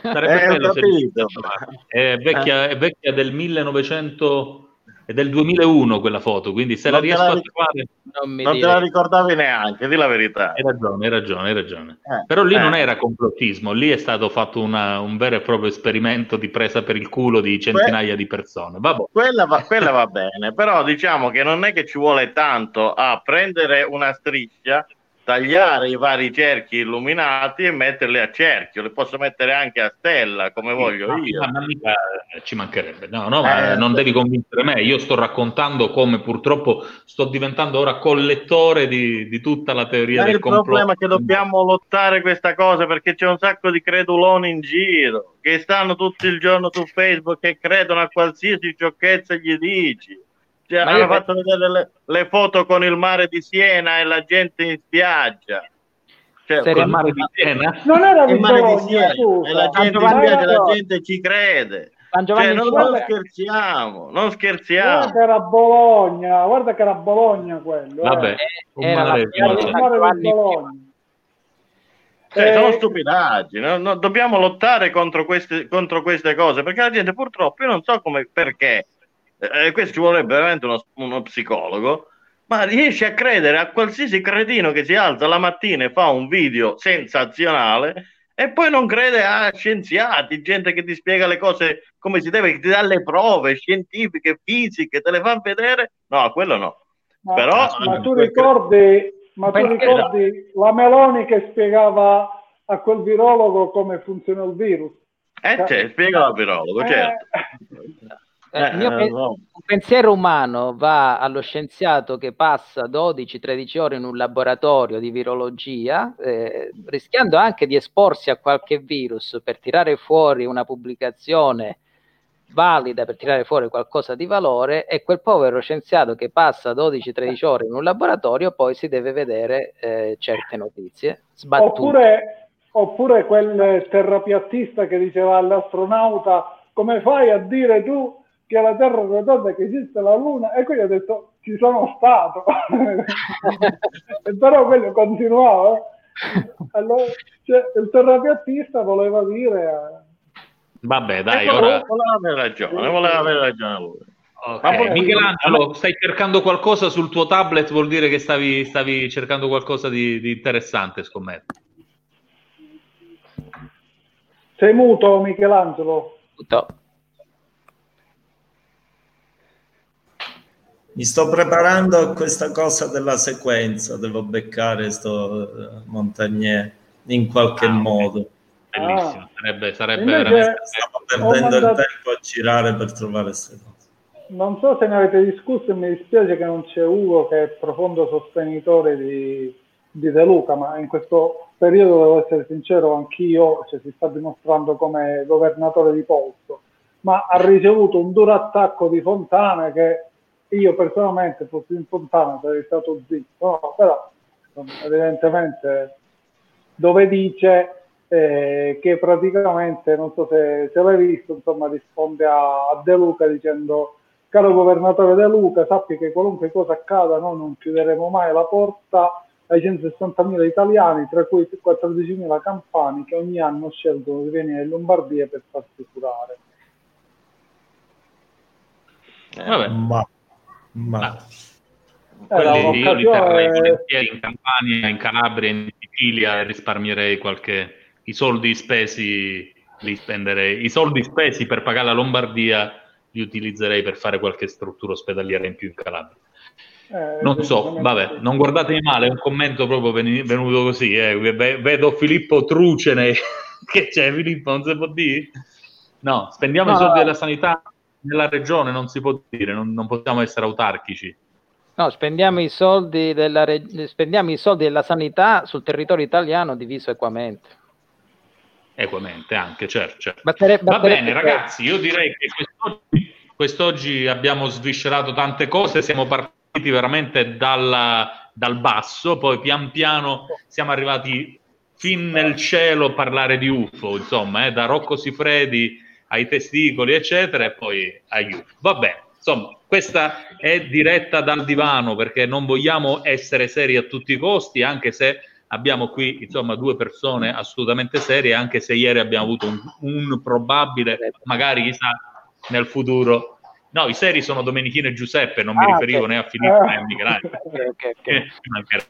Sarebbe eh, bello se è vecchia, è vecchia del millenovecento e del duemilauno quella foto, quindi se non la riesco la ric- a trovare... Non, mi non te la ricordavi neanche, di la verità. Hai ragione, hai ragione, hai ragione. Eh, Però lì eh. non era complottismo, lì è stato fatto una, un vero e proprio esperimento di presa per il culo di centinaia que- di persone. Vabbè. Quella, va, quella va bene, però diciamo che non è che ci vuole tanto a prendere una striscia, tagliare i vari cerchi illuminati e metterli a cerchio, li posso mettere anche a stella come sì, voglio ma io. Ma mica ci mancherebbe, no, no, ma eh, non devi convincere me. Io sto raccontando come purtroppo sto diventando ora collettore di, di tutta la teoria del complotto. Il problema è che dobbiamo lottare questa cosa perché c'è un sacco di creduloni in giro che stanno tutto il giorno su Facebook e credono a qualsiasi sciocchezza gli dici. Cioè, hanno fatto vedere delle, le foto con il mare di Siena e la gente in spiaggia. Cioè, con il mare di Siena? Non era il mare di Siena, e la gente in spiaggia, la gente ci crede. Cioè, non, non scherziamo, non scherziamo. Guarda che era Bologna, guarda che era Bologna quello. Vabbè, eh. era mare, era il mare di Bologna. Cioè, sono stupidaggini, no? No, dobbiamo lottare contro queste, contro queste cose, perché la gente purtroppo, io non so come, perché... Eh, questo ci vorrebbe veramente uno, uno psicologo, ma riesce a credere a qualsiasi cretino che si alza la mattina e fa un video sensazionale e poi non crede a scienziati, gente che ti spiega le cose come si deve, che ti dà le prove scientifiche, fisiche, te le fa vedere. No, quello no. Ma, però, ma tu ricordi, ma tu ricordi la Meloni che spiegava a quel virologo come funziona il virus? Eh, cioè, spiega al virologo, certo. Eh... Eh, eh, il mio pensiero, no. Un pensiero umano va allo scienziato che passa dodici tredici ore in un laboratorio di virologia, eh, rischiando anche di esporsi a qualche virus per tirare fuori una pubblicazione valida, per tirare fuori qualcosa di valore, e quel povero scienziato che passa dodici tredici ore in un laboratorio poi si deve vedere eh, certe notizie sbattute. Oppure, oppure quel terrapiattista che diceva all'astronauta: come fai a dire tu che la Terra è rotonda, che esiste la Luna? E quindi ho detto: ci sono stato. E però quello continuava. Allora, cioè, il terrapiattista voleva dire... Vabbè, dai, e ora... Voleva avere ragione, voleva avere ragione lui. Okay. Ma poi... Michelangelo, stai cercando qualcosa sul tuo tablet? Vuol dire che stavi, stavi cercando qualcosa di, di interessante, scommetto. Sei muto, Michelangelo? Muto. Mi sto preparando a questa cosa della sequenza, devo beccare sto Montagnier in qualche ah, modo. Bellissimo, ah. sarebbe, sarebbe veramente... Stavo perdendo mandato... il tempo a girare per trovare queste cose. Non so se ne avete discusso e mi dispiace che non c'è Ugo, che è profondo sostenitore di, di De Luca, ma in questo periodo, devo essere sincero, anch'io, cioè, si sta dimostrando come governatore di posto, ma ha ricevuto un duro attacco di Fontana che... Io personalmente, fossi in Fontana, sarei stato zitto, no, però evidentemente dove dice eh, che praticamente, non so se, se l'hai visto, insomma, risponde a, a De Luca dicendo: caro governatore De Luca, sappi che qualunque cosa accada noi non chiuderemo mai la porta ai centosessantamila italiani, tra cui quattordicimila campani, che ogni anno scelgono di venire in Lombardia per farsi curare. Eh, Vabbè. Ma... Ma quelli io li terrei volentieri in Campania, in Calabria, in Sicilia, e risparmierei qualche i soldi spesi li spenderei, i soldi spesi per pagare la Lombardia li utilizzerei per fare qualche struttura ospedaliera in più in Calabria. Eh, non so, vabbè, non guardatemi male, è un commento proprio venuto così, eh. Vedo Filippo Trucene che c'è Filippo, non si può dire? No, spendiamo no. i soldi della sanità nella regione, non si può dire, non, non possiamo essere autarchici. No, spendiamo i soldi della reg- spendiamo i soldi della sanità sul territorio italiano diviso equamente. Equamente anche, certo. certo. Battere, battere, Va bene, battere. Ragazzi, io direi che quest'oggi, quest'oggi abbiamo sviscerato tante cose, siamo partiti veramente dalla, dal basso, poi pian piano siamo arrivati fin nel cielo a parlare di U F O, insomma, eh, da Rocco Siffredi ai testicoli, eccetera, e poi agli U F O. Va bene. Insomma, questa è diretta dal divano perché non vogliamo essere seri a tutti i costi, anche se abbiamo qui, insomma, due persone assolutamente serie, anche se ieri abbiamo avuto un, un probabile, magari chissà, nel futuro. No, i seri sono Domenichino e Giuseppe, non mi ah, riferivo okay. né a Filippo ah, né a Michelangelo. Okay, okay, okay.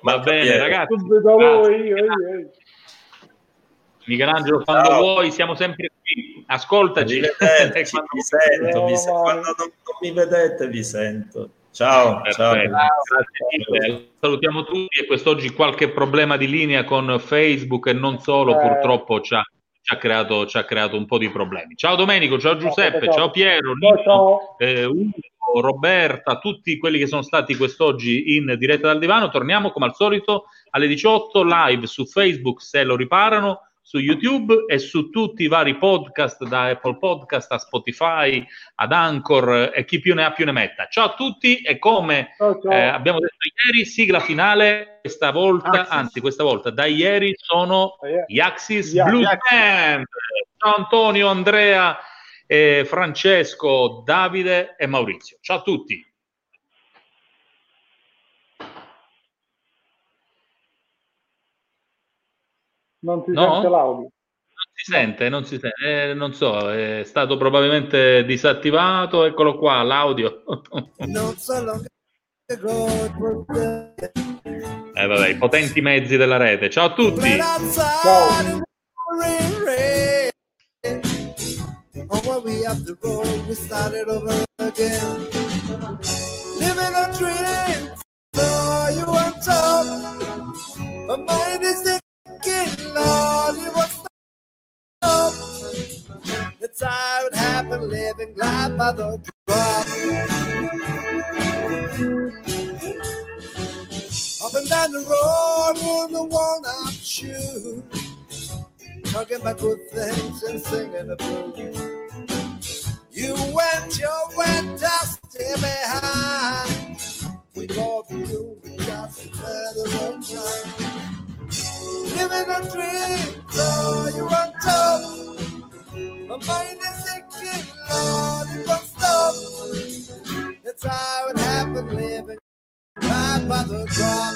Va bene, ragazzi. Michelangelo, quando Ciao. vuoi, siamo sempre qui, ascoltaci. Vedete, quando vi sento, vi sento. Quando non mi vedete vi sento. Ciao, ciao. Grazie. Salutiamo tutti e quest'oggi qualche problema di linea con Facebook e non solo, eh. purtroppo ci ha, ci, ha creato, ci ha creato un po' di problemi. Ciao Domenico, ciao Giuseppe, ciao, ciao Piero, ciao, Nino, ciao. Eh, Ugo, Roberta, tutti quelli che sono stati quest'oggi in diretta dal divano. Torniamo come al solito alle diciotto live su Facebook se lo riparano, su YouTube e su tutti i vari podcast, da Apple Podcast a Spotify, ad Anchor e chi più ne ha più ne metta. Ciao a tutti e come ciao, ciao. Eh, abbiamo detto ieri, sigla finale, questa volta, Axis. anzi questa volta da ieri sono oh, yeah. gli Axis yeah, Blue yeah. Band. Ciao Antonio, Andrea, eh, Francesco, Davide e Maurizio. Ciao a tutti. Non si no? sente l'audio. Non si sente, non si sente. Eh, non so, è stato probabilmente disattivato. Eccolo qua, l'audio. Eh vabbè, i potenti mezzi della rete. Ciao a tutti. Ciao. Lord, it was up. It's how it happened, living life by the drop. Up and down the road in the walnut shoe, talking about good things and singing the blues. You went your way, dusty behind. We love you, we got to better on time. Living a dream, Lord, you on top. My mind is aching, Lord, it won't stop. That's how it happened, living right by the drop.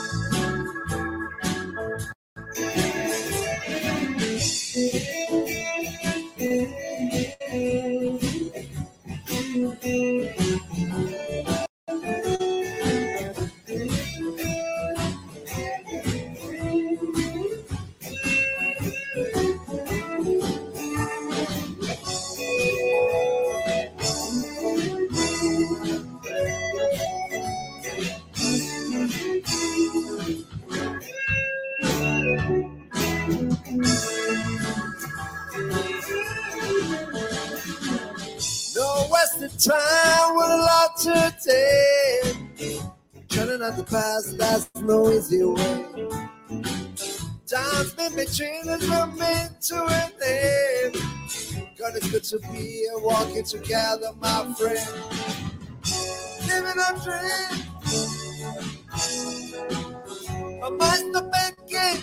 Time with a lot to take. Turning out the past, that's no easy way. Time's been between us from end to an end. God, it's good to be here walking together, my friend. Living our dream. My mind's not banking.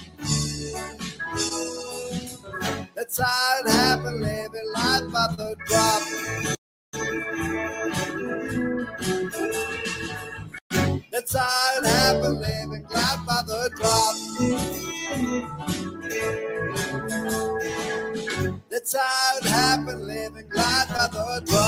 That's how it happened, living life by the drop. That's how it happened, living life by the drop. That's how it happened, living life by the drop.